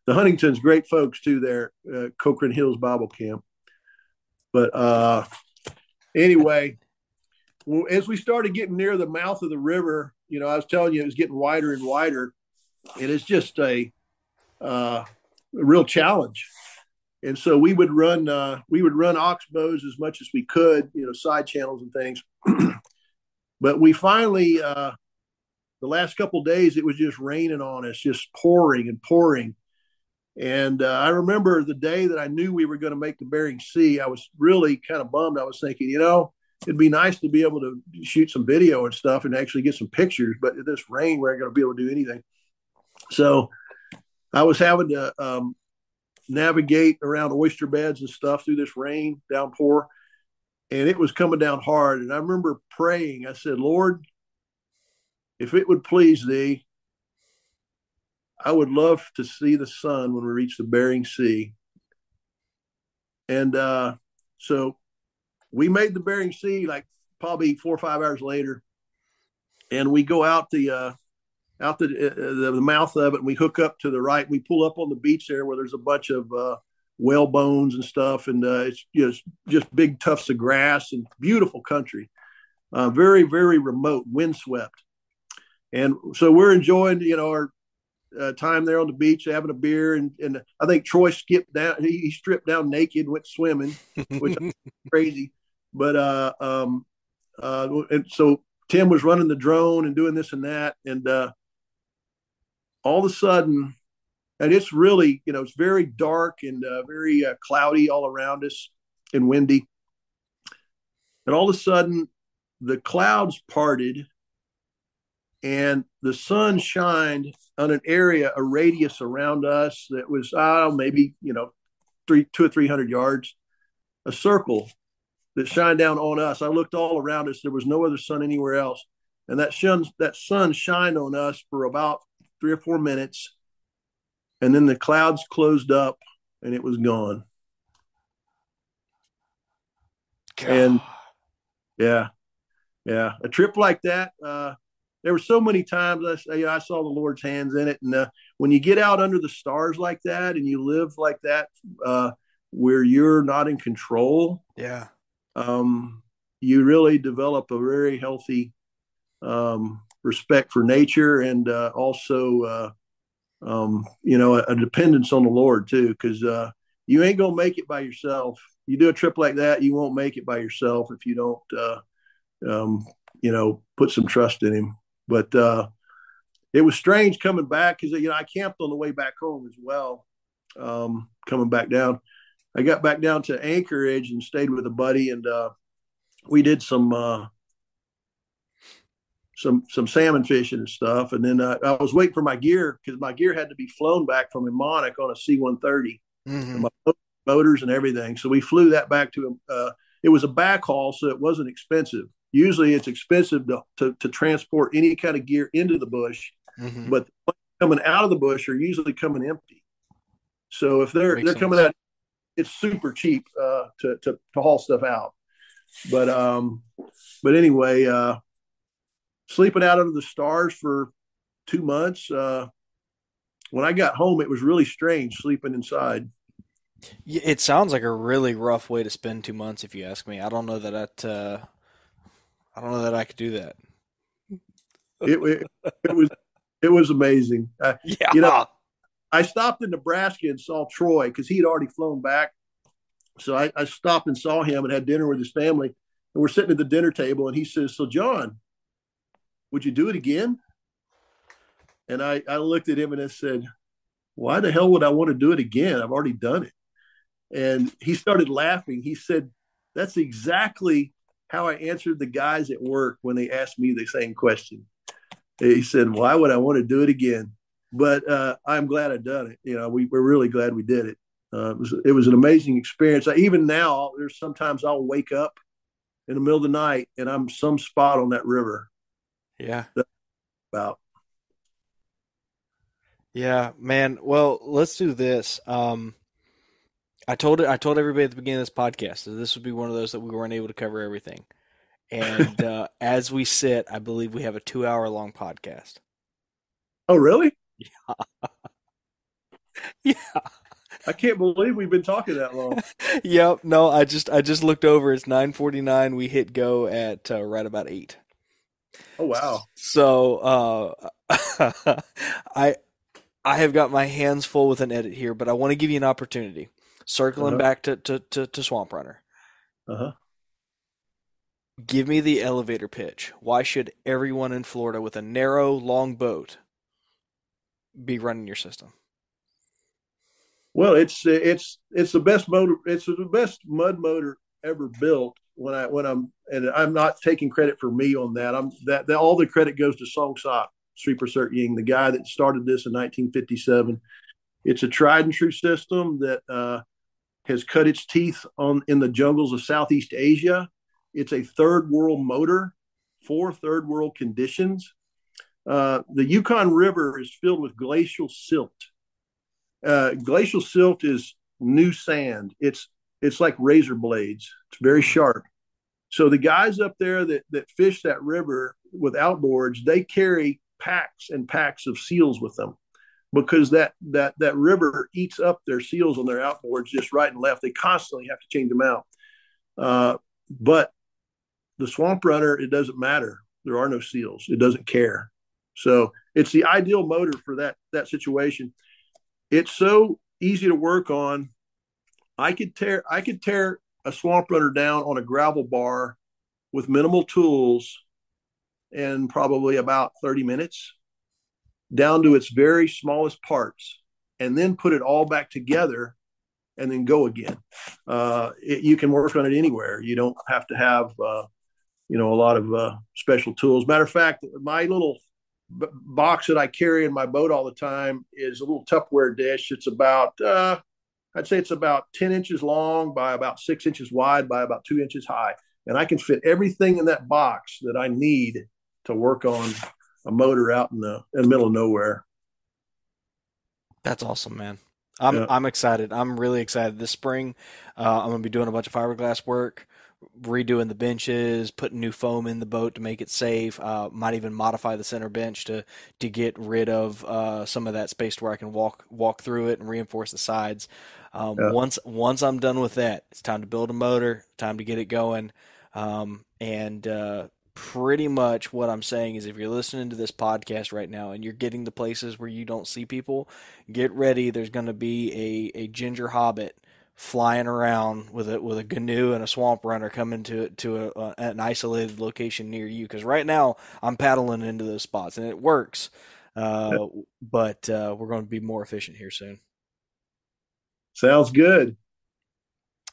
the Huntingtons, great folks too. There, uh, Cochrane Hills Bible Camp. But uh, anyway, as we started getting near the mouth of the river, you know, I was telling you it was getting wider and wider, and it's just a uh, a real challenge. And so we would run uh, we would run oxbows as much as we could, you know, side channels and things. But we finally, uh, the last couple of days, it was just raining on us, just pouring and pouring. And uh, I remember the day that I knew we were going to make the Bering Sea, I was really kind of bummed. I was thinking, you know, it'd be nice to be able to shoot some video and stuff and actually get some pictures. But this rain, we weren't going to be able to do anything. So I was having to um, navigate around oyster beds and stuff through this rain downpour, and it was coming down hard. And I remember praying. I said, Lord, if it would please thee, I would love to see the sun when we reach the Bering Sea. And uh, so we made the Bering Sea like probably four or five hours later, and we go out the uh out the, uh, the mouth of it, and we hook up to the right. We pull up on the beach there where there's a bunch of uh, whale bones and stuff, and uh, it's just just big tufts of grass and beautiful country, uh, very, very remote, windswept. And so we're enjoying, you know, our uh, time there on the beach, having a beer, and, and I think Troy skipped down. He, he stripped down naked, went swimming, which is crazy. But uh, um, uh, and so Tim was running the drone and doing this and that, and uh, all of a sudden, and it's really, you know, it's very dark and uh, very uh, cloudy all around us and windy. And all of a sudden, the clouds parted and the sun shined on an area, a radius around us that was, oh, maybe, you know, three, two or three hundred yards, a circle that shined down on us. I looked all around us. There was no other sun anywhere else. And that shun, that sun shined on us for about three or four minutes. And then the clouds closed up and it was gone. God. And yeah, yeah. A trip like that, uh, there were so many times I say, I saw the Lord's hands in it. And uh, when you get out under the stars like that and you live like that, uh, where you're not in control, yeah, um, you really develop a very healthy um, respect for nature, and uh, also, uh, um, you know, a, a dependence on the Lord too, because uh, you ain't gonna make it by yourself. You do a trip like that, you won't make it by yourself if you don't, uh, um, you know, put some trust in Him. But uh, it was strange coming back, because, you know, I camped on the way back home as well. Um, coming back down, I got back down to Anchorage and stayed with a buddy, and uh, we did some uh, some some salmon fishing and stuff. And then uh, I was waiting for my gear, because my gear had to be flown back from Mnemonic on a C one thirty, mm-hmm. my motors and everything. So we flew that back to uh, it was a backhaul, so it wasn't expensive. Usually, it's expensive to to, to transport any kind of gear into the bush, mm-hmm. but coming out of the bush are usually coming empty. So if they're they're coming out, it's super cheap uh, to, to to haul stuff out. But um, but anyway, uh, sleeping out under the stars for two months. Uh, when I got home, it was really strange sleeping inside. It sounds like a really rough way to spend two months, if you ask me. I don't know that I'd, uh, I don't know that I could do that. It, it, it was it was amazing. I, yeah. You know, I stopped in Nebraska and saw Troy, because he had already flown back. So I, I stopped and saw him and had dinner with his family. And we're sitting at the dinner table, and he says, "So, John, would you do it again?" And I, I looked at him and I said, "Why the hell would I want to do it again? I've already done it." And he started laughing. He said, "That's exactly how I answered the guys at work when they asked me the same question." He said, "Why would I want to do it again? But uh, I'm glad I done it." You know, we we're really glad we did it. Uh, it was it was an amazing experience. I, even now, there's sometimes I'll wake up in the middle of the night and I'm some spot on that river. Yeah. That's about. Yeah, man. Well, let's do this. Um, I told it. I told everybody at the beginning of this podcast that this would be one of those that we weren't able to cover everything. And uh, as we sit, I believe we have a two-hour long podcast. Oh, really? Yeah. Yeah. I can't believe we've been talking that long. Yep. No, I just I just looked over. It's nine forty-nine. We hit go at uh, right about eight. Oh, wow. So uh, I I have got my hands full with an edit here, but I want to give you an opportunity. Circling uh-huh. back to, to, to, to Swamp Runner. Uh-huh. Give me the elevator pitch. Why should everyone in Florida with a narrow, long boat be running your system? Well, it's it's it's the best motor. It's the best mud motor ever built. When I when I'm and I'm not taking credit for me on that. I'm that, that all the credit goes to Song Sak Sriprasert Ying, the guy that started this in nineteen fifty-seven. It's a tried and true system that uh, has cut its teeth on in the jungles of Southeast Asia. It's a third world motor for third world conditions. Uh, the Yukon River is filled with glacial silt. Uh, glacial silt is new sand. It's it's like razor blades. It's very sharp. So the guys up there that that fish that river with outboards, they carry packs and packs of seals with them, because that that that river eats up their seals on their outboards just right and left. They constantly have to change them out. Uh, but the Swamp Runner, it doesn't matter. There are no seals. It doesn't care. So it's the ideal motor for that, that situation. It's so easy to work on. I could tear, I could tear a Swamp Runner down on a gravel bar with minimal tools in probably about thirty minutes, down to its very smallest parts, and then put it all back together and then go again. Uh, it, you can work on it anywhere. You don't have to have, uh, you know, a lot of uh, special tools. Matter of fact, my little box that I carry in my boat all the time is a little Tupperware dish. It's about, uh, I'd say it's about ten inches long by about six inches wide by about two inches high. And I can fit everything in that box that I need to work on a motor out in the, in the middle of nowhere. That's awesome, man. I'm yeah. I'm excited. I'm really excited. This spring, uh, I'm going to be doing a bunch of fiberglass work, redoing the benches, putting new foam in the boat to make it safe. Uh, might even modify the center bench to to get rid of uh, some of that space to where I can walk walk through it and reinforce the sides. Um, yeah. Once once I'm done with that, it's time to build a motor. Time to get it going. Um, and uh, pretty much what I'm saying is, if you're listening to this podcast right now and you're getting to places where you don't see people, get ready. There's going to be a a ginger hobbit flying around with a with a canoe and a swamp runner coming to to a, a, an isolated location near you, because right now I'm paddling into those spots and it works, uh, but uh, we're going to be more efficient here soon. Sounds good.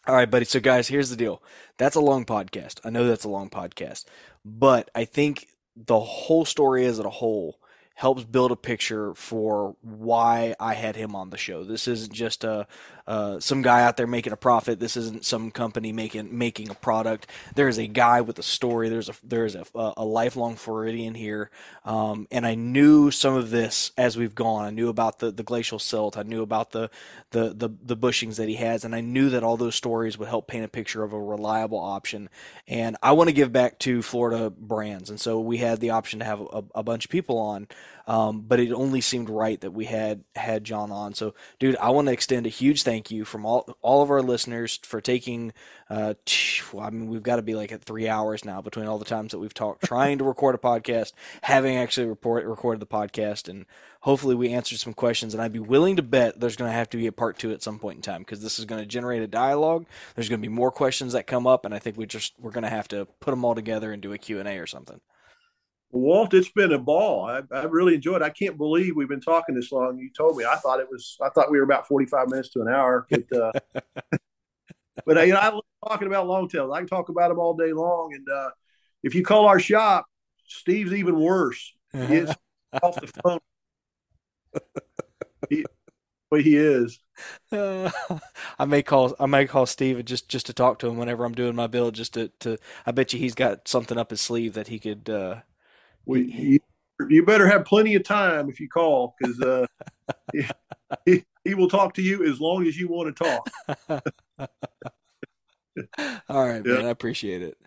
All right, buddy. So, guys, here's the deal. That's a long podcast. I know that's a long podcast, but I think the whole story as a whole helps build a picture for why I had him on the show. This isn't just a uh, some guy out there making a profit. This isn't some company making making a product. There is a guy with a story. There's a there's a, a lifelong Floridian here, um, and I knew some of this as we've gone. I knew about the, the glacial silt. I knew about the, the the the bushings that he has, and I knew that all those stories would help paint a picture of a reliable option. And I want to give back to Florida brands, and so we had the option to have a, a bunch of people on. Um, but it only seemed right that we had had John on. So, dude, I want to extend a huge thank you from all all of our listeners for taking uh, t- well, I mean, we've got to be like at three hours now between all the times that we've talked, trying to record a podcast, having actually report, recorded the podcast, and hopefully we answered some questions. And I'd be willing to bet there's going to have to be a part two at some point in time, because this is going to generate a dialogue. There's going to be more questions that come up, and I think we just, we're going to have to put them all together and do a Q and A or something. Walt, it's been a ball. I, I really enjoyed it. I can't believe we've been talking this long. You told me. I thought it was. I thought we were about forty-five minutes to an hour. But, uh, but you know, I love talking about longtails. I can talk about them all day long. And uh, if you call our shop, Steve's even worse. He gets off the phone. He, but he is. Uh, I may call. I may call Steve just, just to talk to him whenever I'm doing my build. Just to, to I bet you he's got something up his sleeve that he could. Uh, We, you, you better have plenty of time if you call, because uh, he, he, he will talk to you as long as you want to talk. All right, yeah. Man, I appreciate it.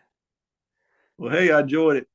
Well, hey, I enjoyed it.